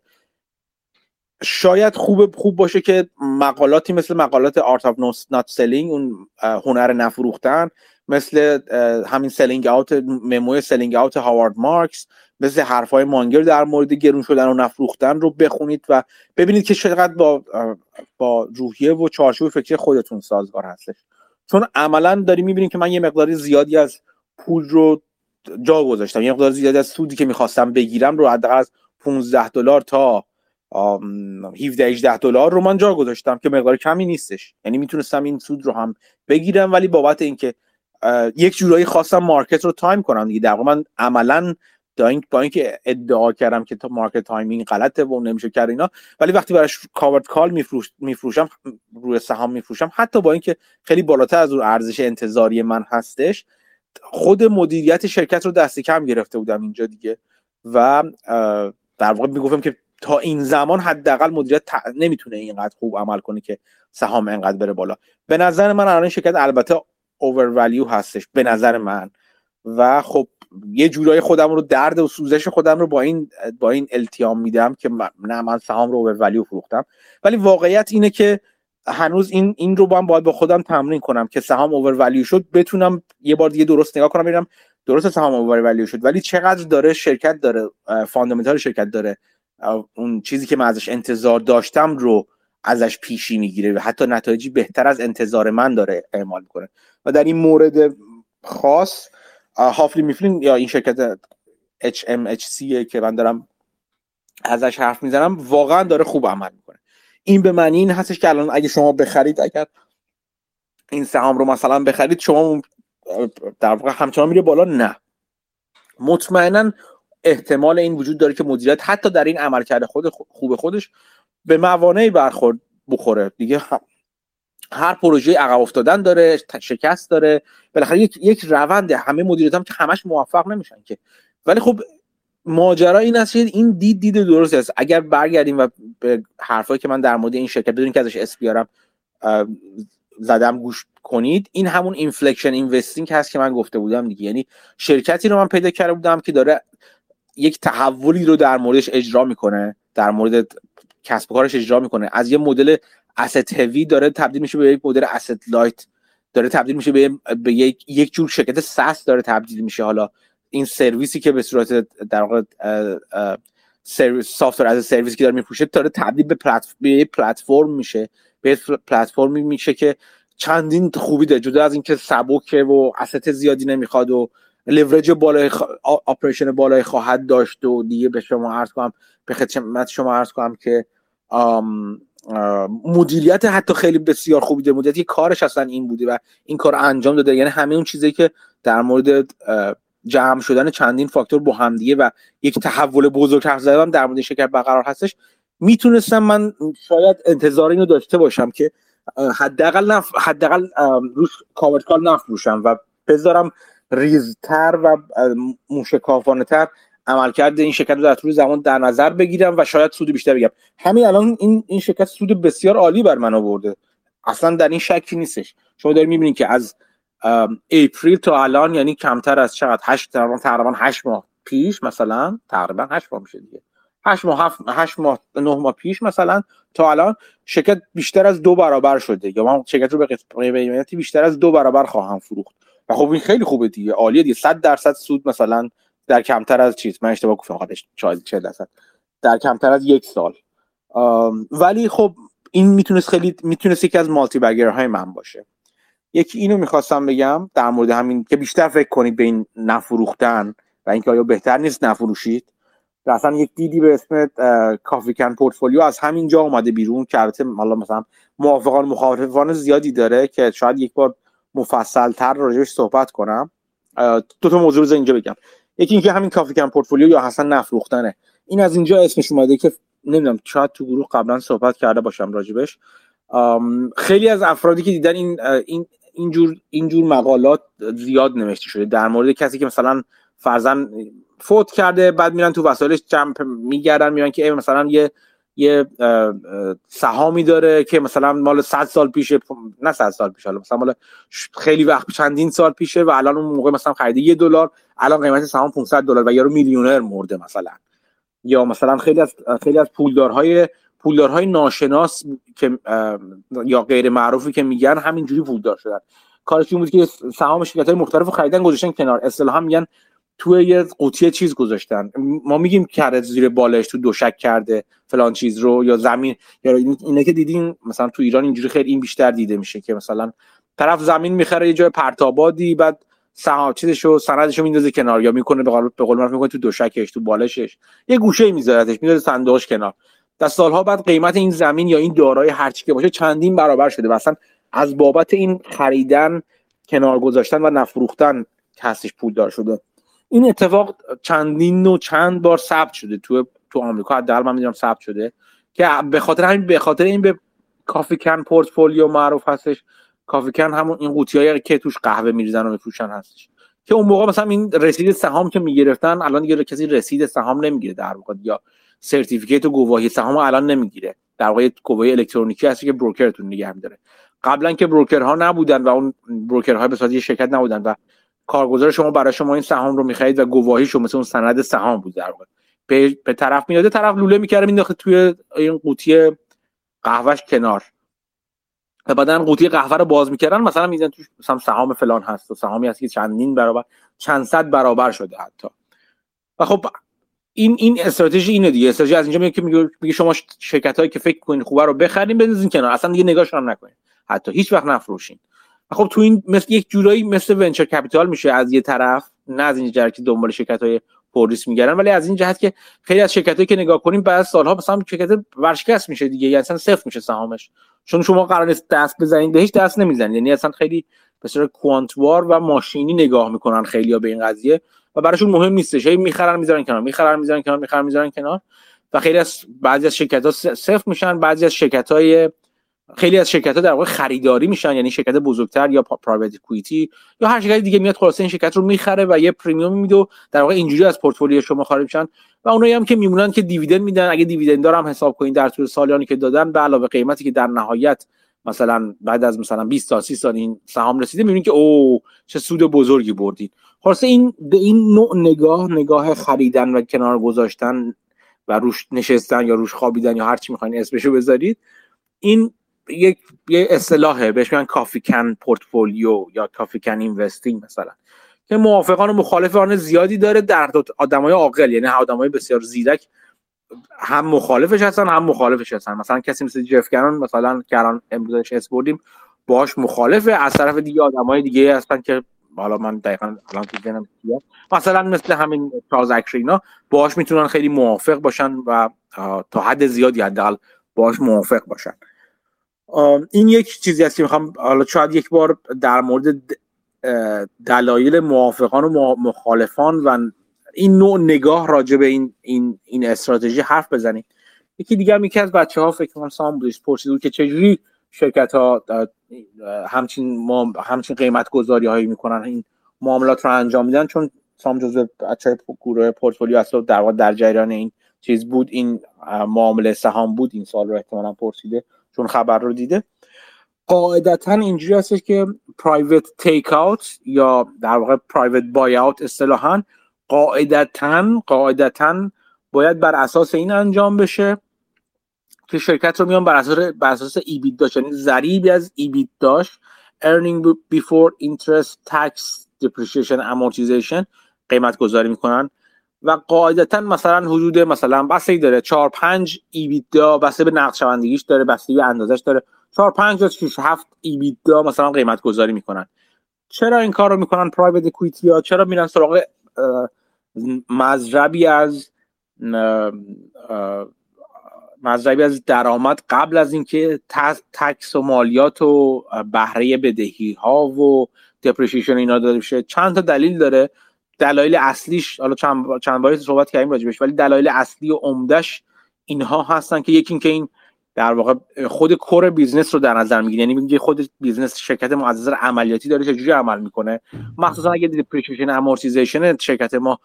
شاید خوب باشه که مقالاتی مثل مقالات Art of Not Selling، اون هنر نفروختن، مثل همین سلینگ اوت، مموی سلینگ اوت هاوارد مارکس، مثل حرفای مانگر در مورد گرون شدن و نفروختن رو بخونید و ببینید که چقدر با روحیه و چارچوب فکری خودتون سازگار هستش. چون عملاً داریم میبینیم که من یه مقدار زیادی از پول رو جا گذاشتم، یه مقدار زیادی از سودی که میخواستم بگیرم رو حداقل از 15 دلار تا 17-18 دلار رو من جا گذاشتم که مقدار کمی نیستش. یعنی میتونستم این سود رو هم بگیرم، ولی بابت اینکه یک جورایی خواستم مارکت رو تایم کنم دیگه، در واقع من عملاً با اینکه ادعا کردم که تا مارکت تایمینگ غلطه و نمیشه کرد اینا، ولی وقتی براش کاورد کال میفروشم، روی سهام میفروشم، حتی با اینکه خیلی بالاتر از اون ارزش انتظاری من هستش، خود مدیریت شرکت رو دست کم گرفته بودم اینجا دیگه و در واقع میگفتم که تا این زمان حداقل مدیریت نمیتونه اینقدر خوب عمل کنه که سهام اینقدر بره بالا. به نظر من الان شرکت البته اوورولیو هستش به نظر من و خب یه جورایی خودم رو درد و سوزش خودم رو با این التیام میدم که نه من سهام رو اوورولیو فروختم، ولی واقعیت اینه که هنوز این رو باید با خودم تمرین کنم که سهام اوورولیو شد، بتونم یه بار دیگه درست نگاه کنم ببینم درست سهام اوورولیو شد ولی چقدر داره شرکت داره فاندامنتال شرکت داره اون چیزی که من ازش انتظار داشتم رو ازش پیشی میگیره و حتی نتایجی بهتر از انتظار من داره اعمال میکنه. و در این مورد خاص هافلی میفلین یا این شرکت HMHC که من دارم ازش حرف میزنم واقعا داره خوب عمل میکنه. این به معنی این هستش که الان اگه شما بخرید، اگر این سهام رو مثلا بخرید، شما در واقع همچنان میره بالا؟ نه، مطمئنا احتمال این وجود داره که مدیریت حتی در این عملکرد خوب خودش به موانعی برخورد بخوره دیگه. هر پروژه عقب افتادن داره، شکست داره، بالاخره یک رونده. همه مدیریت هم که همش موفق نمیشن که، ولی خب ماجرا این است که این دید درست است. اگر برگردیم و به حرفایی که من در مورد این شرکت بدون که ازش اس بیارم زدم گوش کنید، این همون اینفلکشن اینوستینگ هست که من گفته بودم دیگه. یعنی شرکتی رو من پیدا کرده بودم که داره یک تحولی رو در موردش اجرا میکنه، در مورد کسب و کارش اجرا میکنه، از یه مدل asset heavy داره تبدیل میشه به یک مدل asset light، داره تبدیل میشه به یک جور شرکت SaaS داره تبدیل میشه. حالا این سرویسی که به صورت در واقع software as a service که داره میپوشه داره تبدیل به یک پلتفرم میشه، به یک پلتفرمی میشه که چندین خوبی داره، جدا از اینکه سبکه و asset زیادی نمیخواد و leverage بالای operation بالای خواهد داشت. و دیگه به شما عرض کنم، به خدمت شما عرض کنم که مدیریت حتی خیلی بسیار خوبی داره، مدیریتی کارش اصلا این بوده و این کار انجام داده. یعنی همه اون چیزایی که در مورد جمع شدن چندین فاکتور با هم دیگه و یک تحول بزرگ حرف زدم در مورد شرکت برقرار هستش، میتونستم من شاید انتظار اینو داشته باشم که حداقل روش کاورد کال نفروشم و بذارم ریزتر و موشکافانه‌تر عملکرد این شرکت رو در طول زمان در نظر بگیرم و شاید سود بیشتر بگیرم. همین الان این شرکت سود بسیار عالی بر من آورده، اصلا در این شکی نیستش. شما دارید میبینید که از اپریل تا الان، یعنی کمتر از چقدر 9 ماه پیش مثلا تا الان شرکت بیشتر از 2 برابر شده، یا من شرکت رو به قیمتی بیشتر از 2 برابر خواهم فروخت و خب این خیلی خوبه دیگه، عالیه دیگه. 100% سود مثلا در کمتر از 40% در کمتر از یک سال ولی خب این میتونست یکی از مالتی بگرهای من باشه. یکی اینو میخواستم بگم در مورد همین که بیشتر فکر کنید به این نفروختن و اینکه آیا بهتر نیست نفروشید. اصلا یک دیدی به اسم کافی کن پورتفولیو از همین جا اومده بیرون که البته مثلا موافقان مخالفان زیادی داره که شاید یک بار مفصل‌تر راجعش صحبت کنم. دو تا موضوع رو اینجا بگم. یکی اینکه همین کافی کن پورتفولیو یا اصلا نفروختنه. این از اینجا اسمش اومده که نمیدونم شاید تو گروه قبلا صحبت کرده باشم راجبش. خیلی از افرادی که دیدن این جور مقالات زیاد نوشته شده در مورد کسی که مثلا فرضاً فوت کرده، بعد میرن تو وسایلش جمپ میگردن میرن که مثلا یه سهامی داره که مثلا مال 100 سال پیشه، نه 100 سال پیشه، مثلا مال خیلی وقت چندین سال پیشه و الان اون موقع مثلا خریده $1، الان قیمت سهام $500 و یارو میلیونر مرده مثلا. یا مثلا خیلی از پولدارهای ناشناس که یا غیر معروفی که میگن همینجوری پولدار شدن. کارشون بود که سهام شرکت‌های مختلفو خریدن گذاشتن کنار، اصطلاحا میگن توی یه قوطی چیز گذاشتن. ما میگیم کرده زیر بالش تو دوشک کرده فلان چیز رو یا زمین، یا اینا که دیدین مثلا تو ایران اینجوری خیلی این بیشتر دیده میشه که مثلا طرف زمین میخره یه جای پرتابادی، بعد چیزشو سندشو میندازه کنار یا میکنه به قول معروف میکنه تو دوشکش تو بالشش یه گوشه میذارتش، میذاره صندوقش کنار. تا سالها بعد قیمت این زمین یا این دارایی هر چی که باشه چندین برابر شده. مثلا از بابت این خریدن، کنار گذاشتن و نفروختن هستش پولدار شده. این اتفاق چند بار ثبت شده تو آمریکا، حداقل من میدونم ثبت شده که به خاطر این به کافی کن پورتفولیو معروف هستش. کافی کن همون این قوطی‌هایی که توش قهوه می‌ریزن و می‌فروشن هستش که اون موقع مثلا این رسید سهام که می‌گرفتن الان دیگه کسی رسید سهام نمی‌گیره در واقع، یا سرتیفیکیت و گواهی سهام الان نمی‌گیره در واقع، گواهی الکترونیکی هست که بروکرتون نگه می‌داره. قبلا که بروکرها نبودن و اون بروکرهای به صورت شرکت نبودن و کارگزار شما برای شما این سهام رو می‌خرید و گواهیشو مثل اون سند سهام بود در واقع به طرف میداده، طرف لوله می‌کره مینداخت توی این قوطی قهوهش کنار و بعدن قوطی قهوه رو باز می‌کردن مثلا می‌دیدن توش مثلا سهام فلان هست و سهامی هست که چندین برابر چند صد برابر شده حتی. و خب این استراتژی اینه دیگه. استراتژی از اینجا میاد که میگه شما شرکتایی که فکر می‌کنین خوبه رو بخرید بندازین کنار، اصلا دیگه نگاهش هم نکنین، حتی هیچ وقت نفروشین. خب تو این مثل یک جورایی مثل ونچر کپیتال میشه از یه طرف، نه از این جهت که دنبال شرکت‌های پرریسک میگردن، ولی از این جهت که خیلی از شرکتایی که نگاه کنیم بعد از سال‌ها مثلا شرکت ورشکست میشه دیگه، یعنی اصلا صفر میشه سهامش، چون شما قرار نیست دست بزنید، به هیچ دست نمیزنید. یعنی اصلا خیلی به صورت کوانتوار و ماشینی نگاه میکنن خیلی‌ها به این قضیه و براشون مهم نیستش، هی میخرن میذارن کنار و بعضی از شرکت‌ها صفر میشن، بعضی از شرکت‌های خیلی از شرکت‌ها در واقع خریداری میشن، یعنی شرکت بزرگتر یا پرایوت اکوئیتی یا هر شرکتی دیگه میاد خلاصه این شرکت رو میخره و یه پریمیوم میده و در واقع اینجوری از پورتفولیو شما خارج میشن. و اونایی هم که میمونن که دیویدند میدن، اگه دیویدند دارم حساب کنین در طول سالیانی که دادن به علاوه قیمتی که در نهایت مثلا بعد از مثلا 20 تا 30 سال این سهام رسیده، میبینین که اوه چه سود بزرگی بردید. خلاصه این به این نوع نگاه خریدن و کنار گذاشتن و روش نشستن یا روش خوابیدن یا هر چی میخواین اسمشو بذارید، این یک اصطلاحه بهش میگن کافی کن پورتفولیو یا کافی کن اینوستینگ مثلا، که موافقان و مخالفان زیادی داره. در آدمای عاقل، یعنی آدمای بسیار زیرک، هم مخالفش هستن. مثلا کسی مثل جف کران مثلا کران امروزش اسپوردیم باهاش مخالفه، از طرف دیگه آدمای دیگه هستن که حالا من دقیقاً الان تو ذهنم نمیاد، مثلا مثل همین چارلز اکرینا باهاش میتونن خیلی موافق باشن و تا حد زیادی حداقل باهاش موافق باشن. این یک چیزی است که میخوام حالا شاید یک بار در مورد دلایل موافقان و مخالفان و این نوع نگاه راجع به این استراتژی حرف بزنیم. یکی دیگه هم یکی از بچه‌ها فکر کنم سام بودش پرسید که چجوری شرکت‌ها همچین قیمت گذاری‌هایی میکنن، این معاملات رو انجام میدن. چون سام جزو بچه‌های گروه پورتفولیو اصلا در واقع در جریان این چیز بود، این معامله سهام بود، این سال رو احتمالاً پرسیده چون خبر رو دیده. قاعدتاً اینجوری هستش که private take out یا در واقع private buy out اصطلاحاً قاعدتاً باید بر اساس این انجام بشه که شرکت رو میان بر اساس EBITDA، یعنی ضریبی از EBITDA، earning before interest tax depreciation amortization قیمت گذاری میکنن و قاعدتا مثلا حدود مثلا بسیاری داره 4 5 ایبیتدا، بسته به نقد شوندگیش داره، بسته به اندازش داره، 4 5 تا 6 7 ایبیتدا مثلا قیمت گذاری میکنن. چرا این کار رو میکنن پرایوت اکوئیتی ها؟ چرا میرن سراغ مزربی از درآمد قبل از اینکه تکس و مالیات و بهره بدهی ها و دپریسیشن اینا داده بشه؟ چند تا دلیل داره. دلایل اصلیش حالا چند باری صحبت کردیم راجبش، ولی دلایل اصلی و عمدش اینها هستن که یکی اینکه این در واقع خود کور بیزنس رو در نظر میگیره، یعنی میگه خود بیزنس شرکت مؤسسه عملیاتی داره چه جوری عمل میکنه، مخصوصا اگه دپریسیشن امورتیزیشن شرکت ما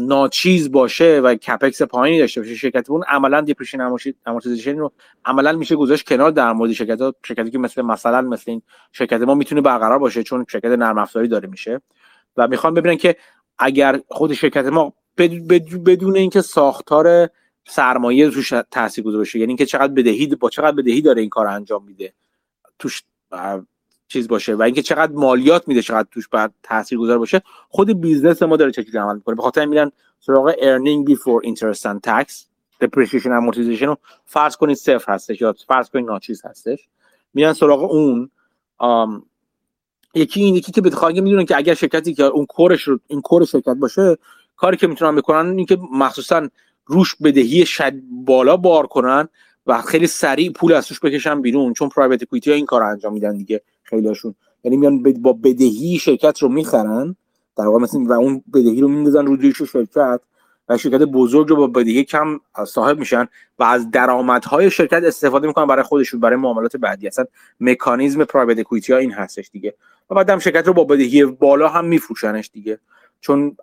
ناچیز باشه و کپکس پایینی داشته باشه شرکت اون، عملا دپریسیشن امورتیزیشن رو عملا میشه گذاشت کنار در مورد شرکت‌ها. شرکتی که مثلا این شرکت ما میتونه برقرار باشه چون شرکت نرم افزاری داره میشه، و میخوان ببینن که اگر خود شرکت ما بدون اینکه ساختار سرمایه توش تاثیرگذار باشه، یعنی اینکه با چقدر بدهی داره این کار انجام میده توش چیز باشه، و اینکه چقدر مالیات میده چقدر توش باید تاثیرگذار باشه، خود بیزنس ما داره چجوری عمل میکنه. به خاطر میرن سراغ ارنینگ بیفور اینترست اند تکس، دپریسیشن امورتیزیشن رو فرض کنید صفر هستش یا فرض کنید ناچیز هستش، میرن سراغ اون. یکی که بخواد میدونن که اگر شرکتی که اون کورش رو این کور شرکت باشه، کاری که میتونن بکنن این که مخصوصا روش بدهی بالا بار کنن و خیلی سریع پول از توش بکشن بیرون، چون پرایوت اکوئیتی ها این کارو انجام میدن دیگه خیلیاشون، یعنی میان با بدهی شرکت رو میخرن در واقع مثلا، و اون بدهی رو میندازن رو دوش شرکت و شرکت بزرگ رو با بدهی کم صاحب میشن و از درآمدهای شرکت استفاده میکنن برای خودشون، برای معاملات بعدی. اصلا مکانیزم پرایوت اکوئیتی ها این هستش دیگه. و بعدم شرکت رو با بدهی بالا هم میفروشنش دیگه، چون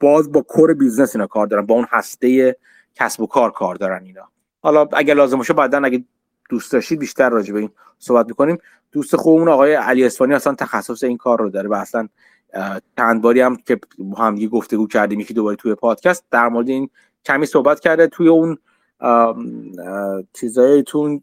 باز با کور بیزنس اینا کار دارن، با اون هسته کسب و کار دارن اینا. حالا اگه لازم باشه بعدن اگه دوست داشتید بیشتر راجع به این صحبت میکنیم. دوست خوبمون آقای علی اصفهانی اصلا تخصص این کار رو داره و اصلا چند باری هم که هم دیگه گفتگو کردیم، یکی دوباره توی پادکست در مورد این کمی صحبت کرده توی اون چیزای تون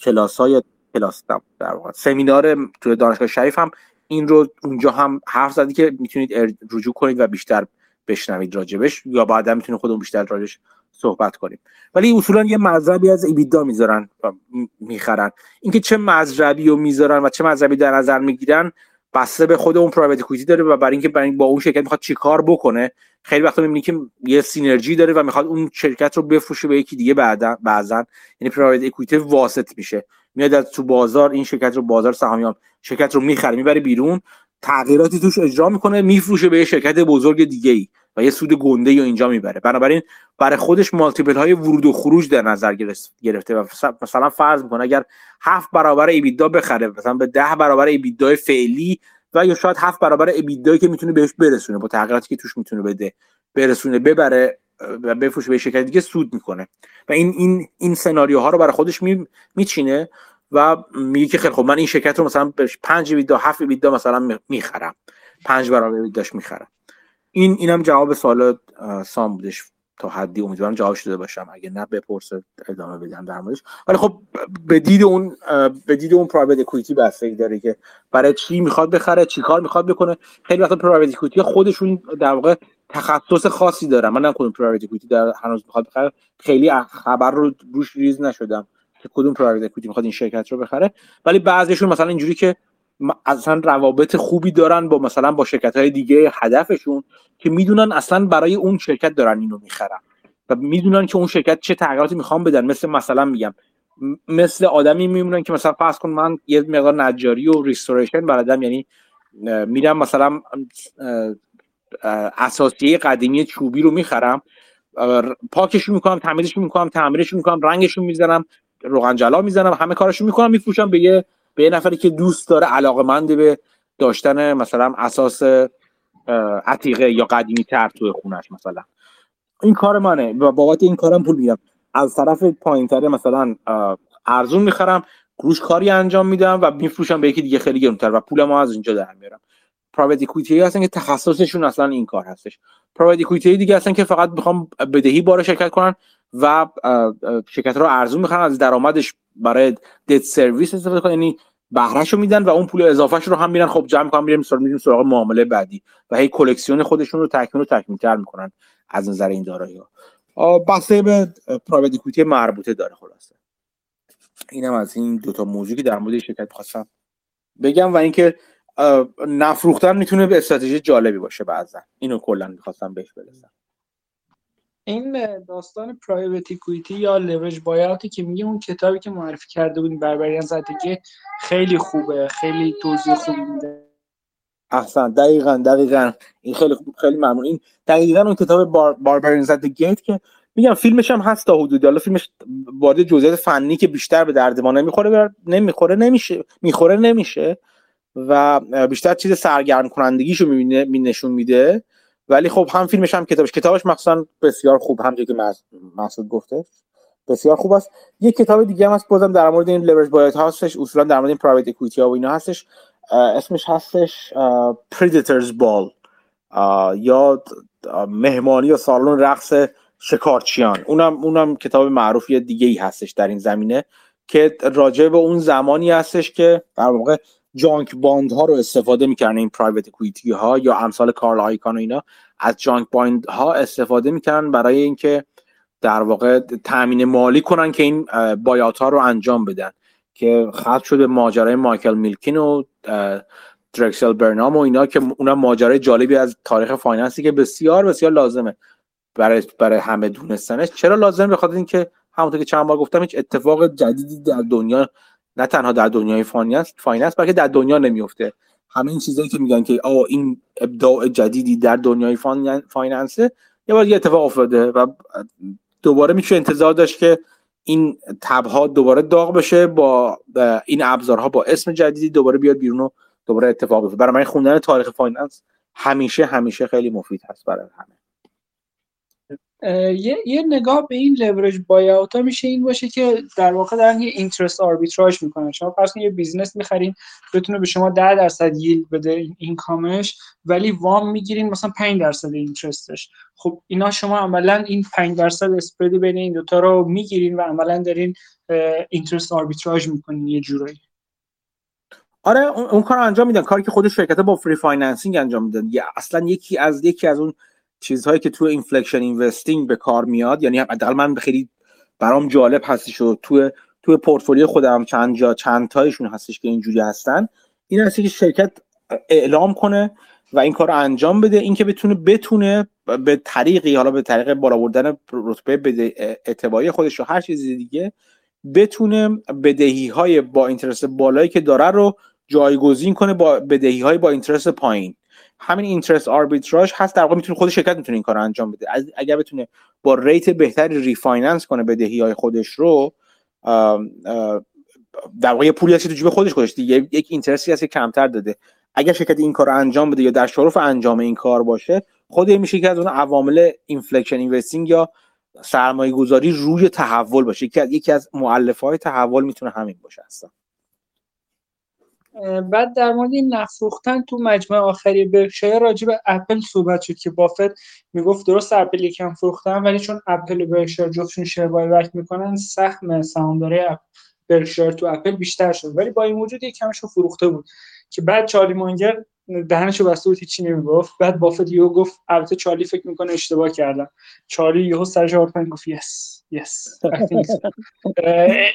کلاس‌های کلاستم در واقع سمینار توی دانشگاه شریف هم این رو اونجا هم حرف زدی که میتونید رجوع کنید و بیشتر بشنوید راجبش، یا بعدا میتونید خودمون بیشتر راجبش صحبت کنیم. ولی اصولا یه مذهبی از ایبیدا میذارن و میخرن. اینکه چه مذهبی رو میذارن و چه مذهبی در نظر میگیرن بسته به خود اون پرایوت اکوئیتی داره و برای اینکه با اون شرکت میخواد چیکار بکنه. خیلی وقتا میبینی که یه سینرژی داره و میخواد اون شرکت رو بفروشه به یکی دیگه بعضن، یعنی پرایوت اکوئیتی واسط میشه، میاد تو بازار این شرکت رو، بازار سهامیان، شرکت رو میخره میبره بیرون، تغییراتی توش اجرا میکنه، میفروشه به شرکت بزرگ دیگه‌ای و یه سود گنده یا اینجا میبره. بنابراین برای خودش مالتیپل های ورود و خروج در نظر گرفته و مثلا فرض میکنه اگر 7 برابر ایبیدا بخره مثلا به 10 برابر ایبیدا فعلی و یا شاید 7 برابر ایبیدایی که میتونه بهش برسونه با تغییراتی که توش میتونه بده برسونه ببره و بفروشه به شرکت دیگه سود میکنه و این سناریوها رو برای خودش میچینه و میگه که خیلی خب من این شرکت رو مثلا 5 ایبیدا 7 ایبیدا مثلا میخرم، 5 برابر ایبیداش میخرم. اینم جواب سوال سام بودش تا حدی، امیدوارم جواب شده باشم، اگه نه بپرسه ادامه بدم در موردش. ولی خب به دید اون پرایوت اکوئیتی بستگی داره که برای چی میخواد بخره، چی کار میخواد بکنه. خیلی وقتا پرایوت اکوئیتی خودشون در واقع تخصص خاصی دارن. من کدوم پرایوت اکوئیتی در هنوز میخواد بخره خیلی خبر رو روش ریز نشدم که کدوم پرایوت اکوئیتی میخواد این شرکت رو بخره، ولی بعضیشون مثلا اینجوری که اصلا روابط خوبی دارن با مثلا با شرکت‌های دیگه هدفشون که میدونن اصلا برای اون شرکت دارن اینو میخرن و میدونن که اون شرکت چه تغییراتی میخوام بدن. مثلا میگم مثل آدمی میمونن که مثلا فرض کن من یه مقدار نجاری و ریستوریشن بلدم، یعنی میرم مثلا اساسیه قدیمی چوبی رو میخرم، پاکش میکنم، تعمیرش میکنم، رنگش میزنم، روغن جلا میزنم، همه کاراشو میکنم، میفروشم به نفری که دوست داره، علاقه‌مند به داشتن مثلا اساس عتیقه یا قدیمی تر توی خونش. مثلا این کار منه و بابت این کارم پول میدم. از طرف پایین‌تر مثلا ارزون میخرم، روش کاری انجام میدم و میفروشم به یکی دیگه خیلی گرونتر و پولمو از اینجا در میارم. پرایوت اکوئیتی هستن که تخصصشون اصلا این کار هستش. پرایوت اکوئیتی دیگه هستن که فقط میخوام بدهی بار شرکت کنن و شرکت رو ارزون میخرن، از درآمدش برای دت سرویس استفاده کنن، یعنی بهرهشو میدن و اون پول اضافهش رو هم میرن خب جمع میکنن، میریم سراغ معامله بعدی و هی کلکسیون خودشون رو تکمیل‌تر میکنن از نظر این دارایی‌ها. بحثی به پرایوت اکوئیتی مربوطه داره. خلاصه اینم از این دوتا موضوعی که در مورد شرکت خواستم بگم و اینکه نفروختن میتونه به استراتژی جالبی باشه بعضا. اینو کلا میخواستم بهش برسم. این داستان پرایوت اکوئیتی یا لورج بایاوتی که میگه اون کتابی که معرفی کرده بودیم بربریان زدگی خیلی خوبه، خیلی توضیح خوبی میده. احسن، دقیقاً این خیلی ممنون. این دقیقاً اون کتاب باربریان زدگی که میگم فیلمش هم هست تا حدودی. حالا فیلمش وارد جزئیات فنی که بیشتر به درد ما نمیخوره نمیشه و بیشتر چیز سرگرم کنندگیشو میبینه نشون میده. ولی خب هم فیلمش هم کتابش مخصوصا بسیار خوب، همونجوری که محمود گفته بسیار خوب است. یک کتاب دیگه هم هست بازم در مورد این لورج بایت هستش، اصولا در مورد این پرایوت اکوئیتی ها و اینا هستش، اسمش هستش پردیتورز بال یا مهمانی یا سالن رقص شکارچیان. اونم کتاب معروفی دیگه‌ای هستش در این زمینه که راجع به اون زمانی هستش که در واقع جانک باند ها رو استفاده میکنن این پرایوت اکوئیتی ها یا امثال کارل آیکان و اینا از جانک باند ها استفاده میکنن برای اینکه در واقع تامین مالی کنن که این بایات ها رو انجام بدن، که ختم شد به ماجرای مایکل میلکین و درکسل برنام و اینا که اونم ماجرای جالبی از تاریخ فایننسی که بسیار بسیار لازمه برای همه دونستنش. چرا لازمه؟ به خاطر اینکه همونطور که چند بار گفتم هیچ اتفاق جدیدی در دنیا، نه تنها در دنیای فایننس بلکه در دنیا نمیفته. همه این چیزایی که میگن که این ابداع جدیدی در دنیای فایننس یه بار یه اتفاق افتاده و دوباره میشه انتظار داشت که این تبها دوباره داغ بشه با این ابزارها، با اسم جدیدی دوباره بیاد بیرون و دوباره اتفاق بیفته. برای من خوندن تاریخ فایننس همیشه خیلی مفید هست برای همه. یه نگاه به این لورج بایاوت ها میشه این باشه که در واقع دارن یه اینترست آربیتراژ میکنن. شما فرض کنید یه بیزنس میخرین بتونه به شما 10% ییلد بده اینکامش، ولی وام میگیرین مثلا 5% اینترستش. خب اینا شما عملا این 5% اسپرد بین این دوتا رو میگیرین و عملا دارین اینترست آربیتراژ میکنین یه جورایی. آره اون کار انجام میدن، کاری که خود شرکت با فری فایننسینگ انجام میدن. اصلا یکی از اون چیزهایی که تو اینفلکشن اینوستینگ به کار میاد، یعنی حداقل من خیلی برام جالب هستش و تو پورتفولیو خودم چند تایشون هستش که اینجوری هستن، این هستی که شرکت اعلام کنه و این کارو انجام بده. این که بتونه به طریقی، حالا به طریق بالا بردن رتبه اعتباری خودش و هر چیز دیگه، بتونه بدهی‌های با اینترست بالایی که داره رو جایگزین کنه با بدهی‌های با اینترست پایین. همین اینترست آربیتراژ هست در واقع. میتونه خود شرکت این کارو انجام بده. اگر بتونه با ریت بهتری ریفایننس کنه بدهی‌های خودش رو، در واقع پولی هست تو جیب خودش دیگه، یک اینترستی هست که کمتر داده. اگر شرکت این کارو انجام بده یا در شرف انجام این کار باشه، خود این میشه که از اون عوامل اینفلکشن اینوستینگ یا سرمایه‌گذاری روی تحول باشه، که یکی از مؤلفه‌های تحول میتونه همین باشه اصلا. بعد در مورد این نفروختن تو مجمع آخری برکشایر راجع به اپل صحبت شد که بافت میگفت درست اپل یکم فروختن، ولی چون اپل و برکشایر جفتشون شیر بای بک میکنن، سهامداری برکشایر تو اپل بیشتر شد، ولی با این وجود یکمشو فروخته بود. که بعد چارلی مانگر دهنشو بسته بود، هیچی نمیگفت. بعد بافت یهو گفت البته چارلی فکر میکنه اشتباه کردم. چارلی یهو سرش آرپن گفت yes I think so.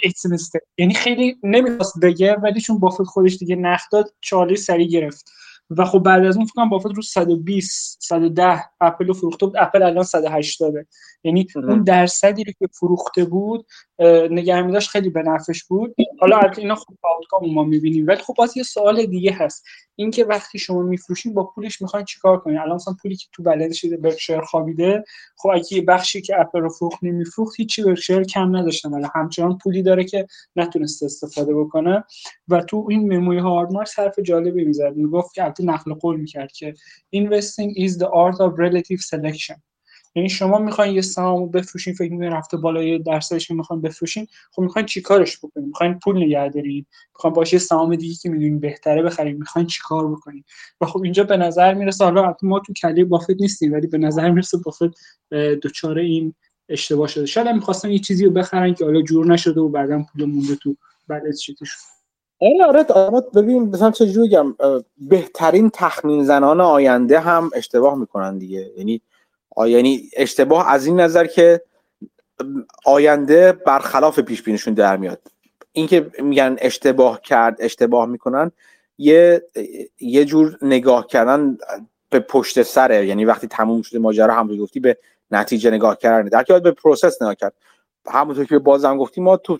It's a mistake. یعنی خیلی نمیخواست بگه، ولی چون بافت خودش دیگه نخداد، چارلی سری گرفت و خب بعد از اون فکر کنم بافت رو 110 اپل رو فروخته بود. اپل الان 180، یعنی اون درصدی که فروخته بود نگه‌میداش خیلی به نفعش بود. حالا اینا خب آوتکام ما میبینیم، ولی خب باز یه سوال دیگه هست، این که وقتی شما میفروشین با پولش میخواین چیکار کنین؟ الان مثلا پولی که تو بالانس برکشایر خوابیده، خب اگه بخشی که اپل رو فروخت نمیفروخت، هیچی برکشایر کم نداشتن، ولی همچنان پولی داره که نتونسته استفاده بکنه. و تو این مموی هارمارکس حرف جالبی میزد، میگفت که البته نقل قول میکرد که investing is the art of relative selection. یعنی شما میخواین یه سهامو بفروشین، فکر میکنین رفته بالای درصدش میخواین بفروشین، خب میخواین چیکارش بکنین؟ میخواین پول نگه دارین، میخواین باشه سهام دیگه که میدونین بهتره بخرین، میخواین چیکار بکنین؟ و خب اینجا به نظر میرسه، حالا ما تو کلی بافت نیستیم، ولی به نظر میرسه بافت دوچاره این اشتباه شده. شاید میخواستن یه چیزی رو بخرن که حالا جور نشده و بعداً پول مونده تو بالانس شیتش. این آره ببین مثلا چجوری بگم، بهترین تخمین زنان آینده هم اشتباه میکنن دیگه. یعنی اشتباه از این نظر که آینده برخلاف پیش بینیشون در میاد. این که میگن اشتباه کرد، اشتباه میکنن، یه جور نگاه کردن به پشت سره. یعنی وقتی تموم شده ماجرا هم گفتی به نتیجه نگاه کردن، در که باید به پروسس نگاه کرد. همونطور که بازم گفتیم ما تو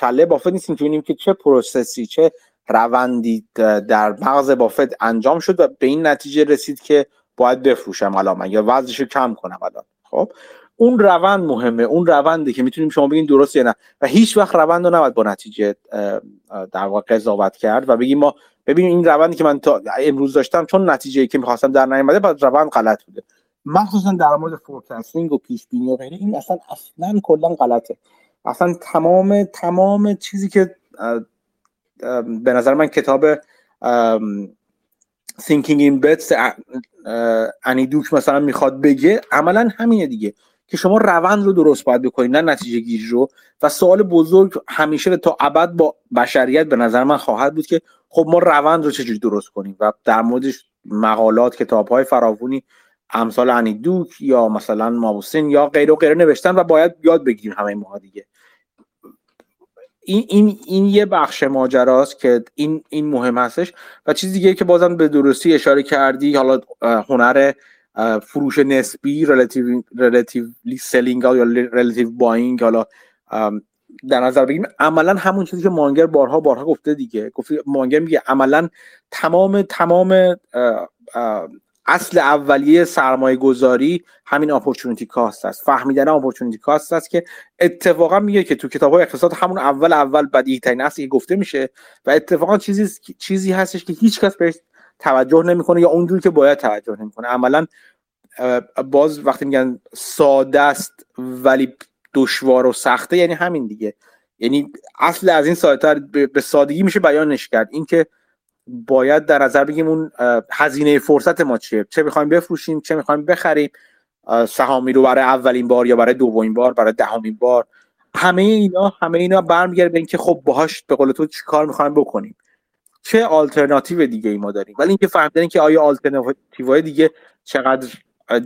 کله بافت نیستیم، تو اینیم که چه پروسسی، چه روندی در مغز بافت انجام شد و به این نتیجه رسید که باید بفروشم الان من یا وزنشو کم کنم الان. خب اون روند مهمه، اون روندی که میتونیم شما بگین درست یا نه، و هیچ وقت روند رو نباید با نتیجه در واقع قضاوت کرد و بگیم ما ببین این روندی که من تا امروز داشتم چون نتیجه‌ای که می‌خواستم در نیامده بعد روند غلط بوده. مخصوصا در مورد فورکاستینگ و پیش بینی و غیره این اصلا کلا غلطه. اصلا تمام چیزی که به نظر من کتاب Thinking in Bets انیدوک مثلا میخواد بگه عملا همینه دیگه، که شما روند رو درست باید بکنید نه نتیجه گیری رو. و سوال بزرگ همیشه تا ابد با بشریت به نظر من خواهد بود که خب ما روند رو چجوری درست کنیم، و در موردش مقالات، کتاب‌های فراوانی امثال انیدوک یا مثلا مابوسین یا غیره و غیره نوشتن و باید یاد بگیریم همه ما دیگه. این یه بخش ماجراست که این مهم هستش. و چیز دیگه که بازم به درستی اشاره کردی، حالا هنر فروش نسبی، relatively selling یا relative buying، حالا در نظر بگیم عملا همون چیزی که مانگر بارها گفته دیگه. مانگر میگه عملا تمام اصل اولیه سرمایه گذاری همین اپورتونتی کاست است، فهمیدن اپورتونتی کاست است، که اتفاقا میگه که تو کتاب‌های اقتصاد همون اول بدیهی ترین اصلی گفته میشه و اتفاقا چیزی هستش که هیچ کس بهش توجه نمیکنه یا اونجوری که باید توجه نمیکنه. عملا باز وقتی میگن ساده است ولی دشوار و سخته، یعنی همین دیگه. یعنی اصل از این ساده‌تر به سادگی میشه بیانش کرد. اینکه باید در نظر بگیم اون هزینه فرصت ما چیه، چه می‌خوایم بفروشیم، چه می‌خوایم بخریم، سهامی رو برای اولین بار یا برای دومین بار، برای دهمین بار. همه اینا برمیگره به اینکه خب باهاش به قول تو چیکار می‌خوایم بکنیم، چه آلترناتیو دیگه ای ما داریم. ولی اینکه فهمیدن که آیا آلترناتیوهای دیگه چقدر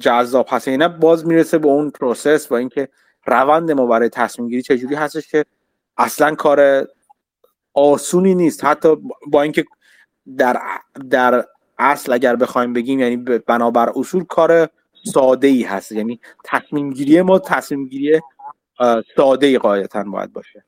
جذاب هست یا نه، باز میرسه به اون پروسس و اینکه روند ما برای تصمیم گیری چه جوری هستش، که اصلاً کار آسونی نیست. حتی با اینکه در اصل اگر بخوایم بگیم، یعنی بنابر اصول کار ساده ای هست، یعنی تصمیم گیری ساده ای غایتاً باید باشه.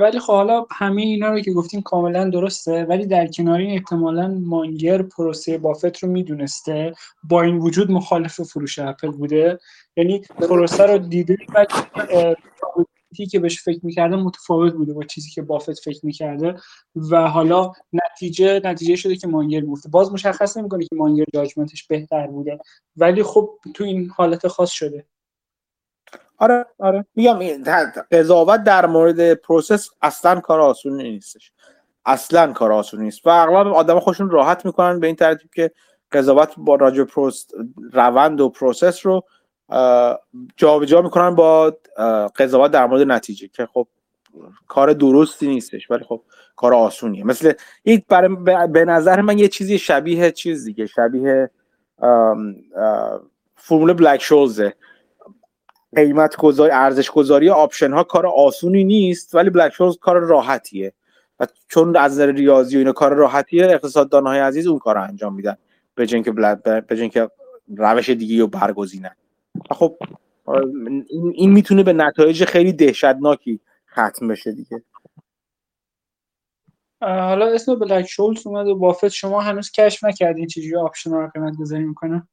ولی خب حالا همه اینا رو که گفتیم کاملا درسته، ولی در کنار این احتمالاً مانگر پروسه بافت رو میدونسته، با این وجود مخالف فروش اپل بوده. یعنی پروسه رو دیده و چیزی که بهش فکر می‌کرده متفاوت بوده با چیزی که بافت فکر می‌کرده و حالا نتیجه شده که مانگر گفته. باز مشخص نمی‌کنه که مانگر جاجمنتش بهتر بوده، ولی خب تو این حالت خاص شده. آره میگم قضاوت در مورد پروسس اصلاً کار آسون نیست و اغلب آدم‌ها خودشون راحت می‌کنن به این ترتیب که قضاوت با راجع روند و پروسس رو جابجا میکنن با قضاوت در مورد نتیجه، که خب کار درستی نیستش ولی خب کار آسونیه. مثل یک به نظر من یه چیزی شبیه چیز دیگه، شبیه فرمول بلک شولزه. قیمت گذاری، ارزش گذاری آپشن ها کار آسونی نیست ولی بلک شولز کار راحتیه، و چون از نظر ریاضی و اینا کار راحتیه، اقتصاددان های عزیز اون کارو انجام میدن به جای اینکه روش دیگه رو برگزینن. خب این میتونه به نتایج خیلی دهشتناکی ختم بشه دیگه. حالا اسم بلک شولز اومد و بافت، شما هنوز کشف نکردین چجوری آپشن ها رو قیمت گذاری میکنه؟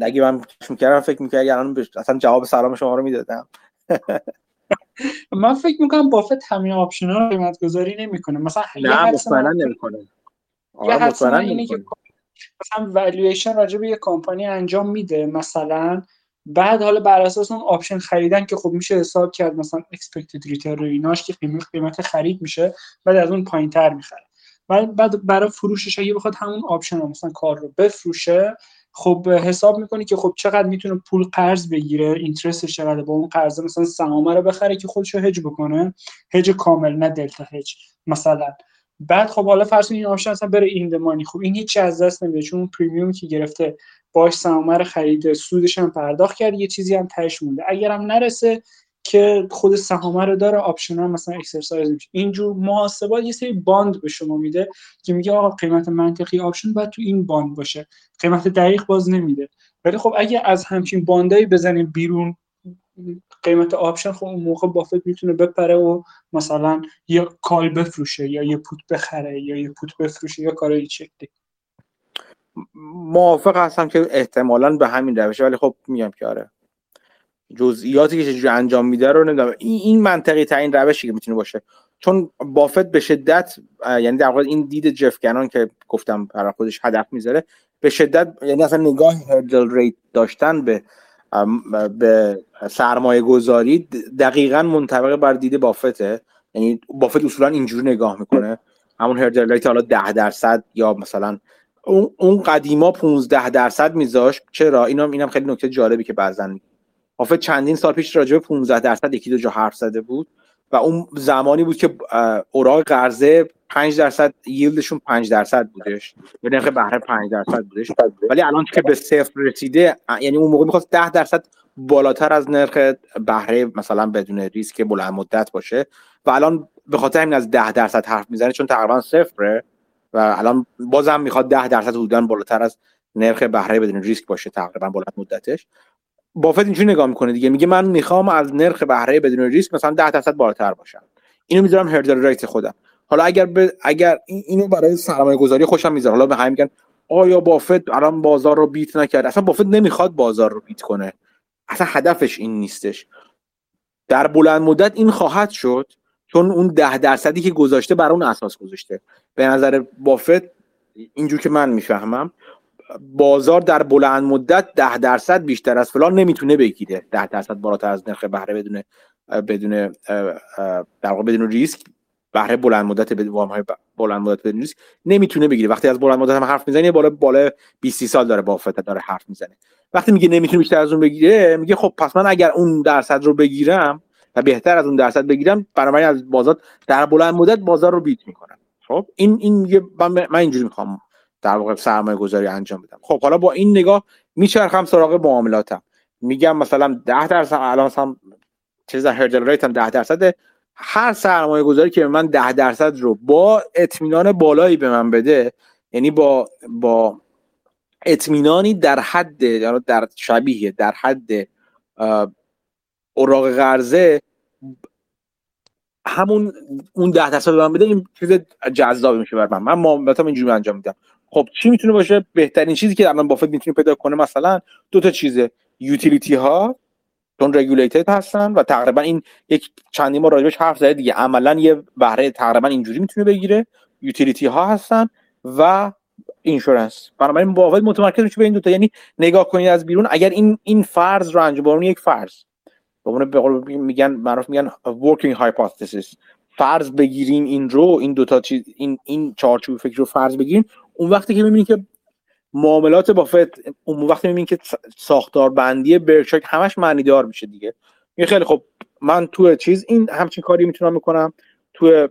نگی من کشف میکردم فکر میکردم الان اصلا جواب سلام شما رو میدادم. من فکر میکنم بافت همین آپشن ها رو قیمت گذاری نمیکنه. مثلا نه، مطمئنا نمیکنه. یه حدسم اینه که مثلا والویشن راجع به یه کمپانی انجام میده مثلا، بعد حالا بر اساس اون آپشن خریدن که خب میشه حساب کرد مثلا اکسپکتد ریترن رو ایناش که قیمت خرید میشه، بعد از اون پایینتر میخره. بعد برای فروشش اگه بخواد همون آپشن رو مثلا کار رو بفروشه، خب حساب میکنی که خب چقدر میتونه پول قرض بگیره، اینترستش چقدر، با اون قرض مثلا سهامه رو بخره که خودشو هج بکنه، هج کامل، نه دلتا هج مثلا. بعد خب حالا فرض کن این آپشن اصلا بره ایندمانی، خب این هیچ از دست نمیره چون پریمیوم که گرفته باش سهامه رو خریده، سودش هم پرداخت کرد، یه چیزی هم تهش مونده. اگرم نرسه که خود سهامه رو داره، آپشن هم مثلا اکسرسایز میشه. اینجور محاسبات یه سری باند به شما میده که میگه آقا قیمت منطقی آپشن باید تو این باند باشه، قیمت دقیق باز نمیده. ولی خب اگه از همچین باندایی بزنیم بیرون قیمت آپشن، خب اون موقع بافت میتونه بپره و مثلا یه کال بفروشه یا یه پوت بخره یا یه پوت بفروشه یا کارای این شکلی. موافق هستم که احتمالاً به همین روشه، ولی خب میگم که آره جزئیاتی که چجوری انجام میده رو نمیدونم. این منطقی ترین روشی که میتونه باشه، چون بافت به شدت، یعنی در واقع این دید جف کنان که گفتم برای خودش هدف میذاره، به شدت یعنی اصلا نگاه هردل ریت داشتن به سرمایه گذاری دقیقاً منطبق بر دید بافته. یعنی بافت اصولاً اینجوری نگاه میکنه، همون هردل ریت حالا 10% یا مثلا اون قدیما 15% میذاشت. چرا؟ اینم خیلی نکته جالبی که بعضن بافت چندین سال پیش راجع به 15% یکی دو جا حرف زده بود و اون زمانی بود که اوراق قرضه 5% ییلدشون 5% بودش، یعنی نرخ بهره 5% بودش، ولی الان که به صفر رسیده، یعنی اون موقع می‌خواست 10% بالاتر از نرخ بهره مثلا بدون ریسک بلند مدت باشه و الان به خاطر همین از 10% حرف میزنه چون تقریبا صفره و الان بازم می‌خواد 10% حدوداً بالاتر از نرخ بهره بدون ریسک باشه تقریبا بلند مدتش. بافت اینجوری نگاه میکنه دیگه، میگه من میخوام از نرخ بهره بدون ریسک مثلا 10% بالاتر باشم، اینو میذارم هردل ریت خودم. حالا اگر اینو برای سرمایه گذاری خوشم میذاره، حالا به هم میگن آیا بافت الان بازار رو بیت نکرد؟ اصلا بافت نمیخواد بازار رو بیت کنه، اصلا هدفش این نیستش. در بلند مدت این خواهد شد چون اون 10%ی که گذاشته بر اون اساس گذاشته. به نظر بافت اینجوری که من میفهمم بازار در بلند مدت 10% بیشتر از فلان نمیتونه بگیره، 10% بالاتر از نرخ بهره بدون در واقع بدون ریسک، بهره بلند مدت، وام‌های بلند مدت بدون ریسک نمیتونه بگیره. وقتی از بلند مدت هم حرف میزنه، بالا 20 سال داره بافت داره حرف میزنه، وقتی میگه نمیتونه بیشتر از اون بگیره، میگه خب پس من اگر اون درصد رو بگیرم و بهتر از اون درصد بگیرم، بنابراین از بازار در بلند مدت بازار رو بیت میکنم. خب این میگه من اینجوری میخوام در واقع سرمایه گذاری انجام بدم. خب حالا با این نگاه میچرخم سراغ معاملاتم، میگم مثلا 10% الان هم چیز هردل ریتم 10%، هر سرمایه گذاری که من 10% رو با اطمینان بالایی به من بده، یعنی با اطمینانی در حد، یعنی در شبیه در حد اوراق قرضه، همون اون 10% به من بده، این چیز جذاب میشه برام. من معاملاتم اینجوری انجام میدم. خب چی میتونه باشه؟ بهترین چیزی که الان بافت میتونه پیدا کنه مثلا دو تا چیزه: یوتیلیتی ها چون رگولیتد هستن و تقریبا این یک چندی ما راجبش حرف زدیم دیگه، عملا یه بهره تقریبا اینجوری میتونه بگیره، یوتیلیتی ها هستن و اینشورنس. بنابراین بافت متمرکز میشه به این دو تا. یعنی نگاه کنید از بیرون، اگر این فرض رو انجام بدیم، یک فرض به عنوان به قول معروف میگن ورکینگ هایپوتزیس فرض بگیریم، این رو این دو تا چیز، این چارچوب فکر رو فرض بگیریم، اون وقتی که میبینی که معاملات بافت، اون وقتی میبینی که ساختار بندی برکشاک همش معنی دار میشه دیگه. میگه خیلی خب من تو چیز این همچین کاری میتونم میکنم، تو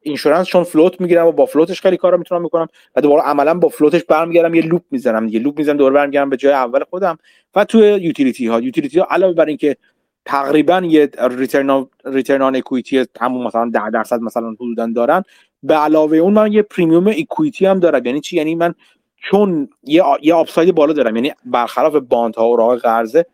اینشورنس چون فلوت میگیرم و با فلوتش خیلی کارا میتونم میکنم و دوباره عملا با فلوتش برمیگردم یه لوپ میزنم دیگه، لوپ میزنم دوباره برمیگردم به جای اول خودم. و تو یوتیلیتی ها علاوه بر اینکه تقریبا یه ریترن آن اکوئیتی همون مثلا 10% مثلا حدوداً دارن، به علاوه اون من یه پریمیوم اکوئیتی هم دارم. یعنی چی؟ یعنی من چون یه آپساید بالا دارم، یعنی برخلاف باندها و راه قرضه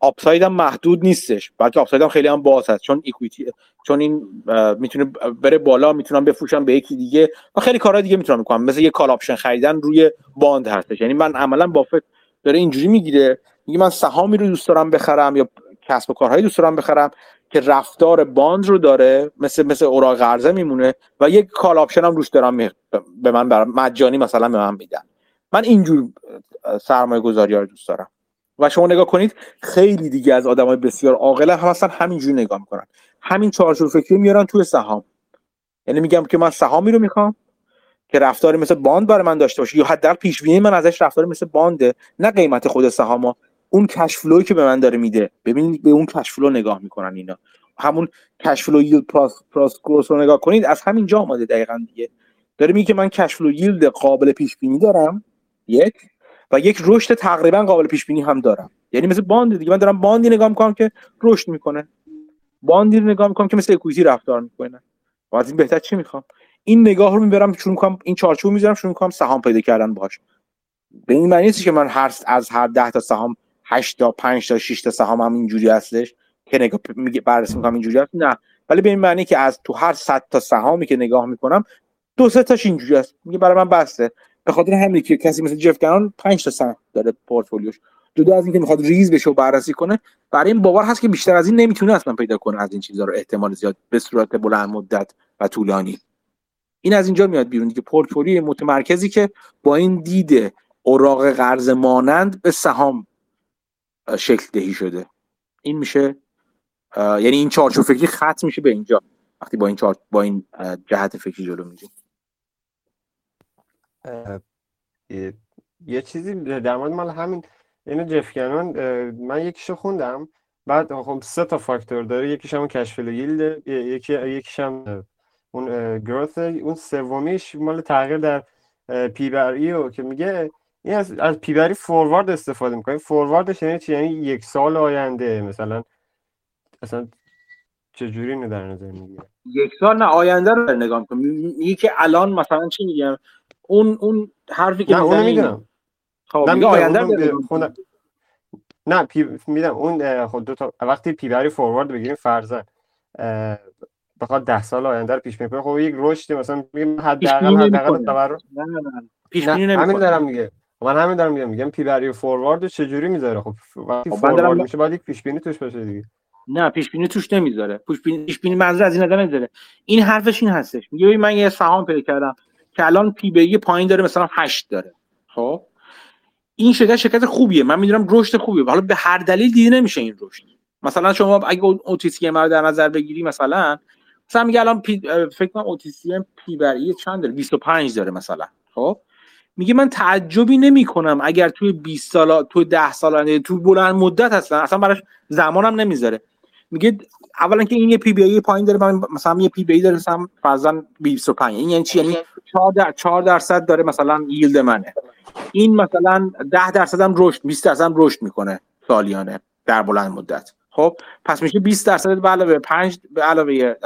آپسایدم محدود نیستش، بلکه آپسایدم خیلی هم باز هست، چون اکوئیتی، چون این میتونه بره بالا، میتونم بفروشم به یکی دیگه و خیلی کارهای دیگه میتونم بکنم، مثل یه کال آپشن خریدن روی باند هستش. یعنی من عملا بافت داره اینجوری میگیره، میگه من سهامی رو دوست دارم بخرم یا کسب و کارهای دوست دارم بخرم که رفتار باند رو داره، مثل اوراق قرضه میمونه و یک کال آپشن هم روش دارم به من مجانی مثلا به من میدن. من اینجور سرمایه گذاری ها رو دوست دارم و شما نگاه کنید خیلی دیگه از آدمای بسیار عاقل هم اصلا همینجوری نگاه میکنن، همین چارچوب فکری میارن توی سهام. یعنی میگم که من سهامی رو میخوام که رفتار مثل باند برای من داشته باشه یا حداقل پیش بینی من ازش رفتار مثل بانده، نه قیمت خود سهام‌ها، اون کش فلوی که به من داره میده. ببینید به اون کش فلو نگاه میکنن اینا، همون کش فلو ییلد پراس گروس رو نگاه کنید، از همین جا اومده دقیقاً دیگه. داره میگه که من کش فلو ییلد قابل پیش بینی دارم یک، و یک رشد تقریبا قابل پیش بینی هم دارم. یعنی مثل باند دیگه، من دارم باندی نگاه میکنم که رشد میکنه، باندی نگاه میکنم که مثل اکوئیتی رفتار میکنه. از این بهتر چی میخوام؟ این نگاه رو میبرم شروع میکنم، این چارچوب میذارم شروع میکنم سهام پیدا کردن باهاش. به این معنی نیست که من از هر 10 تا سهام 8 تا 5 تا 6 تا سهام هم اینجوری هستش که نگاه میگه بررسی میکنم اینجوری هست، نه، ولی به این معنی که از تو هر 100 تا سهامی که نگاه میکنم 2 3 تاش اینجوری است، میگه برای من بسته. به خاطر همین که کسی مثل جف گنان 5 تا سهم داره پورتفولیوش، جدا از اینکه میخواد ریز بشه و بررسی کنه، برای این باور هست که بیشتر از این نمیتونه اصلا پیدا کنه، از این چیزا رو احتمال زیاد به صورت بلند مدت و طولانی. این از اینجا میاد بیرون که پورتفولیوی متمرکزی که با این دید اوراق قرض مانند به سهام شکل دهی شده. این میشه، یعنی این چارچوب فکری ختم میشه به اینجا وقتی با این جهت فکری جلو میریم. یه چیزی در مورد مال همین اینو جف گنان، من یکیشو خوندم، بعد خب سه تا فاکتور داره، یکیش همون کش فلو ییلد، یکیش هم اون گروث، اون سومیش مال تغییر در پی بر ای که میگه این از پی بر ای فوروارد استفاده میکنه. فورواردش یعنی چی؟ یعنی یک سال آینده مثلا، اصلا چجوری اینو در نظر میگیره؟ یک سال نه، آینده رو نگاه میکنم، میگه که الان مثلا چی میگم، اون حرفی که میزنه خب میگه آینده رو نه میدم اون خود دو تا وقتی پی بر ای فوروارد بگیریم فرضاً بخواد 10 سال آینده رو پیش میکنه، خب یک رشد مثلا میگم حداقل تورم پیش بینی نمیکنه. همین دارم میگه، من همین دارم میگم پی بر ای فورواردو چه جوری میذاره؟ خب وقتی فوروارد میشه باید یک پیش بینی توش باشه دیگه. نه پیش بینی توش نمیذاره، پیش بینی منظور از این آدم نمیذاره. این حرفش این هستش، میگه ببین من یه سهام پیدا کردم که الان پی بی ای پایین داره، مثلا 8 داره، خب این شرکت خوبیه، من میدونم رشد خوبیه، حالا به هر دلیل دیده نمیشه این رشد. مثلا شما اگه اوتیسی ما رو در نظر بگیری، مثلا میگه الان فکر کنم اوتیسی پی بر ای چند داره، 25 داره مثلا، خب میگه من تعجبی نمیکنم اگر توی 20 سال، تو 10 سال آینده، تو بلند مدت اصلا براش زمانم نمیذاره. میگه اولا که این یه پی بی ای پایین داره، من مثلا یه پی بی ای داره مثلا فرضاً 25، این یعنی چی؟ یعنی 4% داره مثلا ییلد منه، این مثلا 10% هم رشد، 20% هم رشد میکنه سالیانه در بلند مدت. خب پس میشه 20% به علاوه 5 به علاوه 4%،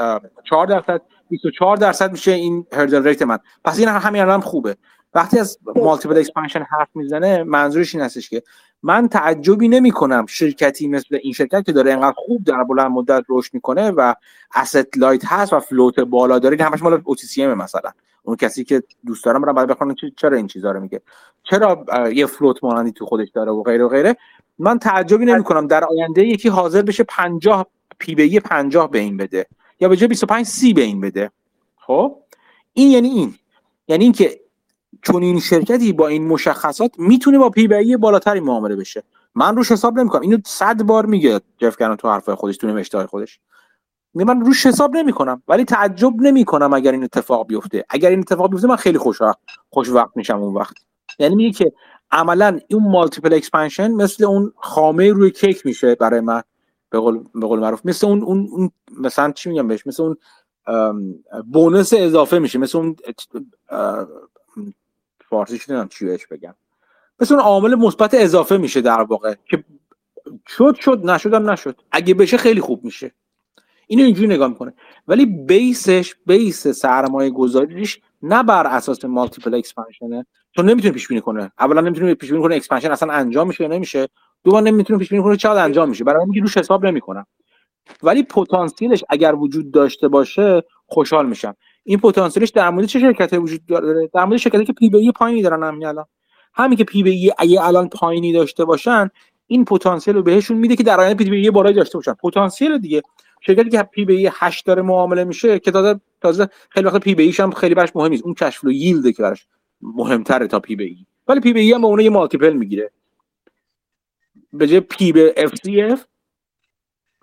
24% میشه این هردل ریت من. پس این همین الان خوبه. وقتی از مالتیپل اکسپنشن حرف میزنه، منظورش این هستش که من تعجبی نمیکنم شرکتی مثل این شرکت که داره اینقدر خوب در بلند مدت رشد میکنه و asset light هست و فلوت بالا داره، این همش مال OTCM مثلا. اون کسی که دوست دارم برام بخونن چرا این چیزا رو میگه، چرا یه فلوت مانندی تو خودش داره و غیره و غیره. من تعجبی نمیکنم در آینده یکی حاضر بشه 50 پی بی ای 50 به این بده یا به جای 25 سی به این بده. خب این یعنی اینکه چون این شرکتی با این مشخصات میتونه با پی بی ای بالاتری معامله بشه، من روش حساب نمیکنم. اینو 100 بار میگه جف گنان تو حرفای خودش، تو نوشته‌های خودش. من روش حساب نمیکنم ولی تعجب نمیکنم اگر این اتفاق بیفته. اگر این اتفاق بیفته من خیلی خوشوقت میشم اون وقت. یعنی میگه که عملاً اون مالتیپل اکسپنشن مثل اون خامه روی کیک میشه برای من، به قول معروف، مثل اون مثلا چی میگم بهش، مثل اون بونس اضافه میشه، مثل اون فارسیش نمیدونم چی بهش بگم، مثل اون عامل مثبت اضافه میشه در واقع که شد نشد، اگه بشه خیلی خوب میشه. اینو اینجوری نگاه میکنه، ولی بیس سرمایه گذاریش نه بر اساس مالتیپل اکسپنشنه، چون نمیتونه پیش بینی کنه. اولا نمیتونه پیش بینی کنه اکسپنشن اصلا انجام میشه یا نمیشه، دوم نمیتونه پیش بینی کنه چقدر انجام میشه، برای همین روش حساب نمیکنم. ولی پتانسیلش اگر وجود داشته باشه خوشحال میشم. این پتانسیلش در مورد چه شرکتی وجود داره؟ در مورد شرکتی که پی بی ای پایینی دارن. همین که پی بی ای اگه الان پایینی داشته باشن، این پتانسیل رو بهشون میده که در آینده پی بی ای بالایی داشته باشن. پتانسیل دیگه شرکتی که پی بی ای 8 داره معامله میشه، که تازه خیلی وقت پی بی ایش هم خیلی براش مهم نیست، اون کش فلو ییلد که براش مهمتره تا پی بی ای، ولی پی بی ای هم به اون یه مالتیپل میگیره. به جای پی بی اف سی اف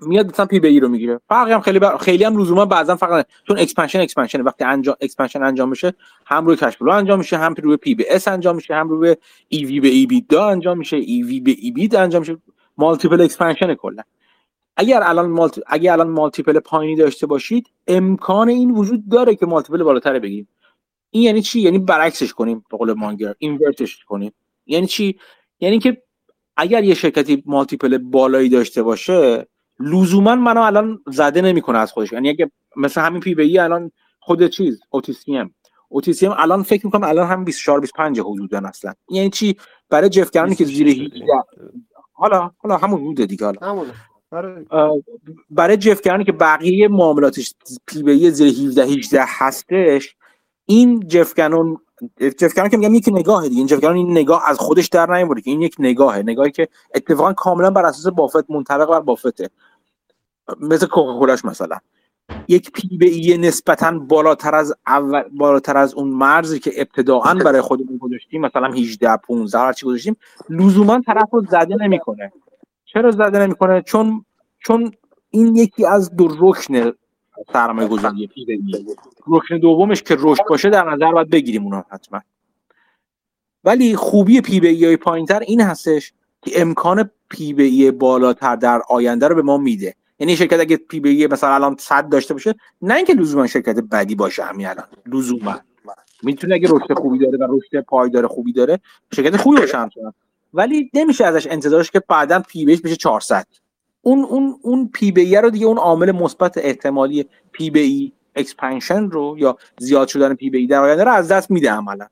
میاد مثلا پی بی ای رو میگیره. فرقی هم خیلی خیلی هم لزوما بعضا فرق نداره، چون اکسپنشن وقتی اکسپنشن انجام میشه، هم روی کش فلو انجام میشه، هم روی پی بی اس انجام میشه، هم روی ای وی به ای بی دا انجام میشه، ای وی به ای بی دا انجام میشه. مالتیپل اکسپنشن کلا. اگر الان مالتیپل پایینی داشته باشید، امکان این وجود داره که مالتیپل بالاتر بگیریم. این یعنی چی؟ یعنی برعکسش کنیم، به قول مانگر اینورتش کنیم. یعنی چی؟ یعنی که اگر یه شرکتی مالتیپل بالایی داشته باشه، لزوما منو الان زده نمیکنه از خودش. یعنی اگه مثلا همین پی بی ای الان خود چیز او تی سی ام الان فکر میکنم الان هم 24 25 حدودن اصلا. یعنی چی؟ برای جف کردن که زیر 18 حالا همون حدود دیگه، همون برای جف کردن که بقیه معاملاتش پی بی ای زیر 17 18 هستش، این جف کنون که میگم یک نگاهه دیگه. این جف کنون این نگاه از خودش در نمیاره که این یک نگاهی که اتفاقا کاملا بر اساس بافت، منطبق بر بافته، مثل کوکاکولاش مثلا یک پی بی ای نسبتا بالاتر از اون مرزی که ابتداعا برای خودمون گذاشتیم، مثلا 18 15 هر چی گذاشتیم، لزوما طرفو زده نمیکنه. چرا زده نمیکنه؟ چون این یکی از دو رکن سرمایه گذاری پی بی، رکن دومش که رشد باشه در نظر باید بگیریم اونا حتما. ولی خوبی پی بی ای پایینتر این هستش که امکان پی بی ای بالاتر در آینده رو به ما میده. یعنی شرکت اگه پی بی ای مثلا الان 100 داشته باشه، نه اینکه لزوما شرکت بدی باشه، همین الان لزوما میتونه اگه رشد خوبی داره و رشد پایدار خوبی داره، شرکت خوبی باشه همچنان. ولی نمیشه ازش انتظارش که بعداً پی بیش بشه 400. اون پی بی ای رو دیگه، اون عامل مثبت احتمالی پی بی ای اکسپنشن رو یا زیاد شدن پی بی ای در آینده رو از دست میده عملا.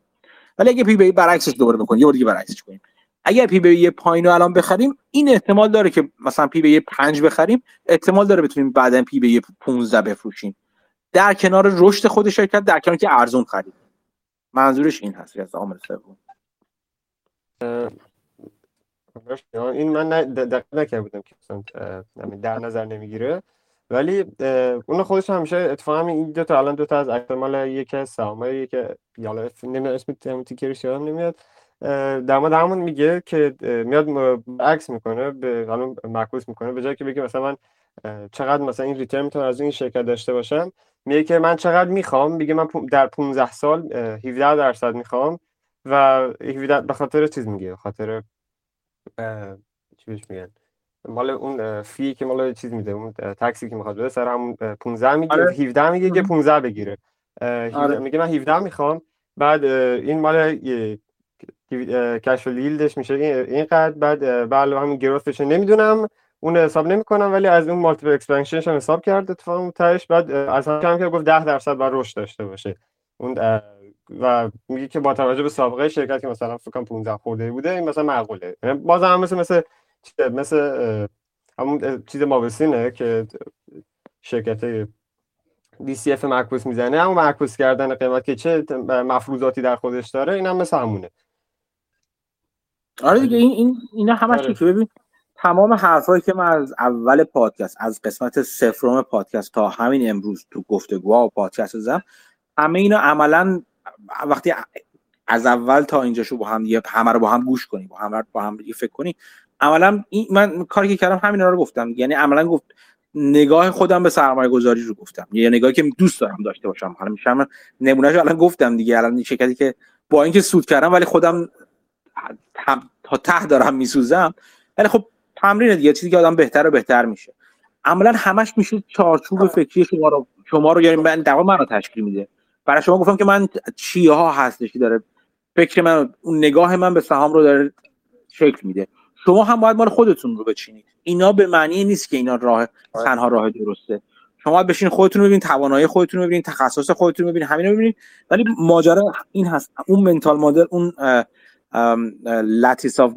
ولی اگه پی بی ای برعکسش دوباره بکنیم، یه بار دیگه برعکسش کنیم، اگر پی بی ای پایین رو الان بخریم، این احتمال داره که مثلا پی بی ای 5 بخریم، احتمال داره بتونیم بعداً پی بی ای 15 بفروشیم، در کنار رشد خود شرکت، در کنار که ارزون خرید. منظورش این هست از عامل سوم. این من دقیق نکردم که در نظر نمیگیره، ولی اون خودش همیشه اتفاقا این دوتا الان دوتا از اکتمال یکی سهامه، یکی یالا نمیدونم اسم تیکرش یادم نمیاد، در مورد همون میگه که میاد عکس میکنه، به قانون معکوس میکنه. به جای که بگه مثلا من چقدر مثلا این ریترن میتونم از این شرکت داشته باشم، میگه که من چقدر میخوام، میگه من در 15 سال 17% میخوام و به خاطر چیز میگه، به خاطر چی میگن، مال اون فی که مال چیز میده، اون تاکسی که میخواد بده سر همون 15 میگه، آره. 17 میگه که 15 بگیره، آره. میگه من 17 میخوام، بعد این مال کش و لیلدش میشه اینقدر، بعد علاوه همین گروثش نمیدونم اون حساب نمیکنم، ولی از اون مالتیپل اکسپنشنش هم حساب کرد اتفاقا اون تاش، بعد از هم کم کرد، گفت 10% بعد رشد داشته باشه اون، و میگه که با توجه به سابقه شرکت که مثلا فکر کنم 15 خورده بوده، این مثلا معقوله. باز هم مثل همون چیز مابسینه که شرکت DCF معکوس میزنه، همون معکوس کردن قیمت که چه مفروضاتی در خودش داره، این هم مثل همونه. آره دیگه، اینا همش آره. که ببین تمام حرفایی که من از اول پادکست، از قسمت 0 پادکست تا همین امروز تو گفتگوها و پادکست زدم، همه اینا عملاً وقتی از اول تا اینجاشو با هم همه رو با هم گوش کنی، با هم فکر کنی، عملاً من کاری که کردم همینا رو گفتم. یعنی عملاً گفت نگاه خودم به سرمایه گذاری رو گفتم، یه نگاهی که دوست دارم داشته باشم. حالا میشم نمونهشو الان گفتم دیگه. الان شرکتی که با اینکه سود کردم ولی خودم تا ته دارم میسوزم، ولی خب تمرین دیگه، چیزی که آدم بهتر و بهتر میشه. عملاً همش میشه چارچوب فکری شما رو یعنی من در واقع منو تشکیل میده. برای شما گفتم که من چیه ها هستش که داره فکر من، اون نگاه من به سهام رو داره شکل میده. شما هم باید مال خودتون رو بچینید. اینا به معنی نیست که اینا راه تنها راه درسته. شما باید بشین خودتون رو ببینید، توانایی خودتون رو ببینید، تخصص خودتون رو ببینید، همینا رو ببینید. ولی ماجرا این هست، اون منتال مدل، اون لاتیس ورک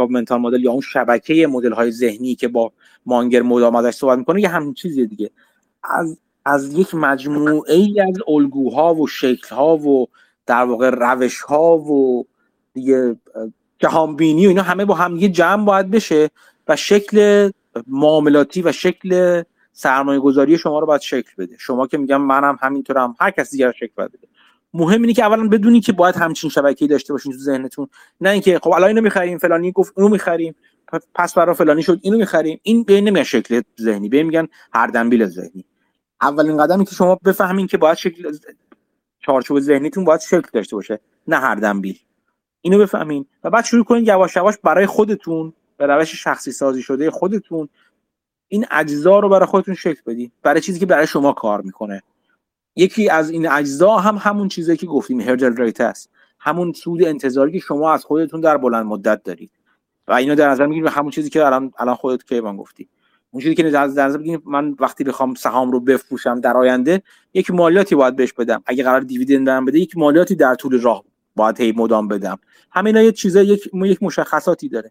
اف منتال مدل، یا اون شبکه مدل های ذهنی که با مانگر مدام ازش صحبت می‌کنه، یه همین چیزیه دیگه. از یک مجموعه ای از الگوها و شکلها و در واقع روشها و دیگه جهانبینی و اینا همه با هم یه جمع باید بشه و شکل معاملاتی و شکل سرمایه گذاری شما رو باید شکل بده. شما که میگم منم همینطورم، هر کس دیگه رو شکل باید بده. مهم اینه که اولا بدونی که باید همچین شبکه‌ای داشته باشین تو ذهنتون، نه اینکه خب الان اینو می‌خریم، فلانی گفت اونو می‌خریم، پس برای فلانی شد اینو میخریم. این به این نمیگن شکل ذهنی، به این میگن هر دنبیل ذهنی. اولین قدمی که شما بفهمین که باید شکل چارچوب ذهنیتون باید شکل داشته باشه، نه هر دنبیل. اینو بفهمین و بعد شروع کنین یواش یواش برای خودتون به روش شخصی سازی شده خودتون این اجزا رو برای خودتون شکل بدین، برای چیزی که برای شما کار میکنه. یکی از این اجزا هم همون چیزی که گفتیم، هردل ریت است، همون سود انتظاری که شما از خودتون در بلند مدت دارید. و اینو در نظر میگیریم همون چیزی که الان خودت کیوان گفتی، اون چیزی که در نظر بگیریم من وقتی بخوام سهام رو بفروشم در آینده یک مالیاتی باید بهش بدم، اگه قرار دیویدند بدم بده یک مالیاتی در طول راه باید هی مدام بدم. همینا یه چیزا یک مشخصاتی داره.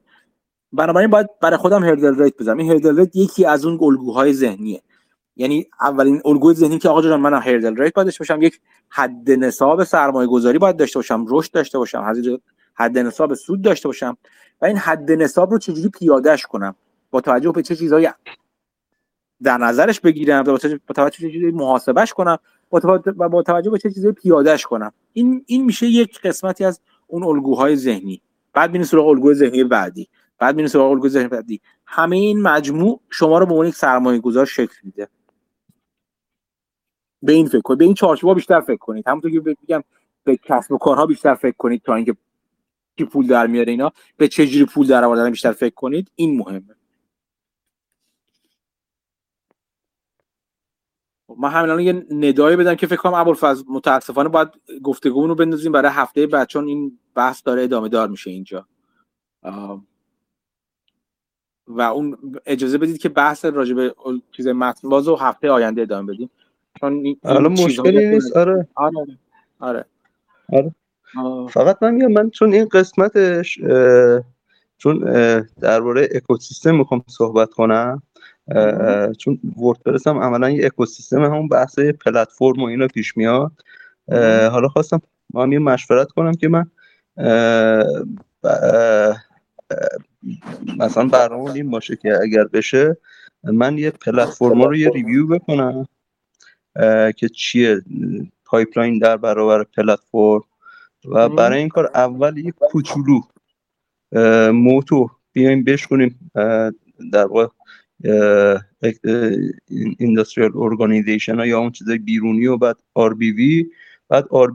بنابراین باید برای خودم هردل ریت بزنم. این هردل ریت یکی از اون الگوهای ذهنیه، یعنی اولین الگوی ذهنی که آقا جان من هردل ریت باید داشته باشم، یک حد نصاب سرمایه‌گذاری باید داشته باشم، رشد داشته باشم، حد نصاب سود داشته باشم. و این حد نصاب رو چجوری پیادهش کنم، با توجه به چه چیزایی در نظرش بگیرم، با توجه به چه چیزایی محاسبهش کنم، با توجه به چه چیزایی پیادهش کنم. این میشه یک قسمتی از اون الگوهای ذهنی. بعد میریم سراغ الگوی ذهنی بعدی، بعد میریم سراغ الگوی ذهنی بعدی. همه این مجموع شما رو به عنوان یک سرمایه‌گذار شکل میده. به این فکر کنید، به این چارچوب‌ها بیشتر فکر کنید. همونطور که میگم به کسب و کارها بیشتر فکر کنید تا اینکه کی پول در میاره اینا، به چه جوری پول در آوردن بیشتر فکر کنید. این مهمه. ما همین الان یه ندایی بدم که فکر کنم ابوالفضل متاسفانه باید گفتگومون رو بندازیم برای هفته بعد، چون این بحث داره ادامه دار میشه اینجا. و اون اجازه بدید که بحث راجع به چیز متن بازو هفته آینده ادامه بدیم، چون حالا مشکلی نیست. آره. فقط من میگم من چون این قسمتش چون درباره اکوسیستم میخوام صحبت کنم، چون وردپرس هم عملا یه اکوسیستم، همون بحث پلتفرم و اینا پیش میاد. حالا خواستم ما هم یه مشورت کنم که من مثلا برنامه این باشه که اگر بشه من یه پلتفرما رو یه ریویو بکنم که چیه پایپلاین در برابر پلتفرم. و برای این کار اول یک کوچولو موتو بیایم بشکنیم در واقع اینداستریال ارگانیزیشن ها یا اون چیزای بیرونی، و بعد آر بی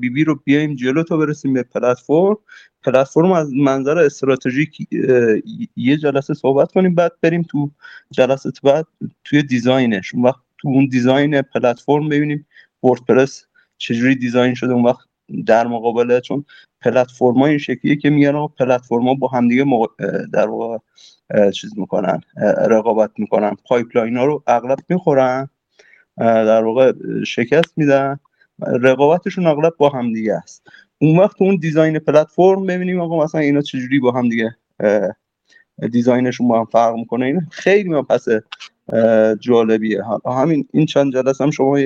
وی رو بیایم جلو تا برسیم به پلتفرم از منظر استراتژیک یه جلسه صحبت کنیم، بعد بریم تو جلسه بعد توی دیزاینش. اون وقت تو اون دیزاین پلتفرم ببینیم وردپرس چجوری دیزاین شده اون وقت در مقابله، چون پلتفرما این شکلیه که میگن پلتفرما با همدیگه در واقع چیز میکنن، رقابت میکنن، پایپلاین ها رو اغلب میخورن، در واقع شکست میدن، رقابتشون اغلب با همدیگه است. اون وقت اون دیزاین پلتفرم ببینیم آقا مثلا اینا چجوری با همدیگه دیزاینشون با هم فرق میکنه. این خیلی مبحث جالبیه. همین این چند جلسه هم شما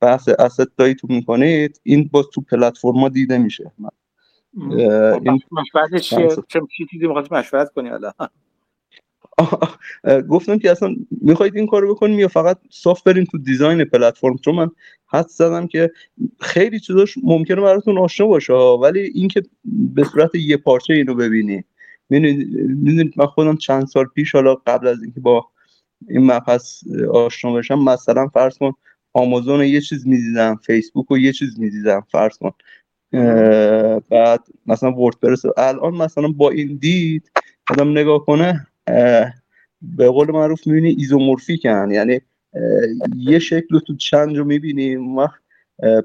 بحث asset دایتون میکنید، این باز تو پلتفرما دیده میشه. این مشورت چه چیزی میخواید مشورت کنی؟ حالا گفتم که اصلا میخواید این کارو بکنیم یا فقط صاف بریم تو دیزاین پلتفرم، چون من حدس زدم که خیلی چیزاش ممکنه براتون آشنا باشه، ولی اینکه به صورت یه پارچه اینو ببینید. میدونید من خودم چند سال پیش، حالا قبل از اینکه با این مبحث آشنا بشم، مثلا فرض کن آمازون یه چیز می‌دیدم، فیسبوک رو یه چیز می‌دیدم، فرض کن بعد مثلا وردپرس الان مثلا با این دید آدم نگاه کنه به قول معروف می‌بینی ایزومورفیکن، یعنی یه شکل رو تو چند رو می‌بینی، وقت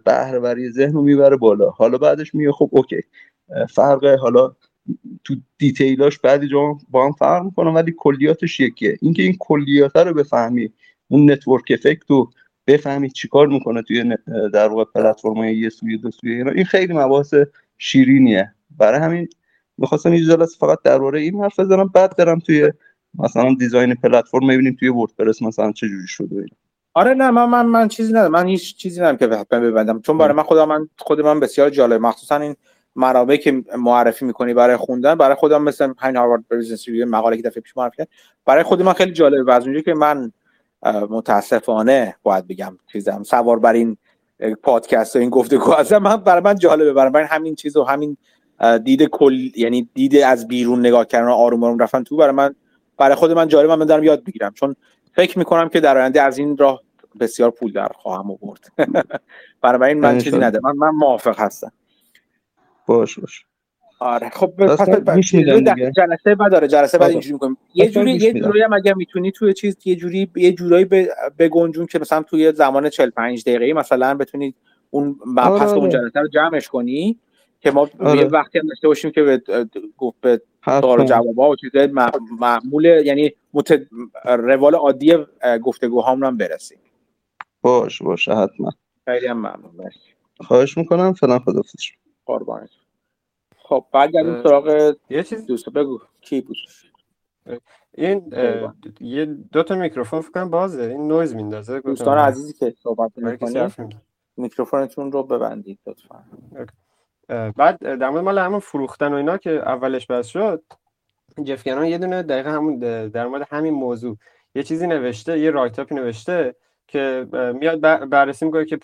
بهره‌وری ذهن رو میبره بالا. حالا بعدش میگه خب اوکی فرقه، حالا تو دیتیلاش بعدی جا با هم فرق می‌کنه ولی کلیاتش یکیه. اینکه این کلیات رو بفهمی، اون نتورک افکت رو بفهمید چیکار میکنه توی در واقع پلتفرم‌های یه سوی دو سوی اینا، این خیلی مباحث شیرینیه. برای همین می‌خواستم یه جلسه فقط درباره این حرف بزنم، بعد برم توی مثلا دیزاین پلتفرم ببینیم توی وردپرس مثلا چه جوری شده اینا. آره نه من چیزی ندارم، من هیچ چیزی ندارم که حتما ببندم، چون برای من خودم بسیار جالب، مخصوصا این منابعی که معرفی می‌کنی برای خوندن، برای خودم مثلا همین هاروارد بیزنس ریویو مقاله که دفعه پیش معرفی کرد برای خود من خیلی جالبه. از اونجایی که من متاسفانه باید بگم چیزام سوار بر این پادکست و این گفتگو هستم، برای من جالبه، برای من همین چیز و همین دید کل، یعنی دید از بیرون نگاه کردن و آروم رفتن تو برای من برای خود من جالب، من دارم یاد میگیرم، چون فکر میکنم که در آینده از این راه بسیار پول در خواهم آورد. برای من چیزی نده، من موافق هستم. باش باش. آره خب پس جلسه بعد داره، جلسه بعد اینجوری می‌کنیم. یه جوری هم اگه میتونی توی چیز یه جورایی بگنجون که مثلا توی زمان 45 دقیقه‌ای مثلا بتونی اون پس اون جلسه رو جمعش کنی که ما یه وقتی هم داشته باشیم که به سوال و جواب‌ها و چیزای معمول، یعنی روال عادی گفتگوهامون هم برسیم. باشه حتما. خیلی هم ممنون. خواهش می‌کنم، فعلا خداحافظ. قربانت. خب برگردیم سراغ یه چیز دوست. بگو کی بود این یه دو تا میکروفون فکر کنم بازه، این نویز میندازه. دوستان عزیزی که صحبت می‌کنید میکروفونتون رو ببندید لطفاً. بعد در مورد مال همون فروختن و اینا که اولش بحث شد، جف گنان یه دونه دقیقاً همون در مورد همین موضوع یه چیزی نوشته، یه رایت اپی نوشته که میاد بررسی می‌کنه که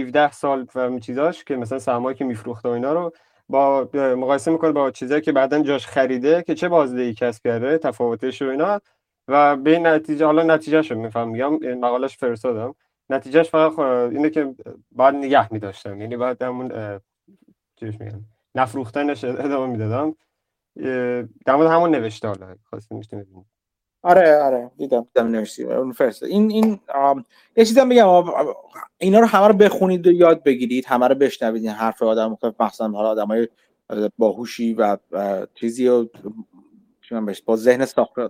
17 سال و چیزاش که مثلا سهامایی که میفروخته و اینا رو با مقایسه میکنه با چیزایی که بعدن جاش خریده که چه بازدهی کسب کرده، تفاوتش و اینا، و به این نتیجه، حالا نتیجهشو میفهمم، این مقالهش فرستادم، نتیجهش فقط اینه که بعد نگه می‌داشتم، یعنی بعد همون چیش میگم نفروختنش ادامه میدادم. در مورد همون نوشته حالا خواستم میشتم. آره دیدم نوشتی اون فرست. این یه چیزی هم بگم، اینا رو همه رو بخونید و یاد بگیرید، همه رو بشنوید، این حرف آدم مختلف، مخصوصا حالا آدمای باهوشی و چیزی و چون بهش با ذهن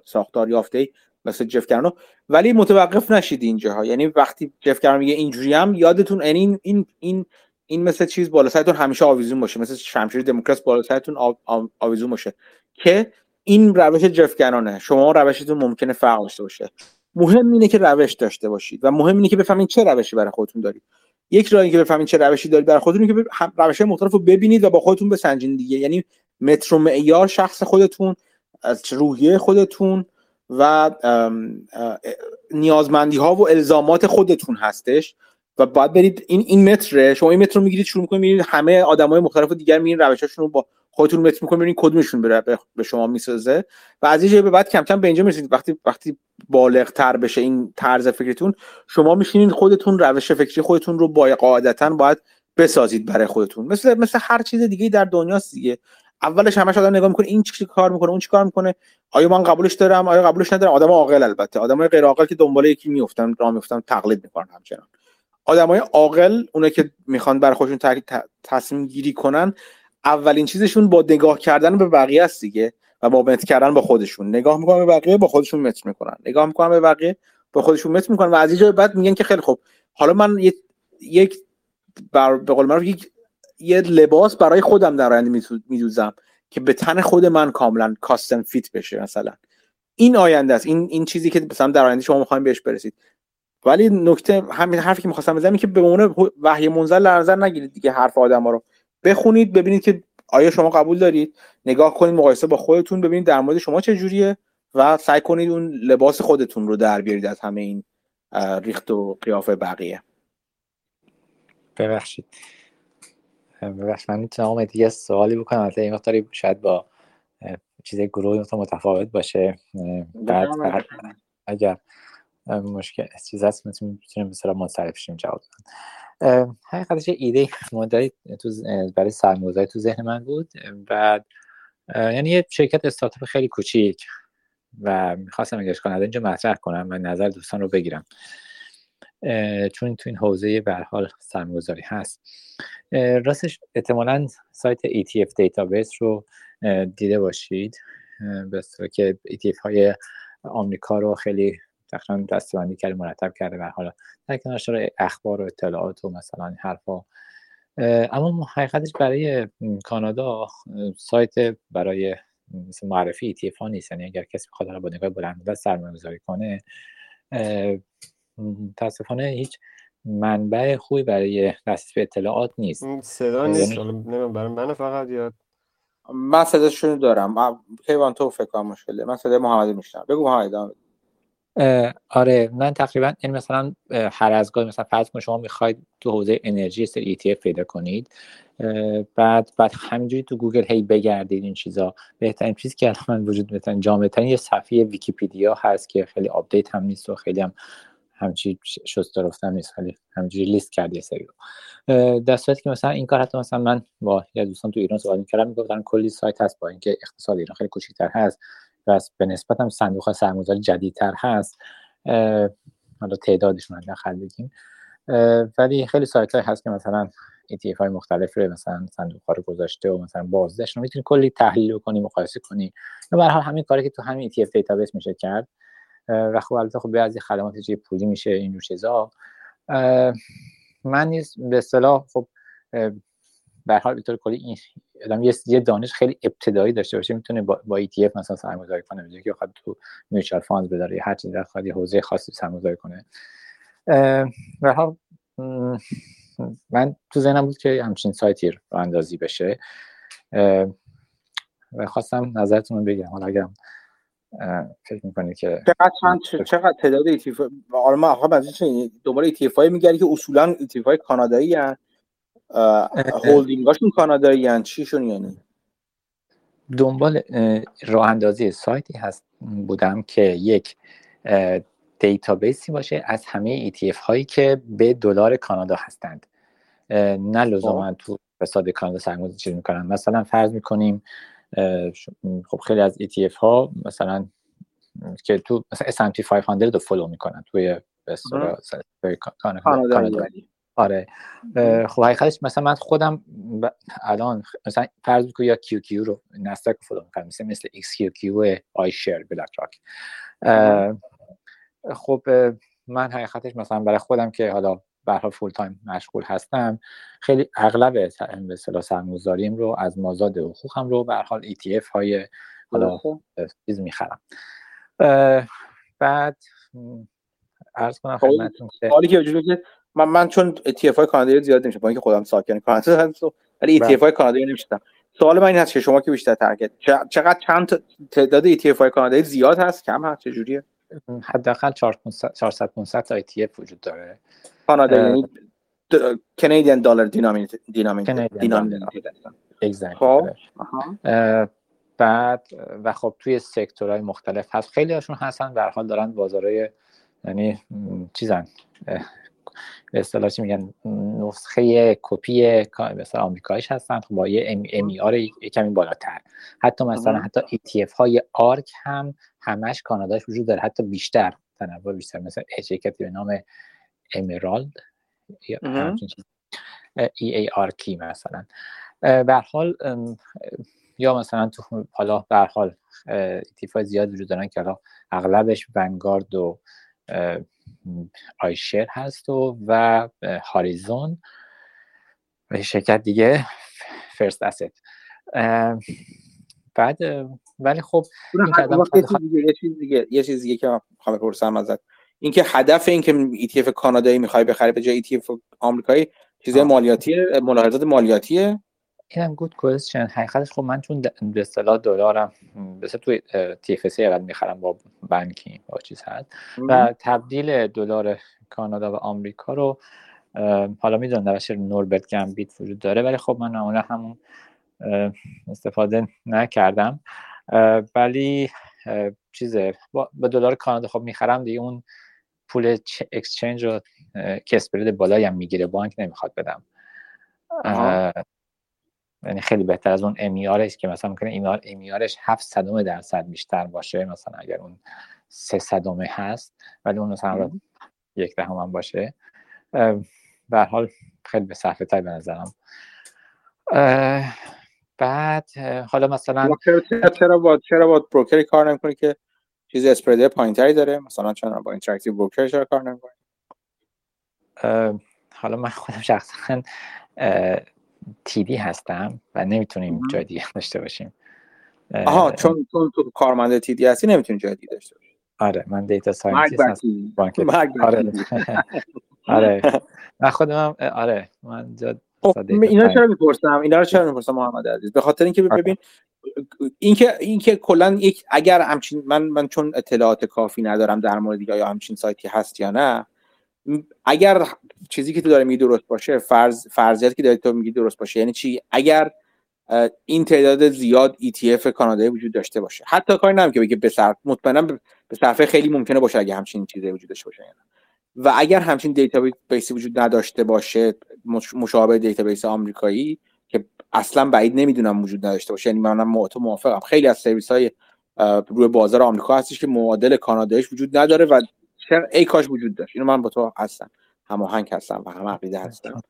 ساختار یافته مثل جف گنان، ولی متوقف نشید اینجاها. یعنی وقتی جف گنان میگه اینجوری هم یادتون این این این این مثل چیز بالا سرتون همیشه آویزون باشه، مثل شمشیر دموکراس بالا سرتون آویزون باشه که این روش جف گنانه. شما روشتون ممکنه فرق داشته باشه، مهم اینه که روش داشته باشید و مهم اینه که بفهمید چه روشی برای خودتون دارید. یک راه اینه که بفهمید چه روشی دارید برای خودتون، که روش‌های مختلفو ببینید و با خودتون بسنجین دیگه. یعنی متر و معیار شخص خودتون، روحیه خودتون و نیازمندی‌ها و الزامات خودتون هستش و باید برید این متره. شما این متر رو میگیرید، شروع می‌کنید می‌بینید همه آدمای مختلفو دیگر می‌بینید، روش‌هاشون رو با خودتون متر می‌کنید، می‌بینید کدومشون به شما میسازه و از یه جایی به بعد کم کم به اینجا می‌رسید. وقتی بالغ‌تر بشه این طرز فکرتون، شما می‌شینید خودتون روش فکری خودتون رو قاعدتاً باید بسازید برای خودتون. مثل هر چیز دیگه در دنیاست دیگه. اولش همش آدم نگاه می‌کنه این چی کار می‌کنه، اون چی کار می‌کنه، آیا من قبولش دارم، آیا قبولش ندارم. آدم عاقل، البته آدمای غیر عاقل که دنبال یکی می‌افتن، راه می‌افتن، تقلید می‌کنن همچنان. آدمای عاقل، اونایی که می‌خوان برای خودشون تصمیم گیری کنن، اولین چیزشون با نگاه کردن به بقیه است دیگه و با متر کردن با خودشون. نگاه میکنن به بقیه، با خودشون متر میکنن، نگاه میکنن به بقیه، با خودشون متر میکنن و از اینجا بعد میگن که خیلی خوب، حالا من یک به قول معروف یه لباس برای خودم در آینده میدوزم که به تن خود من کاملا کاستم فیت بشه مثلا. این آینده است، این چیزی که مثلا در آینده شما میخواین بهش برسید. ولی نکته همین حرفی که میخواستم بزنم که به معنی وحی منزل در نظر نگیرید دیگه. حرف آدما رو بخونید، ببینید که آیا شما قبول دارید، نگاه کنید، مقایسه با خودتون ببینید در مورد شما چه جوریه و سعی کنید اون لباس خودتون رو در بیارید از همه این ریخت و قیافه بقیه. ببخشید من میتونم دیگه سوالی بکنم، البته این مقداری شاید با چیز گروهی متفاوت باشه، بعد اگر مشکل چیز هست میتونیم مثلا منصرف شیم جواب بدیم. حقیقتش ایده مداری برای سرمایه‌گذاری تو ذهن من بود. بعد یعنی یه شرکت استارتاپ خیلی کوچیک و می‌خواستم اگرش کنم اینجا مطرح کنم و نظر دوستان رو بگیرم، چون تو این حوزه به هر حال سرمایه‌گذاری هست. راستش احتمالاً سایت ETF دیتابیس رو دیده باشید، بس که ETF های آمریکا رو خیلی تقریبا دسته‌بندی کرده، مرتب کرده و حالا در کنارش اخبار و اطلاعات و مثلا این حرفا. اما حقیقتش برای کانادا سایت برای مثلا معرفی ETF ها نیست، یعنی اگر کسی بخواد حالا با نگاه بلندمدت سرمایه‌گذاری کنه، متاسفانه هیچ منبع خوبی برای دسترسی به اطلاعات نیست. صدا نیست، نمیدونم برای من فقط یاد من صداشونو دارم. کیوان تو فکر کنم مشکله، من صدای محمدی میشنم. بگو محمد. آره من تقریبا این مثلا هر از گاهی مثلا فرض کن شما میخواید تو حوزه انرژی سری ETF پیدا کنید، بعد همینجوری تو گوگل هی بگردید این چیزا. بهترین چیزی که الان وجود داره جامع ترین یه صفحه ویکی‌پدیا هست که خیلی آپدیت هم نیست و خیلی هم همچین شست رفتم نیست، خیلی همینجوری لیست کرد یه سری رو. در صورتی که مثلا این کار حتی مثلا من با یه دوستان تو ایران صحبت می‌کردم، میگفتن کلی سایت هست با اینکه اقتصاد ایران خیلی کوچیک‌تر هست و به نسبت هم صندوق سرمایه‌گذاری جدیدتر هست، حالا تعدادشون رو داخل بگیم، ولی خیلی سایت‌های هست که مثلا ETF های مختلف رو مثلا صندوق‌ها رو گذاشته و مثلا بازدهیش رو میتونی کلی تحلیل کنی، مقایسه کنی. به هر حال همین کاری که تو همین ETF دیتابیس میشه کرد و خب البته خب بعضی خدمات جای پولی میشه این جور چیزا. من نیز به اصطلاح خب به هر حال به طور کلی این آدم یه دانش خیلی ابتدایی داشته باشه، میتونه با ETF مثلا سرمایه‌گذاری کنه، میگه که بخواد تو میوچوال فاند بذاره یا هر چیز در خاطر حوزه خاصی سرمایه‌گذاری کنه. به هر حال من تو ذهنم بود که همچین سایتی رو اندازی بشه و خواستم نظرتون رو بگم. حالا اگرم فکر می‌کنید که چقدر تعداد ETF آرما آقا از چه دوباره ETF های میگردی که اصولا ETF های کانادایی ان، هولدینگاشون کانادایی ان، چیشون؟ یعنی دنبال راه اندازی سایتی هست بودم که یک دیتابیسی باشه از همه ETF هایی که به دلار کانادا هستند، نه لزوما تو اقتصاد کانادا سرمایه چیز میکنن. مثلا فرض میکنیم خب خیلی از ETF ها مثلا که تو مثلا S&P 500 رو فالو میکنن توی کانادا. آره خب حقیقتش مثلا من خودم الان مثلا فرض میکنم یا QQ رو نستاک فالو میکنم، مثل XQQ iShare بلک راک. خب من حقیقتش مثلا برای خودم که حالا به هر حال فول تایم مشغول هستم، خیلی اغلب به اصطلاح سرمایه‌گذاریم رو از مازاد حقوقم رو به هر حال ETF های حالا چیز می‌خرم. بعد عرض کنم خدمتتون که حالی که وجود داره من چون ETF های کانادایی زیاد نمی‌شم، با اینکه خودم ساکن کانادا هستم ولی ETF های کانادایی نمی‌شم. سوال من این هست که شما که بیشتر ترکت چقدر تعداد ETF های کانادایی زیاد هست، کم هست، چه جوریه؟ حداقل 400-500 تا ETF وجود داره کانادا، یعنی کانادین دلار دینامیت. خب بعد و خب توی سکتورهای مختلف هست، خیلی هاشون هستن به هر حال دارن بازارهای یعنی چیزن به اصطلاح چی میگن نسخه کپی مثلا آمریکاییش هستن، خب با یه MER کمی بالاتر. حتی مثلا حتی ETF های آرک هم همش کاناداش وجود داره، حتی بیشتر تنوع بیشتر. مثلا شرکتی به نام Emerald یا همچین چیز EARK مثلا به هر حال، یا مثلا تو حالا به هر حال ETF های زیاد وجود دارن که حالا اغلبش ونگارد و iShare هست و هاریزون و شرکت دیگه فرست اسید. بعد ولی خب یه چیز دیگه که میخوام بپرسم ازت این که هدف این که ETF کانادایی میخوای بخری به جای ETF آمریکایی چیزای مالیاتیه، ملاحظات مالیاتیه؟ اینم گود کوئسچن. حقیقتش خب من چون به اصطلاح دلارم مثلا توی TFSA قد میخرم با بانکی با چیز هست و تبدیل دلار کانادا و آمریکا رو حالا میدونم درش نوربرت گمبیت وجود داره ولی خب من معمولا همون استفاده نکردم، ولی چیزه با دلار کانادا خب میخرم دیگه، اون پول اکسچنج رو که اسپرد بالایی هم میگیره بانک نمیخواد بدم، یعنی خیلی بهتر از اون MERش که مثلا ممکنه MERش 0.07% بیشتر باشه، مثلا اگر اون 0.03 هست ولی اون مثلا 0.01 هم باشه، به هر حال خیلی به صرفه تر به نظرم. بعد حالا مثلا چرا با بروکری کار نمی‌کنی که چیز اسپرد پایین‌تری داره، مثلا چرا با اینتراکتیو بروکر چرا کار نمی‌کنی؟ حالا من خودم شخصا TD هستم و نمیتونیم جای دیگه داشته باشیم. آها چون تو کارمند TD هستی نمیتونی جای دیگه داشته باشی. آره من دیتا ساینتیست هستم. آره من خودم آره من اینا چرا میپرسم محمد عزیز؟ به خاطر اینکه ببین این که کلا یک اگر همچین من چون اطلاعات کافی ندارم در مورد یا همچین سایتی هست یا نه، اگر چیزی که تو داری میگی درست باشه، فرضیت که داری تو میگی درست باشه، یعنی چی؟ اگر این تعداد زیاد ETF کانادایی وجود داشته باشه، حتی کاری نمی‌کنم که بگه مطمئنا به صرفه خیلی ممکنه باشه اگه همچین چیزی وجود داشته باشه، یعنی. و اگر همچین دیتابیسی وجود نداشته باشه مشابه دیتابیس آمریکایی که اصلا بعید نمیدونم وجود نداشته باشه، یعنی منم موافقم، خیلی از سرویس‌های روی بازار آمریکا هستش که معادل کاناداییش وجود نداره و ای کاش وجود داشت. اینو من با تو هستم، هماهنگ هستم و هم عقیده هستم.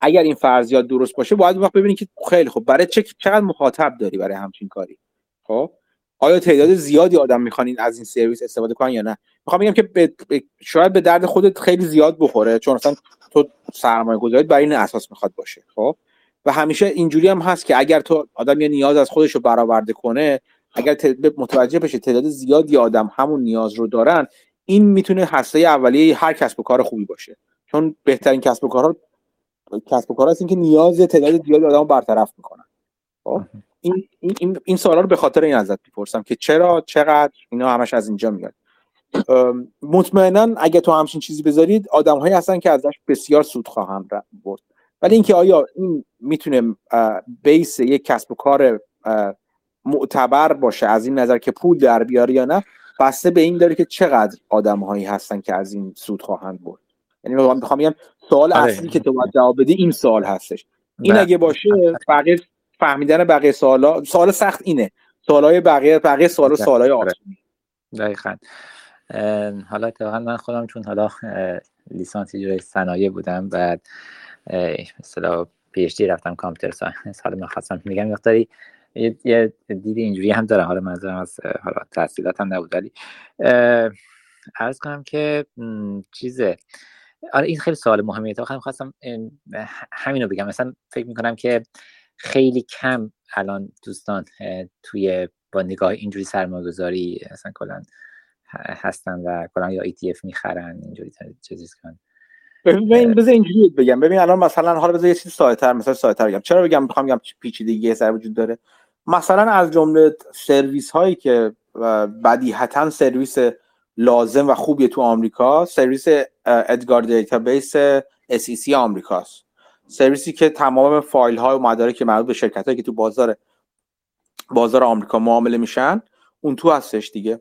اگر این فرضیات درست باشه باید وقت ببینید که خیلی خب برای چقدر مخاطب داری برای همچین کاری. خب آیا تعداد زیادی آدم میخوان از این سرویس استفاده کنن یا نه؟ میخوام بگم که شاید به درد خودت خیلی زیاد بخوره، چون اصلا تو سرمایه‌گذاری برای این اساس میخواد باشه. خب و همیشه اینجوری هم هست که اگر تو آدم یه نیاز از خودش رو برآورده کنه، اگر متوجه بشه تعداد زیادی آدم همون نیاز رو دارن، این میتونه هسته اولیه هر کسب و کار خوبی باشه، چون بهترین کسب و کارها هستن که نیاز تعداد زیادی آدمو برطرف میکنن. خب این سوالا رو به خاطر این ازت میپرسم که چرا، چقدر، اینا همش از اینجا میاد. مطمئنا اگه تو همچین چیزی بذارید آدم‌هایی هستن که ازش بسیار سود خواهند برد، ولی اینکه آیا این میتونه بیس یک کسب و کار معتبر باشه از این نظر که پول در بیاره یا نه، بسته به این داره که چقدر آدم‌هایی هستن که از این سود خواهند برد. یعنی میخوام بگم سوال اصلی که تو باید جواب بدی این سوال هستش. این اگه باشه فقط فهمیدن بقیه سوالا، سوال سخت اینه، سوالای بقیه سوالا سوالای آسونی. دقیقاً. حالا اتفاقاً من خودم چون حالا لیسانس اجرای صنایع بودم، بعد مثلا پی اچ دی رفتم کامپیوتر ساینس، حالا من خواستم میگم مقداری یه دید اینجوری هم داره، حالا منظورم از حالا تحصیلاتم نبود، ولی عرض کنم که چیزه. آره این خیلی سوال مهمیه. تا آخر خواستم همین رو بگم. مثلا فکر میکنم که خیلی کم الان دوستان توی با نگاه اینجوری سرمایه‌گذاری مثلا کلا هستن و کلا یا ETF میخرن اینجوری چیزی کنن. ببین بذار اینجوری بگم، ببین الان مثلا حالا بذار یه چیز ساده‌تر، مثلا ساده‌تر بگم، چرا بگم میخوام بگم پیچیدگی سر وجود داره. مثلا از جمله سرویس هایی که بدیهیاً سرویس لازم و خوبیه تو آمریکا، سرویس ادگار دیتابیس SEC آمریکاست، سرویسی که تمام فایل ها و مدارک مربوط به شرکت هایی که تو بازار آمریکا معامله میشن اون تو هستش دیگه،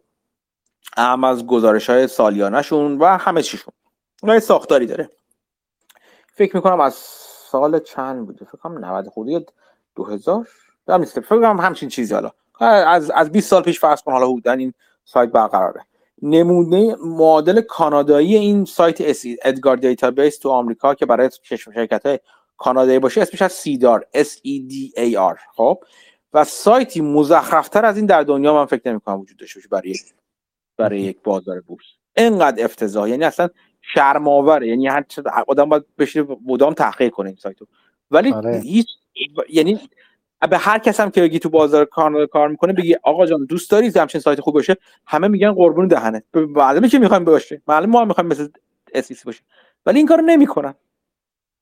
هم از گزارش های سالیانه شون و همه چیشون. اون ساختاری داره. فکر میکنم از سال چند بوده، فکر کنم 90 خورده یا 2000 هم نیست، فکر کنم همچین چیزی. حالا از 20 سال پیش فرض کن، حالا حدوداً این سایت برقراره. نمونه معادل کانادایی این سایت ادگار دیتابیس تو آمریکا که برای شرکت‌های کانادایی باشه اسمش از سیدار SEDAR. خب و سایتی مزخرف‌تر از این در دنیا من فکر نمی‌کنم وجود داشته باشه برای یک بازار بورس. اینقدر افتضاح، یعنی اصلا شرم‌آوره، یعنی هر آدم باید بشه مدام تحقیق کنه این سایتو. ولی هیچ، یعنی به هر کس هم که بگی تو بازار کانادا کار میکنه بگی آقا جان دوست داری همچین سایت خوب باشه، همه میگن قربون دهنه، معلومه که میخوایم باشه، معلومه ما هم میخوایم مثل SEC باشه، ولی این کارو نمیکنن.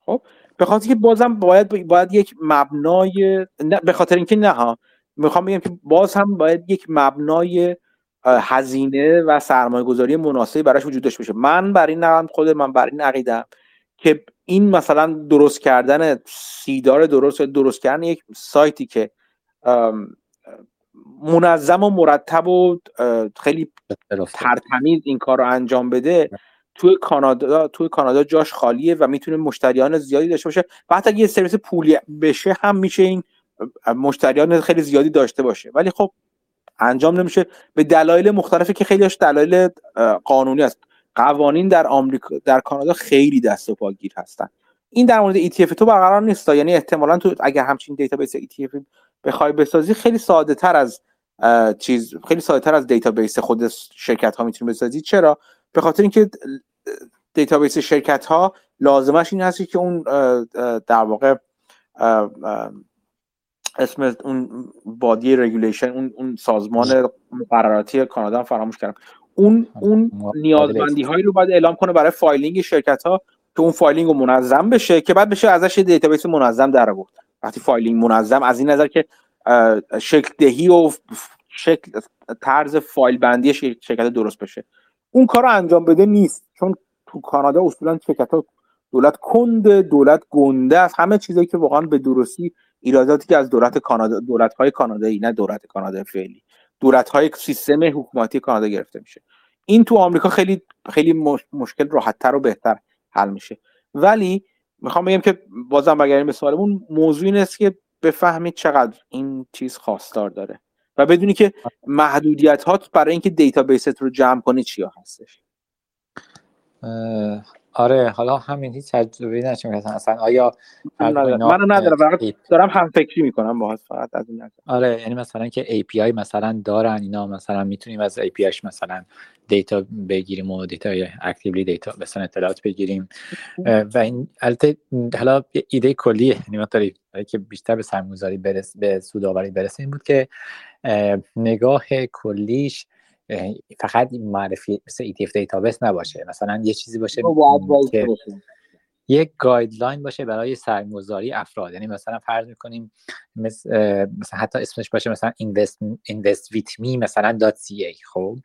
خب به خاطر اینکه بازم باید یک مبنای، نه به خاطر اینکه نه ها، میخوام بگم که باز هم باید یک مبنای هزینه و سرمایه گذاری مناسبی براش وجود داشته باشه. من برای این خودم برای این عقیده‌ام که این مثلا درست کردن سیدار، درست کردن یک سایتی که منظم و مرتب و خیلی ترتمیز این کار رو انجام بده توی کانادا جاش خالیه و میتونه مشتریان زیادی داشته باشه و حتی اگه یه سرویس پولی بشه هم میشه این مشتریان خیلی زیادی داشته باشه، ولی خب انجام نمیشه به دلایل مختلفی که خیلیش دلایل قانونی است. قوانین در آمریکا، در کانادا خیلی دست و پاگیر هستن. این در مورد ETF تو برقرار نیست، یعنی احتمالاً تو اگه همچین دیتابیس ETF بخوای بسازی خیلی ساده تر از خیلی ساده تر از دیتابیس خود شرکت ها میتونی بسازی. چرا؟ به خاطر اینکه دیتابیس شرکت ها لازمش این هست که اون در واقع اسم اون بادی رگولیشن، اون سازمان مقرراتی کانادا فراموش کردم، اون نیازمندی هایی رو باید اعلام کنه برای فایلینگ شرکت ها که اون فایلینگ رو منظم بشه که بعد بشه ازش یه دیتابیس منظم در آورد. وقتی فایلینگ منظم از این نظر که شکل دهی و شکل طرز فایل بندی شرکت درست بشه. اون کارو انجام بده نیست، چون تو کانادا اصولا شرکت‌ها دولت کنده، دولت گنده است. همه چیزایی که واقعا به درستی ایراداتی که از دولت کانادا، دولت‌های کانادایی، نه دولت کانادا فعلی، دولت‌های سیستم حکومتی کانادا گرفته میشه. این تو آمریکا خیلی خیلی مشکل راحت‌تر و بهتر حل میشه. ولی میخوام بگم که بازم برگردیم به سوالمون، موضوع این است که بفهمید چقدر این چیز خواستار داره و بدونی که محدودیت‌هات برای اینکه دیتابیست رو جمع کنی چیا هستش. آره حالا همین هیچ تجربه‌ای نشون می‌دن اصلا. آیا منو نداره، فقط دارم هم فکری می‌کنم باهات، فقط از این نظر. آره یعنی مثلا که API مثلا دارن اینا، مثلا میتونیم از APIش مثلا دیتا بگیریم و دیتا اکتیولی دیتا مثلا اطلاعات بگیریم و این البته حالا ایده کلیه، یعنی مثلا که بیشتر به سرمایه‌گذاری برس، به سودآوری برسه، این بود که نگاه کلیش فقط معرفی مثل ETF دیتابیس نباشه، مثلا یه چیزی باشه که یک گایدلاین باشه برای سرمایه‌گذاری افراد. یعنی مثلا فرض می‌کنیم مثلا حتی اسمش باشه مثلا invest with me مثلا .ca، خب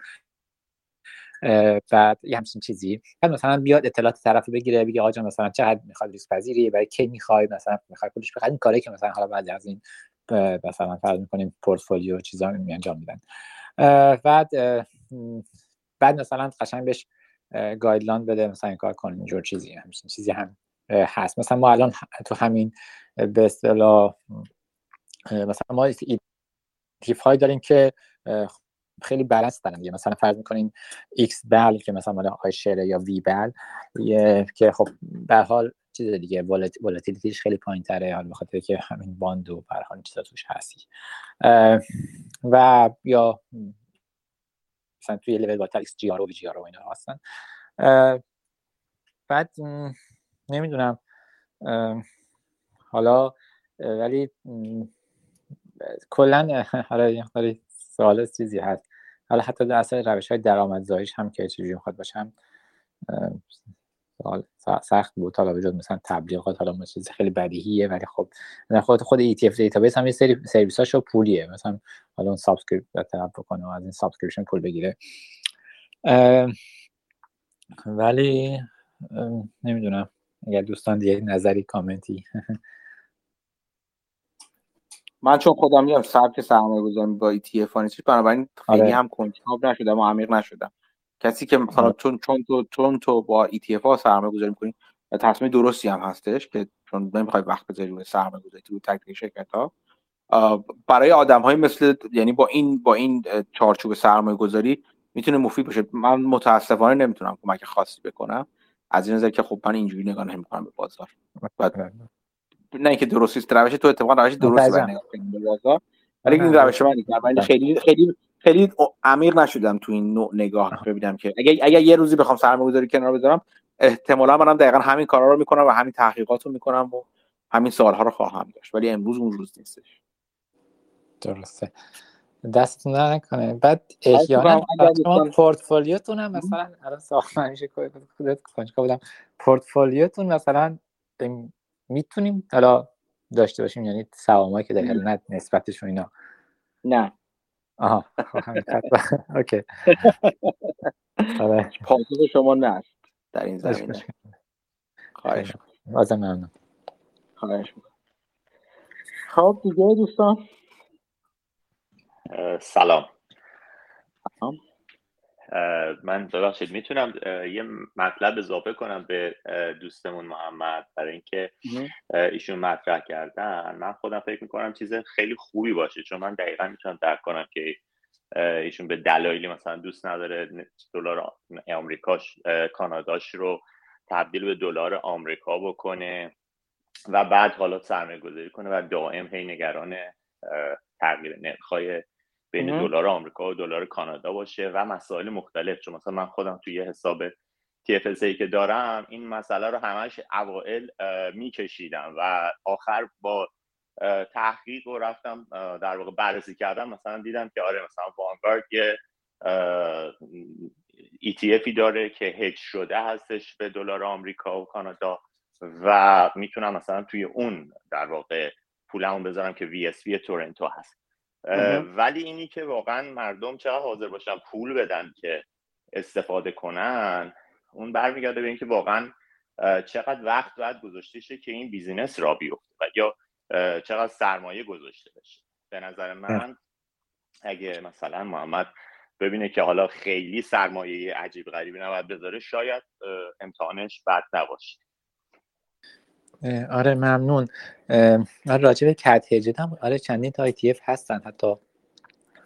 بعد یه همچین چیزی، بعد مثلا بیاد اطلاعات طرف بگیره، بگه آقا جان مثلا چقدر می‌خواد، ریسک پذیری، برای کی می‌خوای، مثلا می‌خوای پولش بخری، این کاری که مثلا حالا بعد از این مثلا فرض می‌کنیم پورتفولیو چیزا انجام میدن. بعد مثلا قشنگ بهش گایدلاین بده مثلا این کار کن، اینجور چیزی همچین چیزی هم هست. مثلا ما الان تو همین به اصطلاح مثلا ما ETF های داریم که خیلی بالانس دارن دیگه، مثلا فرض میکنیم X بل که مثلا مال iShares یا V بل که خب به حال چیز دیگه ولاتیلیتیش خیلی پایین‌تره، حالا بخاطر که همین باند و به هر حال چیزا توش هستی و یا مثلا توی لول بالاتر XGR و VGR و اینا هستن. بعد نمیدونم حالا ولی کلا حالا یه خاطر سوال چیزی هست، حالا حتی در اثر روش‌های درآمدزاییش هم که چیزی می‌خواد باشم سخت بود، حالا وجود مثلا تبلیغات، حالا ما چیز خیلی بدیهیه ولی خب خود ETF دیتابیس هم یه سری سرویساشو پولیه، مثلا حالا اون سابسکریپشن طلب بکنه و از این سابسکریپشن پول بگیره. ولی نمیدونم اگر دوستان دیگه نظری کامنتی من چون خودم میگم سبک سرمایه‌گذاری با ETF ها نیست، بنابراین خیلی هم کنجکاو نشدم و عمیق نشدم. کسی که مثلا چون تو با ETF ها سرمایه‌گذاری می‌کنی و تصمیم درستی هم هستش که چون نمی‌خوای وقت بذاری روی سرمایه‌گذاری تو تک شرکت‌ها، برای آدم‌های مثل یعنی با این چارچوب سرمایه‌گذاری میتونه مفید باشه. من متأسفانه نمیتونم کمک خاصی بکنم از این نظر که خب من اینجوری نگاه نمی‌کنم به بازار، نه اینکه درستی است، روش تو اتفاقا روش درستی به نگاه کنیم به بازار، ولی این روش من خیلی خیلی خیلی عمیق نشدم تو این نوع نگاه. ببینم که اگه یه روزی بخوام سرمایه‌گذاری کنار بذارم، احتمالاً منم دقیقاً همین کارا رو میکنم و همین تحقیقات رو میکنم و همین سوال‌ها رو خواهم داشت، ولی امروز اون روز نیستش. درسته، دست نکنه. بعد احیانا شما پورتفولیوتون هم مثلا الان ساختنش خودت کنجکا بودم، پورتفولیوتون مثلا میتونیم حالا داشته باشیم، یعنی سهامایی که در حال نسبتشون اینا نه آها اوکی آره پاسخ شما نه در این زمینه. خواهش می‌کنم، بازم ممنون. خواهش می‌کنم. خب دیگه دوستان سلام، من ببخشید میتونم یه مطلب اضافه کنم به دوستمون محمد، برای اینکه ایشون مطرح کردن من خودم فکر میکنم چیز خیلی خوبی باشه، چون من دقیقا میتونم درک کنم که ایشون به دلایلی مثلا دوست نداره دلار آمریکاش کاناداش رو تبدیل به دلار آمریکا بکنه و بعد حالا سرمایه‌گذاری کنه و دائم هی نگران تغییر نرخ‌های بین دلار آمریکا و دلار کانادا باشه و مسائل مختلف. چون مثلا من خودم توی حساب TFSA که دارم این مسئله رو همش اوائل میکشیدم و آخر با تحقیق و رفتم در واقع بررسی کردم، مثلا دیدم که آره مثلا وانگارد یه ETFی داره که هج شده هستش به دلار آمریکا و کانادا و میتونم مثلا توی اون در واقع پولمون بذارم که وی اس وی تورنتو هست. ولی اینی که واقعا مردم چقدر حاضر باشن پول بدن که استفاده کنن، اون برمیگرده به اینکه واقعا چقدر وقت باید گذاشته شه که این بیزینس را بیفته یا چقدر سرمایه گذاشته بشه. به نظر من اگه مثلا محمد ببینه که حالا خیلی سرمایه عجیب غریبی نباید بذاره، شاید امتحانش بد نباشه. آره ممنون. من راجع به کد هجت هم آره چندین تا ETF هستن، حتی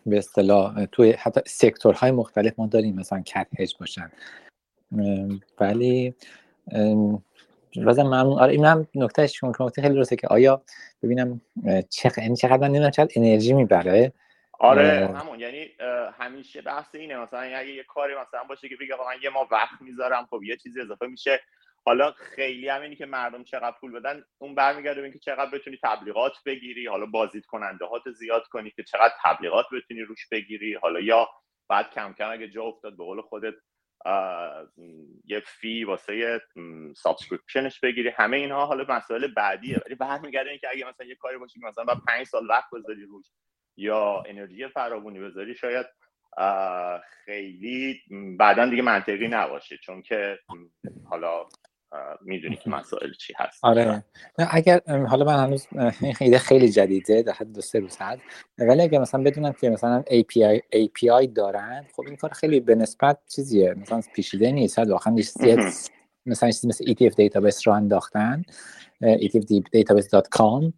به اصطلاح توی حتی سکتورهای مختلف ما داریم مثلا کد هج باشن. ولی بازم ممنون. آره این هم نکتهش نکته خیلی درسته که آیا ببینم چقدر من نمیدونم چقدر انرژی میبره. آره همون، یعنی همیشه بحث اینه مثلا اگه یه کاری مثلا باشه که بگه من یه ما وقت میذارم، خب یه چیزی اضافه میشه. حالا خیلی همینی که مردم چقدر پول بدن اون برمیگرده به اینکه چقدر بتونی تبلیغات بگیری، حالا بازدید کننده هات زیاد کنی که چقدر تبلیغات بتونی روش بگیری، حالا یا بعد کم کم اگه جا افتاد به قول خودت یه فی واسه سابسکریپشنش بگیری. همه اینها حالا مسائل بعدیه، ولی برمیگرده اینکه اگه مثلا یه کاری باشه که مثلا بعد 5 سال وقت بذاری روش یا انرژی فراوانی بذاری، شاید خیلی بعداً دیگه منطقی نباشه، چون که حالا میدونی که مسائل چی هست. آره اگر حالا من هنوز ایده خیلی جدیده در حد 2-3 روز هست، ولی اگر مثلا بدونم که مثلا API دارن، خب این کار خیلی به نسبت چیزیه مثلا پیچیده نیست. واقعا مثلا چیزی مثل ETF دیتابیس رو انداختن، etfdatabase.com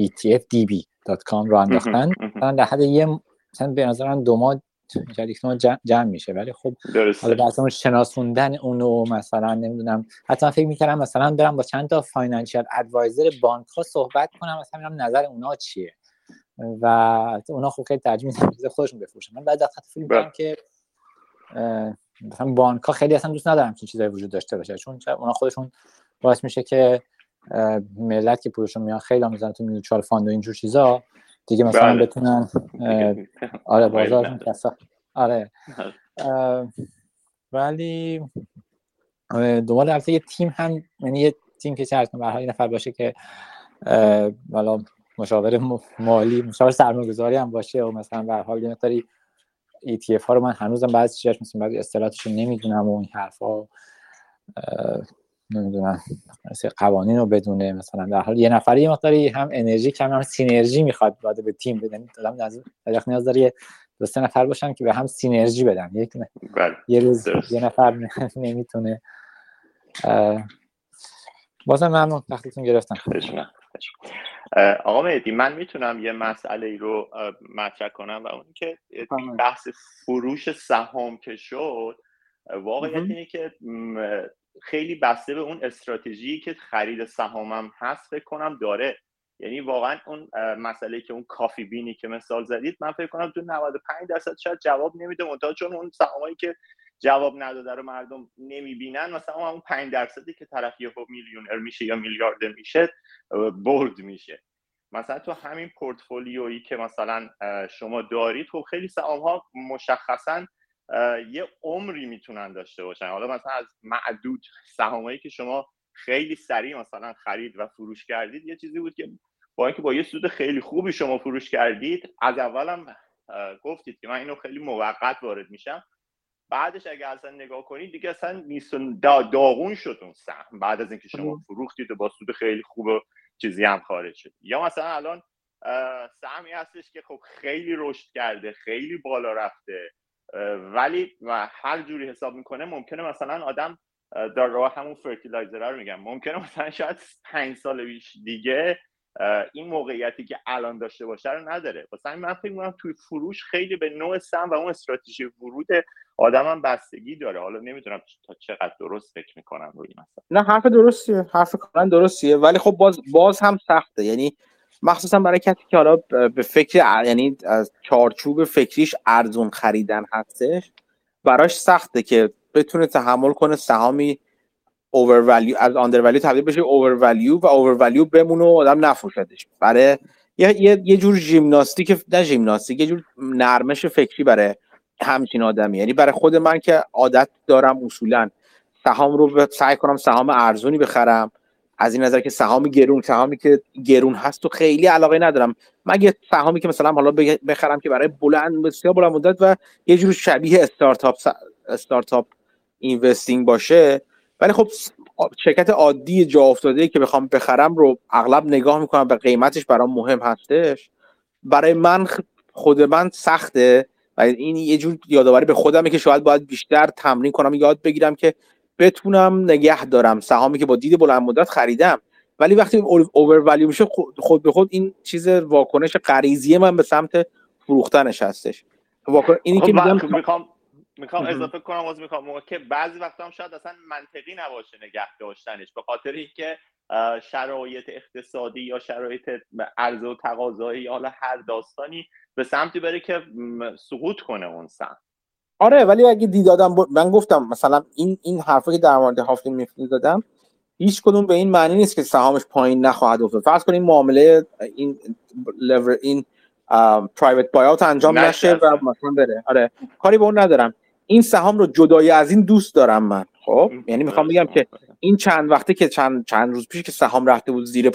etfdb.com رو انداختن مثلا در حد یه مثلا به نظرم دو ماه جمع میشه. ولی خب حالا بعضی‌ها شناسوندن اونو مثلا نمیدونم، حتی من فکر میکردم مثلا برم با چند تا فاینانشال ادوایزر بانک ها صحبت کنم مثلا ببینم نظر اونا چیه و اونا خب خیلی ترجیح میدن چیز خودشون بفروشن. من بعد از خط فکر می‌کنم که مثلا بانک ها خیلی اصلا دوست ندارم چنین چیزایی وجود داشته باشه، چون اونا خودشون باعث میشه که ملت که پولشون میان خیلی هم میذارن تو میوچوال فاند و اینجور چیزا دیگه مثلا بتونن آره بازارشون کسا آره. ولی دوباره البته یه تیم هم، یعنی یه تیم که چند تا برای نفر باشه که والا مشاور مالی، مشاور سرمایه‌گذاری هم باشه و مثلا به هر حال یه مقداری ETF ها رو من هنوزم بعضی چیزاش مثلا بعضی اصطلاحاتش رو نمیدونم و این حرفا نمیدونم مثلا قوانین رو بدونه. مثلا در حال یه نفر یه مقداری هم انرژی کم هم سینرژی میخواد داده به تیم بدن، مثلا نیاز داره 2-3 نفر باشن که به هم سینرژی بدن. یه روز یه نفر نمیتونه. بازم ممنون وقتتون گرفتم. آقا مهدی من میتونم یه مسئله ای رو مطرح کنم و اون که بحث فروش سهام که شد، واقعیت اینه که خیلی بسته به اون استراتژی که خرید سهامم هست فکر کنم داره. یعنی واقعا اون مسئله که اون کافی بینی که مثال زدید، من فکر کنم تو 95% شاید جواب نمیده، منتها چون اون سهامایی که جواب نداده رو مردم نمیبینن، مثلا همون 5% که طرف یه میلیونر میشه یا میلیاردر میشه برد میشه. مثلا تو همین پورتفولیویی که مثلا شما دارید، خب خیلی سهام‌ها مشخصاً یه عمری میتونن داشته باشن. حالا مثلا از معدود سهامایی که شما خیلی سریع مثلا خرید و فروش کردید، یه چیزی بود که با اینکه با یه سود خیلی خوبی شما فروش کردید، از اولم گفتید که من اینو خیلی موقت وارد میشم، بعدش اگه اصلا نگاه کنید دیگه اصلا داغون شد اون سهم بعد از اینکه شما فروختید و با سود خیلی خوب و چیزی هم خارج شد. یا مثلا الان سهمی هستش که خب خیلی رشد کرده، خیلی بالا رفته، ولی و هر جوری حساب میکنه ممکنه مثلا آدم در راه همون فرتیلایزر رو میگم، ممکنه مثلا شاید 5 سال پیش دیگه این موقعیتی که الان داشته باشه رو نداره. واسه همین من فکر میکنم توی فروش خیلی به نوع سهم و اون استراتژی ورود آدمم بستگی داره. حالا نمیدونم تا چقدر درست فکر میکنم روی مثلا. نه حرف درستیه، حرف کاملا درستیه، ولی خب باز هم سخته. یعنی مخصوصا برای کسی که حالا به فکر یعنی از چارچوب فکریش ارزون خریدن هستش، براش سخته که بتونه تحمل کنه سهامی overvalue از undervalue تبدیل بشه overvalue و overvalue بمونه و آدم نفروشدش. برای یه جور ژیمناستیک، نه ژیمناستیک، یه جور نرمش فکری برای همچین آدمی. یعنی برای خود من که عادت دارم اصولا سهام رو سعی کنم سهام ارزونی بخرم از این نظر که سهامی که گرون هست تو خیلی علاقه ندارم. من یه سهامی که مثلا حالا بخرم که برای بلند مدت و یه جور شبیه استارتاپ اینوستینگ باشه، ولی خب شرکت عادی جا افتاده که بخوام بخرم رو اغلب نگاه میکنم و قیمتش برام مهم هستش. برای من خود من سخته و این یه جور یادآوری به خودمه که شاید باید بیشتر تمرین کنم، یاد بگیرم که بتونم نگه دارم سهامی که با دید بلند مدت خریدم. ولی وقتی اوورولیو میشه خود به خود این چیز واکنش غریزی من به سمت فروختنش هستش. اینی که میخوام اضافه کنم واسه میخوام که بعضی وقتا هم شاید اصلا منطقی نباشه نگه داشتنش، به خاطر اینکه شرایط اقتصادی یا شرایط عرضه و تقاضایی یا حالا هر داستانی به سمتی بره که سقوط کنه اون سمت. آره، ولی اگه دیدادم من گفتم مثلا این حرفی که در مورد هافتین میفتی دادم هیچ کدوم به این معنی نیست که سهامش پایین نخواهد افتاد. فرض کنیم معامله این پرایوت بای اوت انجام نشه و مثلا بره. آره، کاری به اون ندارم. این سهام رو جدای از این دوست دارم من. خب یعنی میخوام بگم که این چند وقته که چند روز پیش که سهام رفته بود زیر $15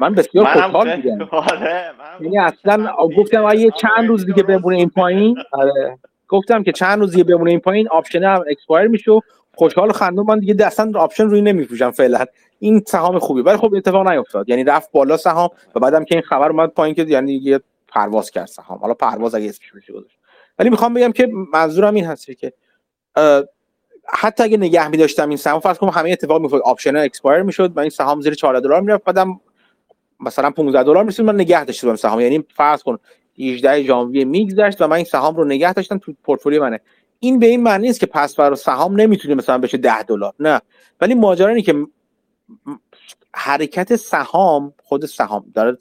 من بسیار خوشحال بودم. آره، یعنی اصلا گفتم آیه چند روز دیگه بمونه این پایین. آره، گفتم که چند روز دیگه بمونه این پایین آپشن هم اکسپایر میشه، خوشحال و خندون من دیگه اصلا آپشن روی نمیفروشم فعلا. این سهام خوبی، ولی خب اتفاق نیفتاد، یعنی رفت بالا سهام و بعدم که این خبر اومد پایین که یعنی یه پرواز کرد سهام. حالا پرواز اگه اسمش بشه گذاشت، ولی میخوام بگم که منظورم این هست که حتی اگه نگه می‌داشتم این سهام، فرض کنم همه اتفاق می‌افتاد آپشن اکسپایر میشد و این سهام زیر $14 میرفت، بعدم مثلا $15 میشد، من نگه داشتم سهام. یعنی فرض کن 18 ژانویه میگذشت و من این سهام رو نگه داشتم تو پورتفولیوی منه. این به این معنی نیست که پس برای سهام نمیتونه مثلا بشه $10، نه، ولی ماجرا اینه که حرکت سهام، خود سهام داره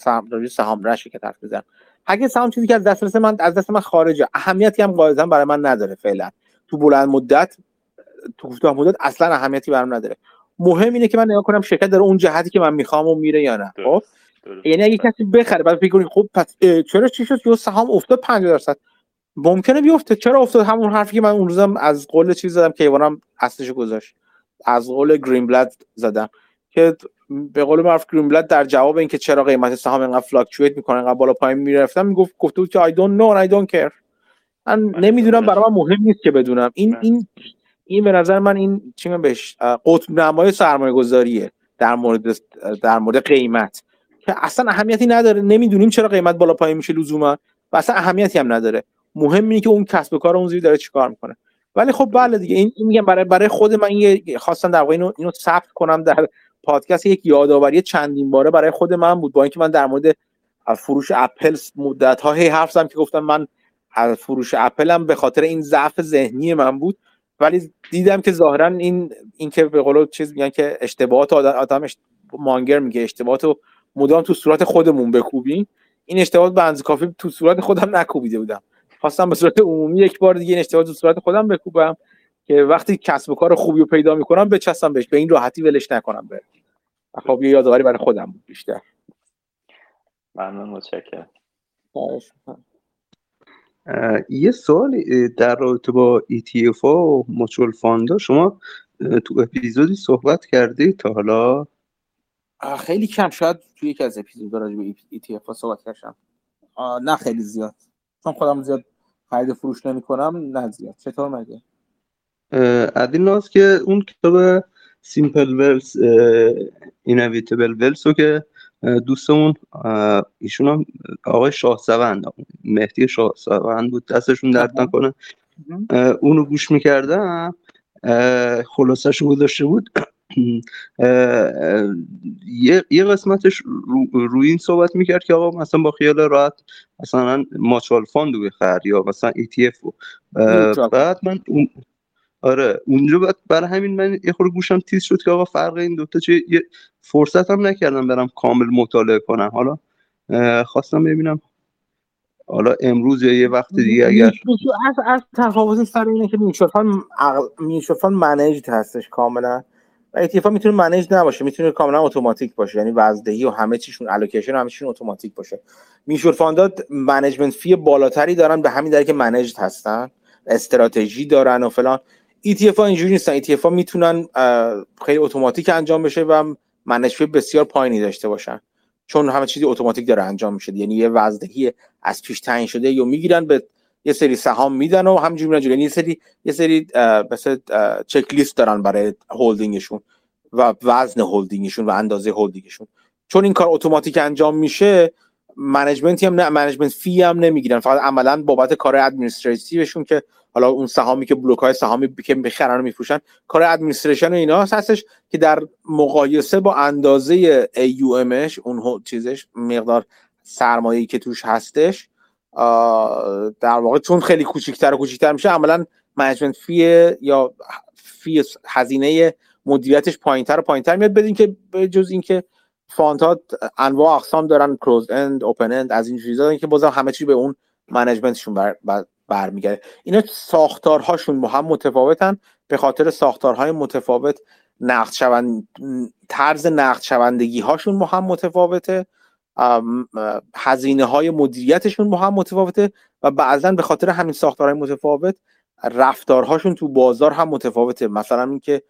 سهام را شرکت حرف میزنه. اگه سهام چیزی که از دست من خارجه، اهمیتی هم غالبا برای من نداره فعلا تو بلند مدت، تو کوتاه مدت اصلا اهمیتی برام نداره. مهم اینه که من نگاه کنم شرکت داره اون جهتی که من میخوام و میره یا نه. خب یعنی اگه کسی بخره بعد فکر کنه خب پس چرا چی شد یه سهام افتاد 50%، ممکنه بیفته. چرا افتاد؟ همون حرفی که من اون روزم از قول چیز زدم که ایوانم اصلش گذاشت، از قول گرینبلد زدم که به قول معروف گرینبلد در جواب اینکه چرا قیمت سهام اینقدر فلاکچوئیت میکنه، اینقدر بالا پایین میرفتم، میگفت گفته بود که I don't know and I don't care، من نمیدونم، برای من مهم نیست که بدونم. این به نظر من این چی من بهش قطب نمای سرمایه‌گذاریه در مورد قیمت که اصلا اهمیتی نداره. نمیدونیم چرا قیمت بالا پایین میشه لزوما و اصلا اهمیتی هم نداره. مهم اینه که اون کسب و کار اون زیر داره چیکار میکنه. ولی خب بله دیگه، این میگم برای خود من خواستم در واقع اینو ثبت کنم در پادکست. یک یادآوری چندین باره برای خود من بود، با اینکه من در مورد فروش اپل مدت ها حرف زدم که گفتم من از فروش اپل هم به خاطر این ضعف ذهنی من بود، ولی دیدم که ظاهرا این که به قول چیز میگن که اشتباهات آدم مانگر میگه اشتباهاتو مدام تو صورت خودمون بکوبیم، این اشتباهات بنز کافی تو صورت خودم نکوبیده بودم. خواستم به صورت عمومی یک بار دیگه این اشتباهات تو صورت خودم بکوبم که وقتی کسب و کار خوبی رو پیدا میکنم بچسبم بهش، به این راحتی ولش نکنم. به خب یه یادآوری برای خودم بود بیشتر. ممنون، متشکرم. یه سوال در رابطه با ETF و موچول فاندا، شما تو اپیزودی صحبت کرده تا حالا؟ خیلی کم، شاید توی یکی از اپیزودا راجع به ETF صحبت کردم، نه خیلی زیاد، چون خودم زیاد خرید فروش نمی‌کنم، نه زیاد. چطور مگه؟ ادیناس که اون کتاب سیمپل ولز اینویتیبل ولز رو که دوستمون ایشون هم آقای شاهسوند، مهدی شاهسوند بود، دستشون درد نکنه، اونو گوش میکردم، خلاصش رو گذاشته بود. یه قسمتش روی این صحبت میکرد که آقا مثلا با خیال راحت مثلا ماچال فاندو بخر یا مثلا ETF رو. بعد من آره اونجا برای همین من یه خورده گوشم تیز شد که آقا فرق این دوتا چیه، یه فرصت هم نکردم برم کامل مطالعه کنم. حالا خواستم ببینم حالا امروز یا یه وقت دیگه اگر از تفاوت سر اینه که میشوفان منیجد هستش کاملا و ETF میتونه منیجد نباشه، میتونه کاملا اتوماتیک باشه، یعنی وزدهی و همه چیشون الوکیشن و همه چیشون اتوماتیک باشه. میشوفاندا منیجمنت فی بالاتری دارن به همین دلیل که منیجد هستن، استراتژی دارن و فلان. ETF ها اینجوری نیستن، ETF ها میتونن خیلی اتوماتیک انجام بشه و منشور بسیار پایینی داشته باشن، چون همه چیزی اتوماتیک داره انجام میشه. یعنی یه وزنهی از پیش تعیین شده یا میگیرن به یه سری سهام میدن و همینجوری میرن جلو. یعنی یه سری مثلا چک لیست دارن برای هولدینگشون و وزن هولدینگشون و اندازه هولدینگشون. چون این کار اتوماتیک انجام میشه، منیجمنتی هم نه، منیجمنت فی هم نمیگیرن، فقط عملاً بابت کار ادمنستراتیوشون که حالا اون سهامی که بلوک‌های سهامی که می‌خرن و می‌فروشن، کار ادمنستریشن و اینا هستش که در مقایسه با اندازه AUMش، اون چیزش، مقدار سرمایه‌ای که توش هستش، در واقع چون خیلی کوچیک‌تر و کوچیک‌تر میشه، عملاً منیجمنت فی یا فی هزینه مدیریتش پایین‌تر و پایین‌تر میاد. بدین که جز اینکه فاند ها انواع اقسام دارن، کلوز اند، اوپن اند، از این چیزا که بازم همه چی به اون منیجمنتشون برمیگرده. اینا ساختارهاشون با هم متفاوتن، به خاطر ساختارهای متفاوت طرز نقد شوندگی هاشون با هم متفاوته، هزینه های مدیریتشون با هم متفاوته و بعضن به خاطر همین ساختارهای متفاوت رفتارهاشون تو بازار هم متفاوته. مثلا اینکه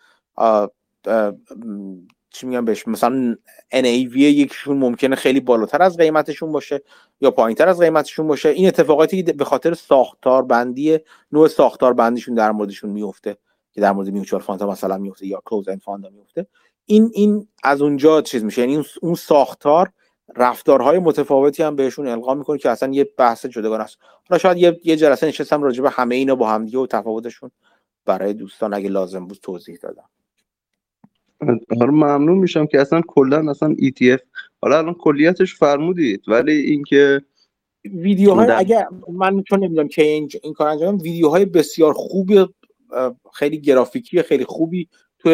چی میگم بهش، مثلا NAV یکشون ممکنه خیلی بالاتر از قیمتشون باشه یا پایینتر از قیمتشون باشه. این اتفاقاتی که به خاطر ساختاربندی، نوع ساختاربندیشون در موردشون میفته که در مورد میوچوال فاندها مثلا میفته یا کلوز اند فاندها میفته، این از اونجا چیز میشه. یعنی اون ساختار رفتارهای متفاوتی هم بهشون القا میکنه که اصلا یه بحث جداگانه است. حالا شاید یه جلسه نشستم راجع به همه اینا با هم دیگه و تفاوتشون برای دوستان اگه لازم بود توضیح دادم. ممنون میشم که اصلا کلا اصلا ETF حالا الان کلیتش فرمودید، ولی اینکه ویدیوهای اگه من چون نمیدونم که این کار انجام، ویدیوهای بسیار خوبی، خیلی گرافیکی، خیلی خوبی تو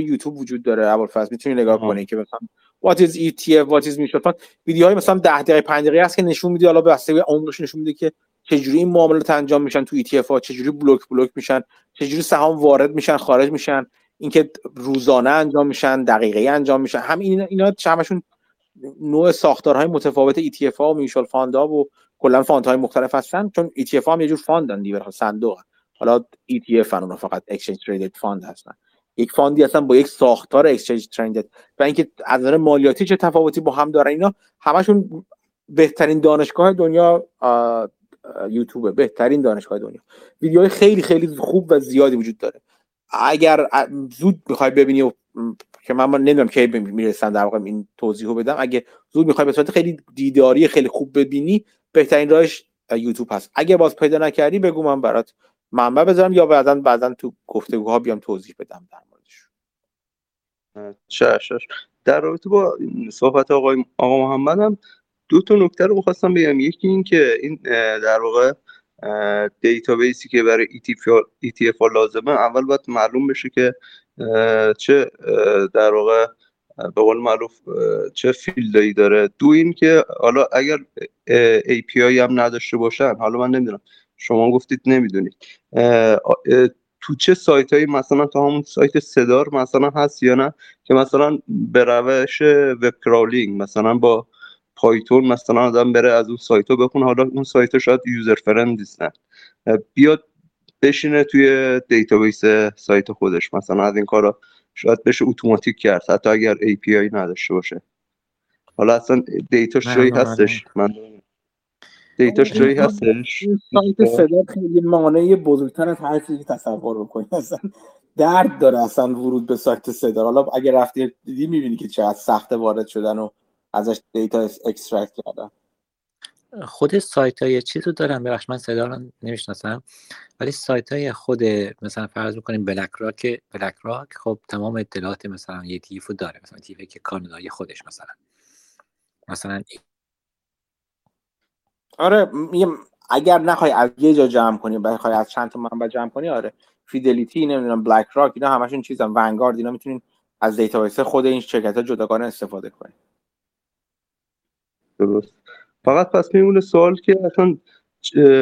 یوتیوب وجود داره. ابوالفضل میتونی نگاه کنی که مثلا what is ETF what is mutual fund، ویدیوهای مثلا 10 دقیقه 5 دقیقه است که نشون میده، حالا به واسه عمرش نشون میده که چجوری این معاملات انجام میشن تو ETF ها، چجوری بلوک میشن، چجوری سهام وارد میشن خارج میشن، اینکه روزانه انجام میشن، دقیقه‌ای انجام میشن. همین اینا همشون نوع ساختارهای متفاوت ETF ها و میوچوال فاندها و کلا فاندهای مختلف هستن، چون ETF ها هم یه جور فاندن دیگه، برای صندوق. حالا ETF اون فقط اکسچنج تریدد فاند هستن، یک فاندی هستن با یک ساختار اکسچنج تریدد. و اینکه از نظر مالیاتی چه تفاوتی با هم دارن، اینا همشون بهترین دانشگاه دنیا یوتیوب، بهترین دانشگاه دنیا، ویدیوهای خیلی خیلی خوب و زیادی وجود داره. اگر زود میخوای ببینی و... که من نمیدونم کی میرسن در واقع این توضیحو بدم، اگه زود میخوای به صورت خیلی دیداری خیلی خوب ببینی، بهترین راهش یوتیوب هست. اگه باز پیدا نکردی بگو من برات منبع بذارم یا بعداً تو گفتگوها بیام توضیح بدم در موردش. چشاش. در رابطه با صحبت آقا محمد هم دو تا نکته رو می‌خواستم بگم. یکی این که این در واقع دیتابیسی که برای ETF لازمه، اول باید معلوم بشه که چه در واقع به قول معروف چه فیلدایی داره. دو این که حالا اگر API هم نداشته باشن، حالا من نمیدونم شما گفتید نمیدونید تو چه سایت هایی، مثلا تو همون سایت صدار مثلا هست یا نه، که مثلا به روش وب کرالینگ مثلا با پایتون مثلا آدم بره از اون سایت ها بخونه. حالا اون سایت ها شاید یوزر فرند نیستن، بیاد بشینه توی دیتابیس سایت خودش، مثلا از این کارا شاید بشه اتوماتیک کرد حتی اگر API نداشته باشه. حالا اصلا دیتاش جایی هستش، من دیتاش جایی هستش. سایت صدا خیلی مانعی بزرگتر از هر چیزی تصور بکنی، اصلا درد داره اصلا ورود به سایت صدا. حالا اگه رفتی دیدی می‌بینی که چقدر سخت وارد شدن و ازش دیتا اکسترکت کردم. خود سایت‌های چی رو دارم، ببخشید من صدا رو نمی‌شناسم، ولی سایت‌های خود مثلا فرض می‌کنیم بلک راک خب تمام اطلاعات مثلا یه تیفو داره، مثلا تیفی که کانادای خودش مثلا آره میگم اگر نخوای از یه جا جمع کنی، بخوای از چند تا منبع جمع کنی، آره فیدلیتی نمیدونم بلک راک اینا همشون چیزن، ونگارد اینا میتونین از دیتابیس خود این شرکت‌ها جداگانه استفاده کنین. درست. فقط پس میمونه سوال که اصلا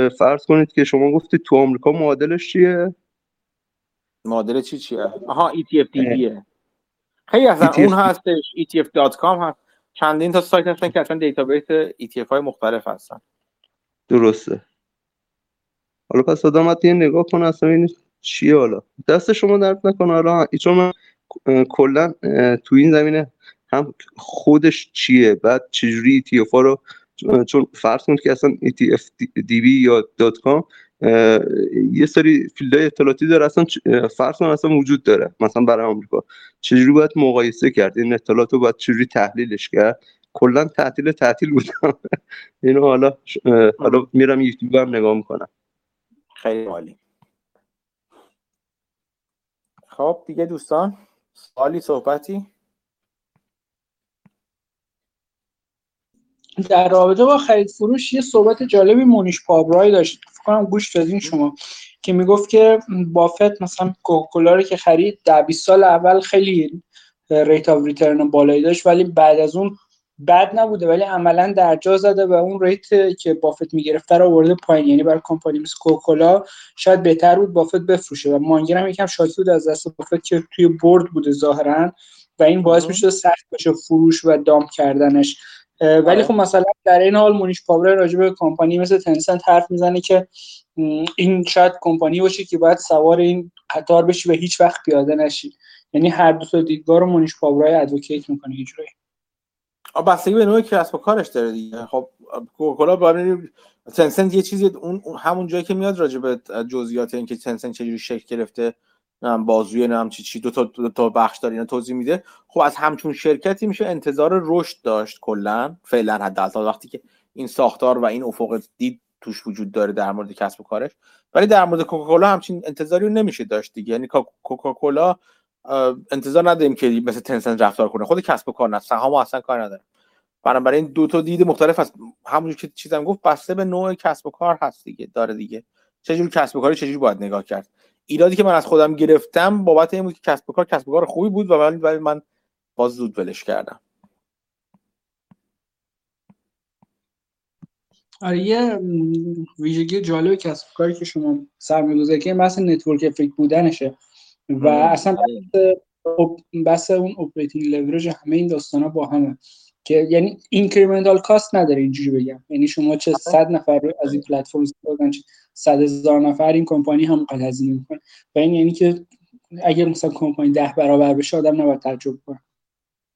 فرض کنید که شما گفتید تو آمریکا معادلش چیه؟ معادل چیه؟ آها ETF دیگه. خیلی اصلا ETF. اون هستش ETF.com هست. چندین تا سایت هستن که اصلا دیتابیس ETF های مختلف هستن. درسته. حالا پس آدمت یه نگاه کنه اصلا این چیه، حالا دست شما درد نکنه. حالا چون من کلا تو این زمینه هم خودش چیه، بعد چجوری ETF ها رو، چون فرض کنید که اصلا ETF DB یا .com یه سری فیلدهای اطلاعاتی داره، اصلا فرض کنید اصلا وجود داره مثلا برای آمریکا، چجوری باید مقایسه کرد این اطلاعات رو، باید چجوری تحلیلش کرد. کلا تعطیل بودم اینو حالا میرم یوتیوب هم نگاه میکنم. خیلی عالی. خب دیگه دوستان سوالی صحبتی در رابطه با خرید فروش؟ یه صحبت جالبی مونیش پابرای داشت، فکر کنم گوش دادین شما، که میگفت که بافت مثلا کوکاکولا رو که خرید در 20 سال اول خیلی ریت آف ریترن بالایی داشت، ولی بعد از اون بد نبوده، ولی عملا درجا زده و اون ریت که بافت میگرفت رو آورده پایین. یعنی برای کمپانی مثل کوکاکولا شاید بهتر بود بافت بفروشه و مانگر هم یکم شاکی بود از دست بافت که توی بورد بوده ظاهرا و این باعث میشه سخت بشه فروش و دام کردنش. ولی خب مثلا در این حال مونیش پاور راجع به کمپانی مثل تنسنت حرف میزنه که این شاید کمپانی باشه که باید سوار این قطار بشی و هیچ وقت پیاده نشی. یعنی هر دو تا دیدگاه رو مونیش پاورای ادوکییت میکنه یه جوری. بستگی به نوع کسب و کارش داره دیگه. خب کوکاکولا برای تنسنت یه چیزی، اون همون جایی که میاد راجع به جزئیات این که تنسنت چجوری شکل گرفته، بازوی نام چی دو تا بخش داره اینا توضیح میده. خب از همچون شرکتی میشه انتظار رشد داشت کلا فعلا، حداقل وقتی که این ساختار و این افق دید توش وجود داره در مورد کسب و کارش. ولی در مورد کوکاکولا همچین انتظاری نمیشه داشت دیگه. یعنی کوکاکولا انتظار نداریم که مثل تنسنت رفتار کنه، خود کسب و کار نه، سهام اصلا کار نداره. بنابراین دو تا دید مختلف هست، همونجوری که چیزام گفت بسته به نوع کسب و کار هست دیگه، داره دیگه چجوری کسب و کاری چجوری باید نگاه کرد. ایرادی که من از خودم گرفتم بابت این بود که کسب و کار خوبی بود و ولی من باز زود ولش کردم. آره یه ویژگی جالب کسب و کاری که شما سرمی‌گذاری که مثلا نتورک افکت بودنشه و اصلا بس اون اپراتینگ لورج همه این داستانا با همه، که یعنی اینکریمنتال کاست نداره اینجوری بگم. یعنی شما چه 100 نفر رو از این پلتفرم استفاده کنید، 100,000 نفر این کمپانی هم قد هزینه می‌کنه و این یعنی که اگر مثلا کمپانی 10 برابر بشه آدم نباید تعجب کنه.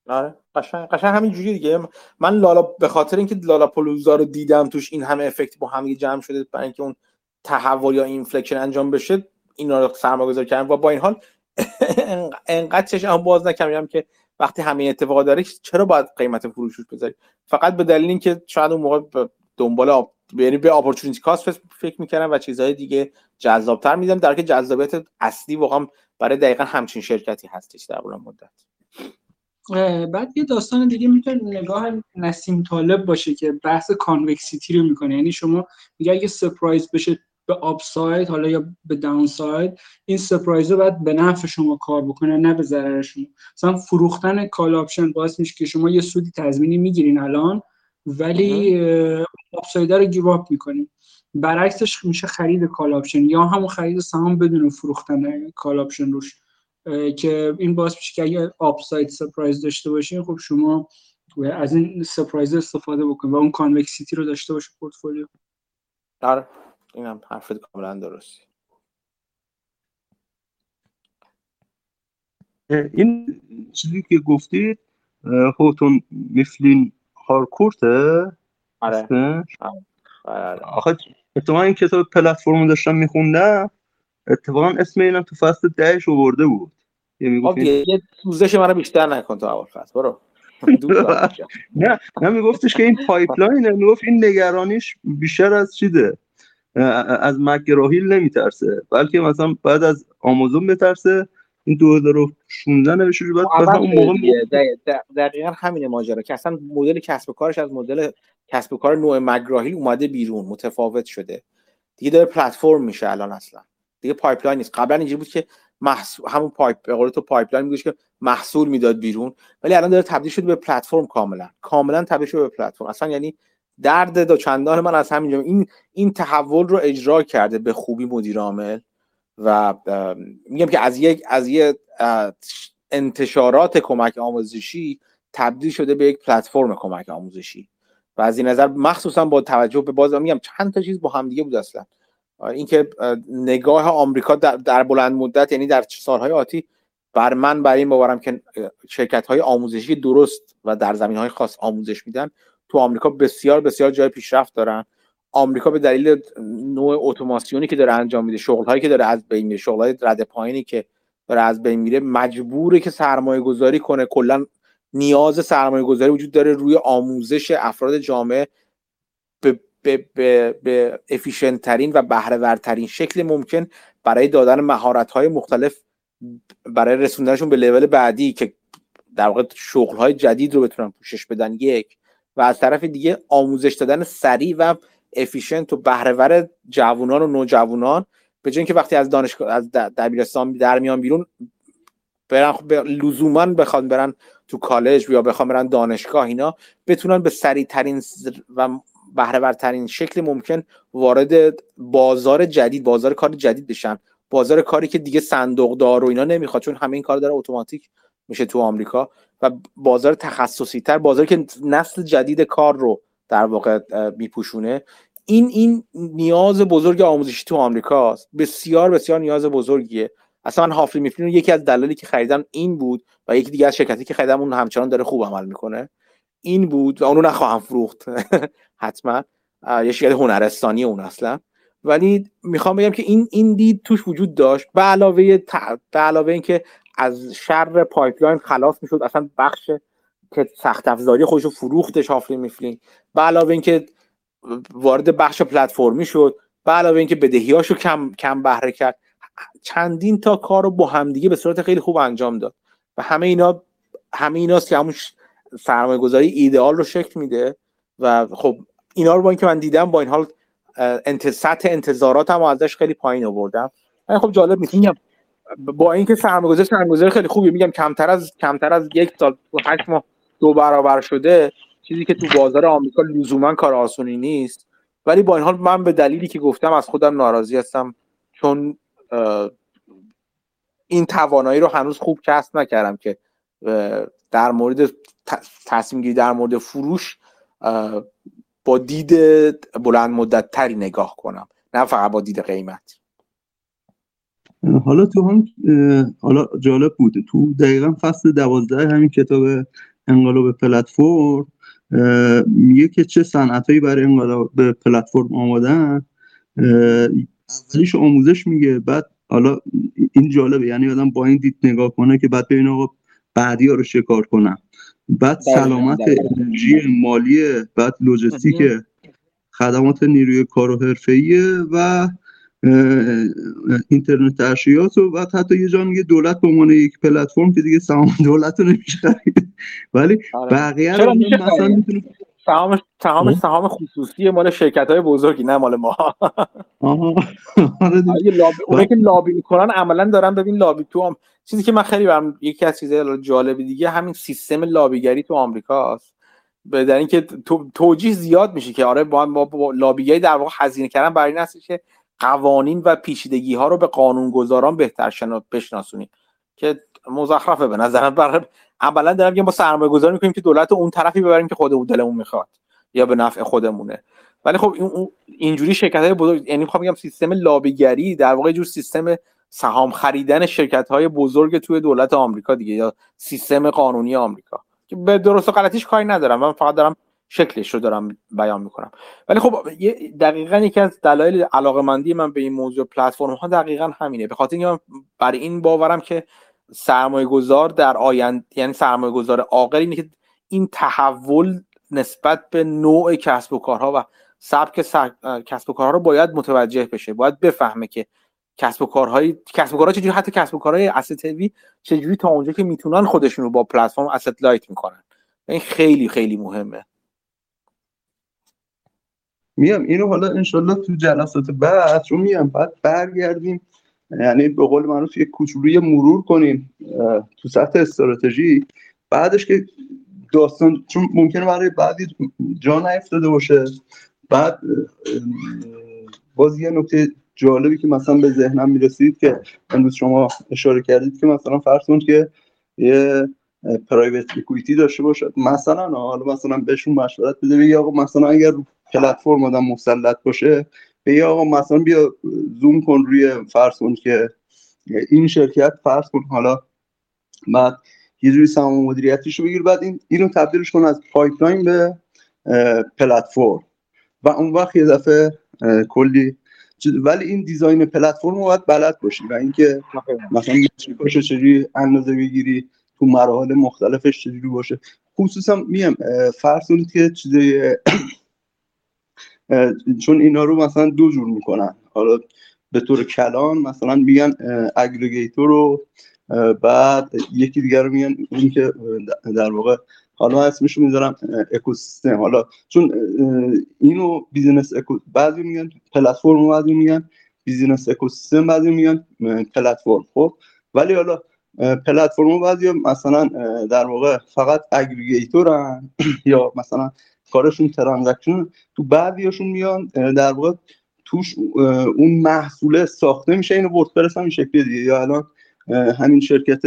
آره قشنگ همینجوری دیگه. من به خاطر اینکه لالابالوزا رو دیدم توش این همه افکت با هم جمع شده برای اینکه اون تحول یا اینفلکشن انجام بشه، اینا رو سرمایه‌گذاری کردم و با این حال انقدر چشم باز نکردم که وقتی همه اتفاقا داره چرا باید قیمت فروشش بذاری، فقط به دلیل اینکه شاید اون موقع دنبال یعنی به اپورتونتی کاست فکر می‌کردم و چیزهای دیگه جذاب‌تر می‌دیدم، در حالی که جذابیت اصلی واقعا برای دقیقاً همچین شرکتی هستش در طول مدت. بعد یه داستان دیگه میتونه نگاه نسیم طالب باشه که بحث کانوکسیتی رو می‌کنه. یعنی شما میگه اگه سرپرایز بشه به آپساید حالا یا به داونساید، این سرپرایز رو باید به نفع شما کار بکنه نه به ضرر شما. مثلا فروختن کال آپشن باعث میشه که شما یه سودی تضمینی میگیرین الان ولی آپساید رو گیو اپ میکنین. برعکسش میشه خرید کال آپشن یا همون خرید سهام بدون فروختن کال آپشن روش، که این باعث میشه که اگه آپساید سرپرایز داشته باشین خب شما از این سرپرایز استفاده بکنید و اون کانوکسیتی رو داشته باشه پورتفولیو. آره این هم حرفت کاملا درستی. این چیزی که گفتید خودتون میفلین هارکورته؟ آره. آخه اتفاقا این کتاب پلتفرم داشتم میخوندم، اتفاقا اسم اینم تو فصل 10 آورده بود. یه دوزش منو بیشتر نکن تو اول فصل برو. نه میگفتش که این پایپلاینه، میگفت این نگرانیش بیشتر از چیده، از مک‌گراهیل نمیترسه بلکه مثلا بعد از آمازون بترسه. این 2016 نوشته شده، بعد مثلا اون موقع دقیقاً همین ماجرا که اصلا مدل کسب و کارش از مدل کسب و کار نوع مک‌گراهیل اومده بیرون، متفاوت شده دیگه، داره پلتفرم میشه الان، اصلا دیگه پایپلاین نیست. قبلا اینجوری بود که همون به قول تو پایپلاین میگوش که محصول میداد بیرون، ولی الان داره تبدیل شده به پلتفرم، کاملا تبدیل شده به پلتفرم اصلا. یعنی درد دوچندان من از همینجا این تحول رو اجرا کرده به خوبی مدیر عامل و میگم که از یک انتشارات کمک آموزشی تبدیل شده به یک پلتفرم کمک آموزشی و از این نظر مخصوصا با توجه به باز میگم چند تا چیز با هم دیگه بود اصلا. اینکه نگاه آمریکا در بلند مدت یعنی در سالهای آتی بر من برای این باورم که شرکت‌های آموزشی درست و در زمینه‌های خاص آموزش میدن تو آمریکا بسیار بسیار جای پیشرفت دارن. آمریکا به دلیل نوع اتوماسیونی که داره انجام میده، شغل‌هایی که داره از بین میره، شغل‌های رد پایینی که داره از بین میره، مجبوره که سرمایه‌گذاری کنه. کلا نیاز سرمایه‌گذاری وجود داره روی آموزش افراد جامعه به افیشنت ترین و بهره‌ورترین شکل ممکن برای دادن مهارت‌های مختلف، برای رسوندنشون به لول بعدی که در واقع شغل‌های جدید رو بتونن پوشش بدن، یک، و از طرف دیگه آموزش دادن سریع و افیشنت و بهره‌ور جوانان و نوجوانان، به جای اینکه وقتی از دانشگاه از دبیرستان در میان بیرون برن لزوماً بخوان برن تو کالج یا بخوان برن دانشگاه، اینا بتونن به سریع ترین و بهره‌ورترین شکل ممکن وارد بازار جدید، بازار کار جدید بشن، بازار کاری که دیگه صندوقدار و اینا نمیخواد، چون همه این کار داره اتوماتیک میشه تو آمریکا، و بازار تخصصی تر، بازاری که نسل جدید کار رو در واقع میپوشونه. این نیاز بزرگ آموزشی تو آمریکا بسیار بسیار نیاز بزرگیه. اصلا من هافلی میفلین یکی از دلایلی که خریدم این بود و یکی دیگه از شرکتی که خریدم اون همچنان داره خوب عمل میکنه این بود و اون رو نخواهم فروخت حتما، یه شرکت هنرستانی اون اصلا، ولی میخوام بگم که این دید توش وجود داشت، به علاوه اینکه از شر پایپلاین خلاص میشد، اصلا بخش که سخت افزاری خودش رو فروختش هافلی میفلین، به علاوه اینکه وارد بخش پلتفرمی شد، به علاوه اینکه بدهیاشو کم بهره کرد، چندین تا کارو با هم دیگه به صورت خیلی خوب انجام داد و همه ایناست که همون سرمایه‌گذاری ایدئال رو شکل میده. و خب اینا رو با اینکه من دیدم، با این حال سطح انتظاراتم ازش خیلی پایین آوردم. من خب جالب میگم با اینکه سرمایه‌گذاری خیلی خوبی، میگم کمتر از یک سال 8 ماه دو برابر شده، چیزی که تو بازار آمریکا لزوما کار آسونی نیست، ولی با این حال من به دلیلی که گفتم از خودم ناراضی هستم، چون این توانایی رو هنوز خوب کسب نکردم که در مورد تصمیم گیری در مورد فروش با دید بلند مدت تری نگاه کنم، نه فقط با دید قیمت. حالا جالب بوده تو دقیقاً فصل 12 همین کتاب انقلاب پلتفرم میگه که چه صنعتایی برای انقلاب پلتفرم آمادن. اولیش آموزش میگه، بعد حالا این جالبه، یعنی آدم با این دید نگاه کنه که بعد ببین آقا بعدیا رو شکار کنم، بعد سلامت انرژی، مالی، بعد لوجستیک، خدمات نیروی کار و حرفه‌ای و اینترنت اشیاء، و بعد حتی یه جا میگه دولت به عنوان یک پلتفرم که دیگه سهام دولت رو نمیشه خرید، ولی بقیه رو مثلا میتونه سهام خصوصی مال شرکت‌های بزرگی، نه مال ما. اونایی که لابی می‌کنن عملاً دارن ببین لابی تو چیزی که من خیلی برام یکی از چیزهای جالب دیگه همین سیستم لابیگری تو آمریکاست، به در اینکه توجیه زیاد میشه که آره با لابیگری در واقع هزینه کردن برای این هستش که قوانین و پیچیدگی‌ها رو به قانونگذاران بهتر بشناسونیم، که مزخرفه به نظر من. اولا دارم میگم ما سرمایه‌گذاری می‌کنیم که دولت اون طرفی ببریم که خودمون دلمون می‌خواد یا به نفع خودمونه، ولی خب اینجوری شرکت‌های بزرگ، یعنی می‌خوام بگم سیستم لابیگری در واقع جور سیستم سهام خریدن شرکت‌های بزرگ توی دولت آمریکا دیگه، یا سیستم قانونی آمریکا، که به درست و غلطیش کاری ندارم، من فقط دارم شکلش رو دارم بیان می‌کنم. ولی خب دقیقاً یکی از دلایل علاقه‌مندی من به این موضوع پلتفرم‌ها دقیقاً همینه، به خاطر اینکه برای این باورم که سرمایه‌گذار در آینده، یعنی سرمایه‌گذار عاقل، اینه که این تحول نسبت به نوع کسب و کارها و سبک کسب و کارها رو باید متوجه بشه، باید بفهمه که کسب و کارها چجوری، حتی کسب و کارهای asset heavy چجوری تا اونجا که میتونن خودشون رو با پلتفرم asset light میکنن. این خیلی خیلی مهمه. میام اینو حالا انشالله تو جلسات بعد رو میام، بعد برگردیم، یعنی به قول معروف یک کوچولوی مرور کنیم تو سطح استراتژی، بعدش که داستان، چون ممکنه برای بعضی جا نیفتاده باشه. بعد باز یه نکته جالبی که مثلا به ذهنم میرسید که امروز شما اشاره کردید که مثلا فرض کنید که یه پرایوت اکوئیتی داشته باشد مثلا، حالا مثلا بهشون مشورت بده بگی آقا مثلا اگر پلتفرم آدم مسلط باشه، بیا آقا مثلا بیا زوم کن روی فرض کن که این شرکت، فرض کن حالا بعد یه جوری سهام مدیریتیشو بگیر، بعد اینو تبدیلش کن از پایپلاین به پلتفرم و اون وقت یه دفعه کلی. ولی این دیزاین پلتفرم رو باید بلد باشی و اینکه مثلا چیکارش چجوری اندازه بگیری، تو مراحل مختلفش چجوری باشه. خصوصا میگم فرض کنید که چیزای چون اینا رو مثلا دو جور میکنن، حالا به طور کلان مثلا میگن اگریگیتور رو، بعد یکی دیگر رو میگن این که در واقع حالا اسمش رو میذارم اکوسیستم. حالا چون اینو بیزینس بعضی میگن پلتفرم، بعضی میگن بیزینس اکوسیستم، بعضی میگن پلتفرم. خب ولی حالا پلتفرم بعضی مثلا در واقع فقط اگریگیتورن یا مثلا کارشون ترانزکشن، تو بعضیاشون میان در واقع توش اون محصول ساخته میشه. اینو وردپرس هم این شکلی دیگه، یا الان همین شرکت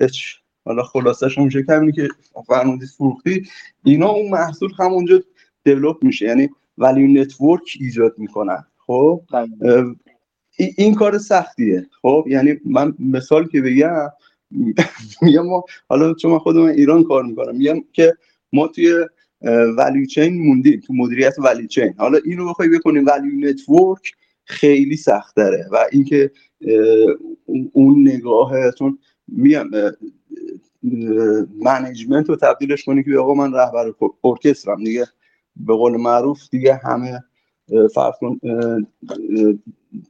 اچ، حالا خلاصش اون شکلی همینی که فرمودید فروختی، اینا اون محصول همونجا دیولپ میشه، یعنی ولیو نتورک ایجاد میکنن. خب این کار سختیه. خب یعنی من مثال که بگم میگم ما حالا چون من خودم ایران کار میکنم، میگم که ما توی ولیو چین موندیم، تو مدیریت ولیو چین. حالا اینو بخوای بکنیم ولیو نتورک خیلی سخت داره و اینکه اون نگاهتون میگم منیجمنت رو تبدیلش کنی که آقا من رهبر ارکسترم دیگه، به قول معروف دیگه همه فرض کن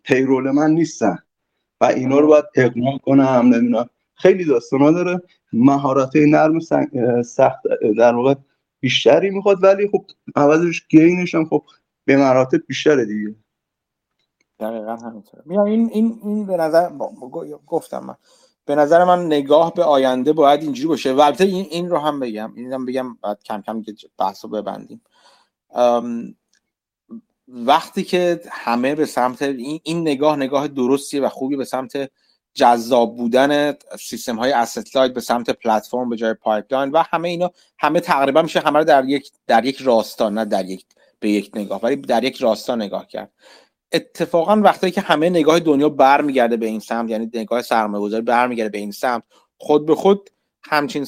پیرول من نیستن و اینا رو باید اقناع کنم، نمیدونم خیلی داستانا داره. مهارت نرم سخت در واقع بیشتری میخواد، ولی خب عوضش گینش هم خب به مراتب بیشتره دیگه. دقیقاً همینطوره. میگم این به نظر گفتم من به نظر من نگاه به آینده باید اینجوری باشه. و البته این رو هم بگم، اینم بگم بعد کم کم بحثو ببندیم. وقتی که همه به سمت این نگاه درستیه و خوبی به سمت جذاب بودن سیستم های asset light، به سمت پلتفرم به جای پایپلاین و همه اینا، همه تقریبا میشه همه رو در یک راستا، نه به یک نگاه، ولی در یک راستا نگاه کرد. اتفاقا وقتی که همه نگاه دنیا برمیگرده به این سمت، یعنی نگاه سرمایه‌گذاری برمیگرده به این سمت، خود به خود همچین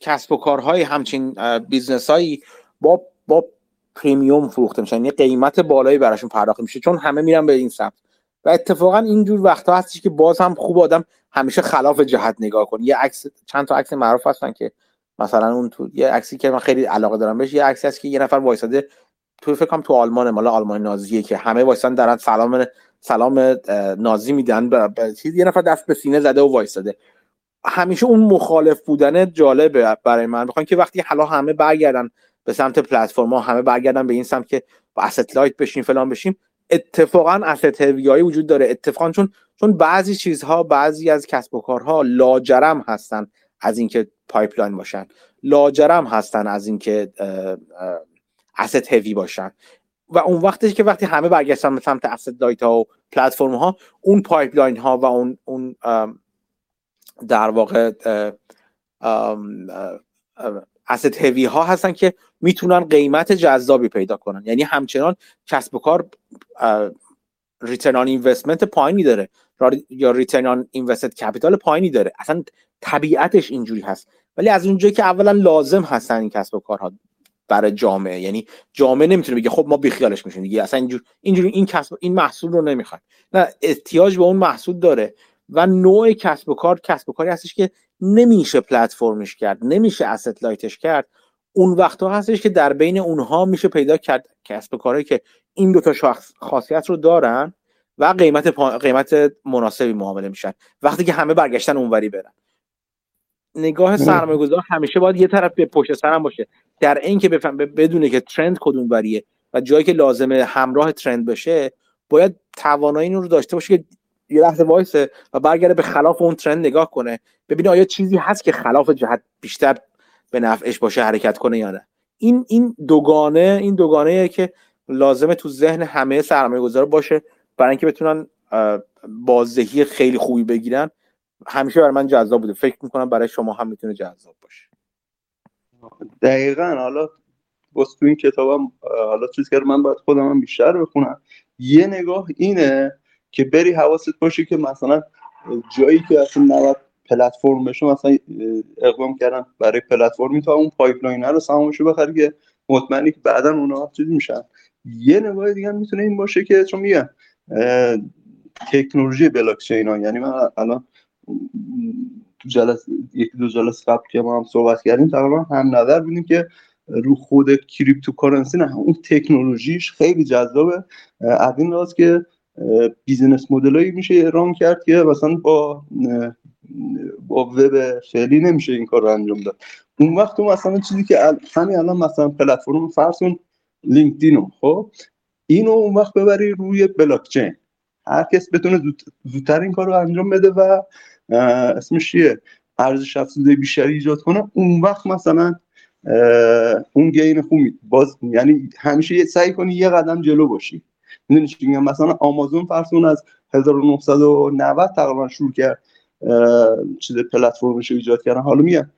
کسب و کارهای، همچین بیزنس‌هایی با پریمیوم فروخته میشن، یعنی قیمت بالایی براشون پرداخت میشه چون همه میرن به این سمت. و اتفاقا اینجور وقتا هستش که باز هم خوب آدم همیشه خلاف جهت نگاه کنه. یه عکس، چند تا عکس معروف هستن که مثلا اون تو یه عکسی که من خیلی علاقه دارم بهش، یه عکسی هست که یه نفر وایساده تو، فکر کنم تو آلمان، مال آلمان نازیه، که همه وایسادن دارن سلام نازی میدن به چیز، یه نفر دست به سینه زده و وایساده. همیشه اون مخالف بودن جالبه برای من. میخوان که وقتی حالا همه برگردن به سمت پلتفرما، همه برگردن به این سمت که asset light بشیم، فلان بشیم، اتفاقا asset heavyایی وجود داره. اتفاقا چون بعضی چیزها، بعضی از کسب و کارها لاجرم هستن از اینکه پایپلاین باشن، لاجرم هستن از اینکه asset heavy باشن. و اون وقتی که وقتی همه برگشتن به سمت asset light ها و پلتفرم ها، اون پایپلاین ها و اون در واقع asset heavy ها هستن که میتونن قیمت جذابی پیدا کنن. یعنی همچنان کسب و کار ریترن آن اینوستمنت پایینی داره یا ریترن آن اینوستد کپیتال پایینی داره، اصلا طبیعتش اینجوری هست. ولی از اونجایی که اولا لازم هستن این کسب و کارها برای جامعه، یعنی جامعه نمیتونه بگه خب ما بیخیالش میشیم دیگه، اصلا اینجوری این کسب این محصول رو نمیخواد، نه، احتیاج به اون محصول داره. و نوع کسب و کار، کسب و کاری هستش که نمیشه پلتفرمش کرد، نمیشه asset lightش کرد. اون وقتا هستش که در بین اونها میشه پیدا کرد کسب و کارهایی که این دوتا خاصیت رو دارن و قیمت مناسبی معامله میشن وقتی که همه برگشتن اونوری برن. نگاه سرمایه‌گذار همیشه باید یه طرف به پشت سر هم باشه، در این که بدونه که ترند کدوموریه و جایی که لازمه همراه ترند بشه باید توانایی رو داشته باشه که یه لحظه وایسه و برگره به خلاف اون ترند نگاه کنه، ببینه آیا چیزی هست که خلاف جهت بیشتر به نفعش باشه حرکت کنه یا نه. این دوگانه که لازمه تو ذهن همه سرمایه‌گذار باشه برای اینکه بتونن بازدهی خیلی خوبی بگیرن. همیشه برای من جذاب بوده، فکر میکنم برای شما هم میتونه جذاب باشه. دقیقاً. حالا بس تو این کتابم حالا چیزی که من باید خودم بیشتر بخونم، یه نگاه اینه که بری حواست باشه که مثلا جایی که اصلا نباید پلتفرمشون مثلا اقدام کردن برای پلتفرمی تا اون پایپلاین رو سهمشو بخره که مطمئنی که بعداً اونها چیز میشن. یه نگاه دیگه هم میتونه این باشه که چون میگن تکنولوژی بلاک چین ها، یعنی من الان تو جلسه یکی دو جلسه قبل که ما هم صحبت کردیم تقریبا هم نظر بودیم که رو خود کریپتوکارنسی نه اون تکنولوژیش خیلی جذابه، از این لحاظ که بیزینس مدلایی میشه ایران کرد که مثلا با وب فعلی نمیشه این کار رو انجام داد. اون وقت اون مثلا چیزی که همین الان مثلا پلتفرم فرسون لینکدین، خب اینو اون وقت ببری روی بلاک چین، هر کس بتونه زودتر این کار رو انجام بده و اسمش چیه ارزش افزوده بیشتری ایجاد کنه، اون وقت مثلا اون گین خوبی باز، یعنی همیشه سعی کنی یه قدم جلو باشی. میدونی چی میگم؟ مثلا آمازون فرسون از 1990 تقریبا شروع کرد چیز پلتفرمش رو ایجاد کردن. حالا میگم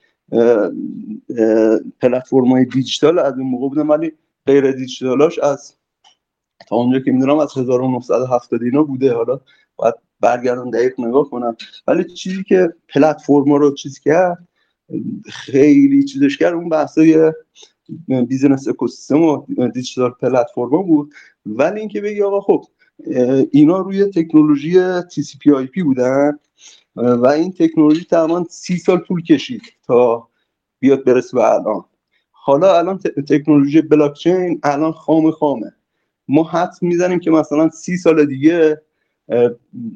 پلتفرم‌های دیجیتال از اون موقع بودن، ولی غیر دیجیتالاش از تا اونجا که میدونم از 1970 اینا بوده. حالا باید برگردم دقیق نگاه کنم، ولی چیزی که پلتفرما رو چیز کرد خیلی چیزش کرد اون بحثای بیزنس اکوسیستم و دیجیتال پلتفرما بود. ولی اینکه بگی آقا خب اینا روی تکنولوژی TCP/IP بودن و این تکنولوژی تقریبا 30 سال طول کشید تا بیاد برسه به الان. حالا الان تکنولوژی بلاکچین الان خامه، ما حدس میزنیم که مثلا 30 سال دیگه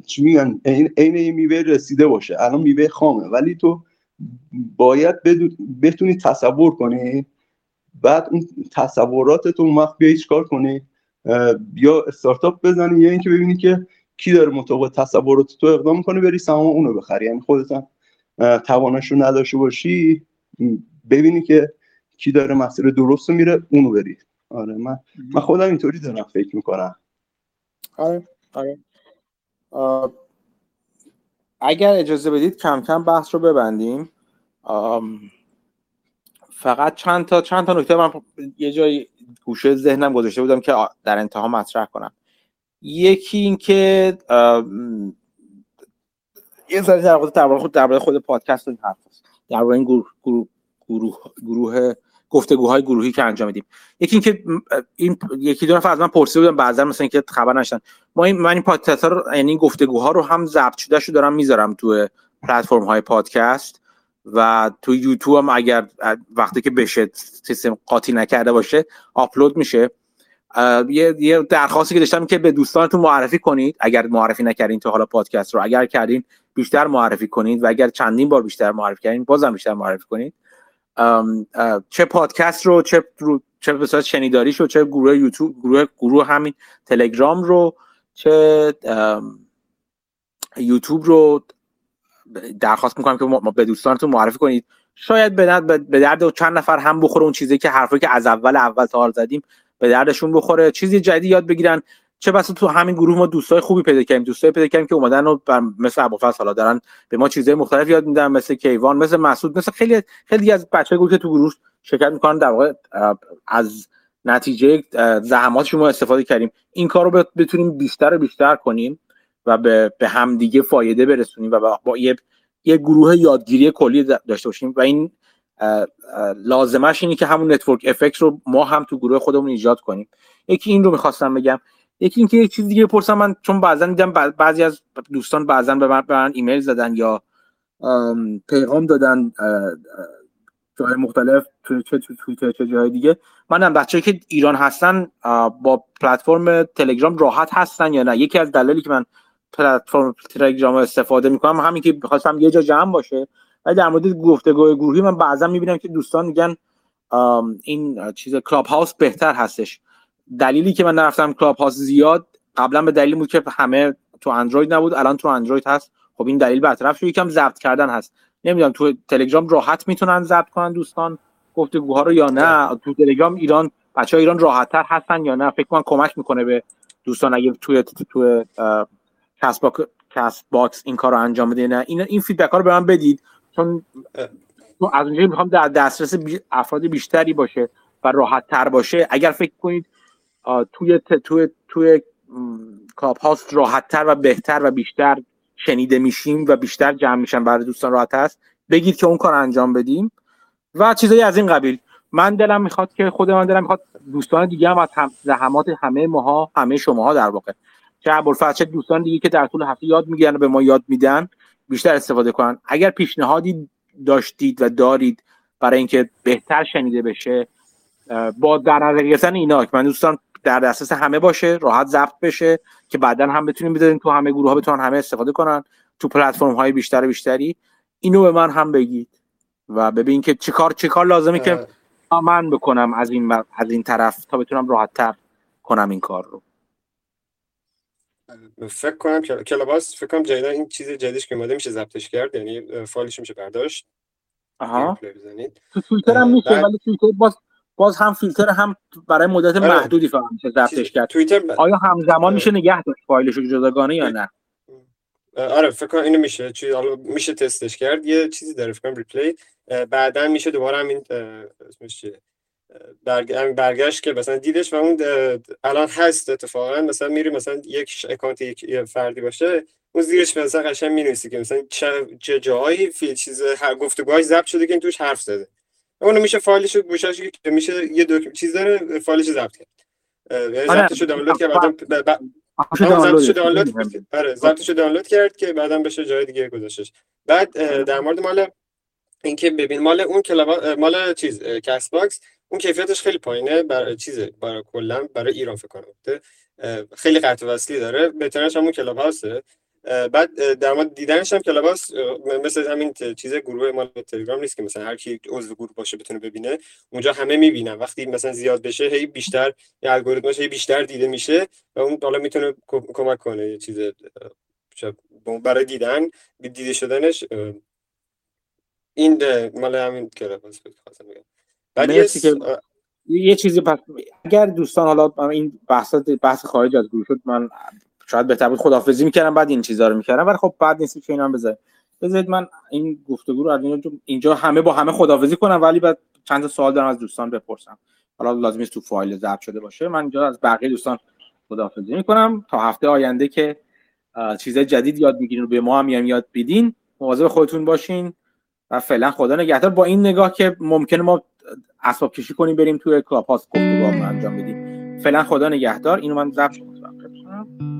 چی میگن این میوه رسیده باشه. الان میوه خامه، ولی تو باید بتونی تصور کنی، بعد اون تصورات تو اون وقت بیایی چکار کنی، یا استارتاپ بزنی یا اینکه ببینی که کی داره مطابق تصورات تو اقدام کنه بری سهم اونو بخری. یعنی خودت هم توانش رو نداشته باشی ببینی که کی داره مسیر درست رو میره اونو بری. آره من خودم اینطوری دارم فکر میکنم. آره اگر اجازه بدید کم کم بحث رو ببندیم. فقط چند تا نکته من یه جای گوشه ذهنم گذاشته بودم که در انتها مطرح کنم. یکی این که یه ذره در واقع درباره خود پادکست این حرف است، درباره این گروه گفتگوهای گروهی که انجام میدیم. یکی اینکه این یکی دو نفر از من پرسیده بودن بعضی مثلا اینکه خبر نشدن من این پادکست ها رو، یعنی این گفتگوها رو هم ضبط شده شو دارم میذارم تو پلتفرم های پادکست و تو یوتیوب هم اگر وقتی که بشه سیستم قاطی نکرده باشه آپلود میشه. یه درخواستی که داشتم که به دوستانتون معرفی کنید، اگر معرفی نکردین تو حالا پادکست رو، اگر کردین بیشتر معرفی کنید و اگر چندین بار بیشتر معرفی کردین بازم بیشتر معرفی کنید. چه پادکست رو چه به صورت شنیداریش رو، چه گروه یوتیوب، گروه همین تلگرام رو، چه یوتیوب رو درخواست میکنم که به دوستانتون معرفی کنید. شاید به درد چند نفر هم بخوره اون چیزی که حرفی که از اول تا حال زدیم به دردشون بخوره، چیزی جدید یاد بگیرن. چه بسا تو همین گروه ما دوستای خوبی پیدا کردیم که اومدن و مثل ابوالفضل حالا دارن به ما چیزهای مختلف یاد میدن، مثل کیوان، مثل مسعود، مثل خیلی از بچهای گروه که تو گروه شرکت میکنن. در واقع از نتیجه زحمات شما استفاده کردیم. این کارو بتونیم بیشتر کنیم و به هم دیگه فایده برسونیم و با یه گروه یادگیری کلی داشته باشیم. و این لازمش اینه که همون نتورک افکت رو ما هم تو گروه خودمون ایجاد کنیم. یکی این رو می‌خواستم بگم. یکی اینکه یه چیز دیگه بپرسم، من چون بعضی دیدم بعضی از دوستان به من ایمیل زدن یا پیغام دادن جای مختلف، چه جای دیگه. منم بچه‌ای که ایران هستن با پلتفرم تلگرام راحت هستن یا نه؟ یکی از دلایلی که من پلتفرم تلگرام استفاده می‌کنم همین که می‌خواستم یه جا جمع باشه. ولی در مورد گفتگوهای گروهی من بعضی می‌بینم که دوستان میگن این چیز کلاب هاوس بهتر هستش. دلیلی که من نرفتم کلاب هاوس زیاد قبلا به دلیل بود که همه تو اندروید نبود، الان تو اندروید هست. خب این دلیل برطرف شد. یکم ضبط کردن هست. نمیدونم تو تلگرام راحت میتونن ضبط کنن دوستان گفتگوها رو یا نه؟ تو تلگرام ایران بچه‌ها ایران راحت‌تر هستن یا نه؟ فکر کنم کمک میکنه به دوستان اگه توی کستباکس این کارو انجام بده نه. این فیدبک‌ها رو به من بدید، چون از اونجایی میخوام در دسترس افراد بیشتری باشه و راحت‌تر باشه. اگر فکر کنید توی کلاب هاست راحت‌تر و بهتر و بیشتر شنیده میشیم و بیشتر جمع میشن برای دوستان راحت است بگید که اون کار انجام بدیم و چیزایی از این قبیل. من دلم میخواد که دوستان دیگه هم از زحمات همه ماها، همه شماها در واقع، چه ابوالفتح دوستان دیگه که در طول هفته یاد میگیرن به ما یاد میدن بیشتر استفاده کنن. اگر پیشنهادی داشتید و دارید برای اینکه بهتر شنیده بشه با در نظر گرفتن اینا که من دوستان در دسترس همه باشه، راحت ضبط بشه که بعداً هم بتونیم بذاریم تو همه گروه‌ها، بتونن همه استفاده کنن تو پلتفرم‌های بیشتری، اینو به من هم بگید و ببین که چه کار لازمه که من بکنم از این طرف تا بتونم راحت‌تر کنم این کار رو. فکر کنم کلاباس جدیدا این چیز جدیدش که اومده میشه ضبطش کرد، یعنی فایلش میشه برداشت. آها. تو فیلتر هم میشه، ولی فیلتر باز هم فیلتر هم برای مدت محدودی فقط میشه ضبطش کرد. آیا همزمان میشه نگه داشت فایلش جداگانه یا نه؟ آره فکر کنم اینو میشه، میشه تستش کرد. یه چیزی داره فکر کنم ریپلی، بعداً میشه دوباره همین اسمش چیه برگشت که مثلا دیدش و اون الان هست اتفاقا، مثلا میری مثلا یک اکانت یک فردی باشه اون زیرش مثلا قشنگ مینویسی که مثلا چه جایی فیل چیز گفتگوهای ضبط شده که این توش حرف زده، اونو میشه فایلش گوشش که میشه یه دو چیز داره فایلش ضبط کرد، یعنی ضبطش رو دانلود کرد بعداً ضبطش رو دانلود کرد که بعداً بشه جای دیگه گذاشتش. بعد در مورد مال اینکه ببین مال اون مال چیز کستباکس اون کیفیتش خیلی پایینه برای چیزه، برای کلا برای ایران فکر کنم خیلی قطع وصلی داره، بهترش همون کلاب هاوسه. بعد در مورد دیدنش هم کلاب هاوس مثل همین چیزه گروه مال تلگرام نیست که مثلا هر کی عضو گروه باشه بتونه ببینه، اونجا همه میبینن. وقتی مثلا زیاد بشه هی بیشتر الگوریتمش هی بیشتر دیده میشه و اون حالا میتونه کمک کنه یه چیز برای دیدن دیده شدنش. این مال همین کلاب هاوس بود خاصا میگم. یه چیزی پس اگر دوستان حالا این بحث خارج از گروه شد، من شاید بهتر بود خداحافظی میکردم بعد این چیزا رو میکردم، ولی خب بعد نیست که اینا بذارید من این گفتگو رو اینجا همه با همه خداحافظی کنم، ولی بعد چند تا سوال دارم از دوستان بپرسم، حالا لازم نیست تو فایل ضبط شده باشه. من اینجا از بقیه دوستان خداحافظی میکنم تا هفته آینده که چیزای جدید یاد میگیرین و به ما هم یاد میدین. مواظب خودتون باشین و فعلا خدا نگهدار. با این نگاه که ممکنه ما اسباب کشی کنیم بریم توی کلاب هاوس گفتگو انجام بدیم. فعلا خدا نگهدار. اینو من ضبط کنم.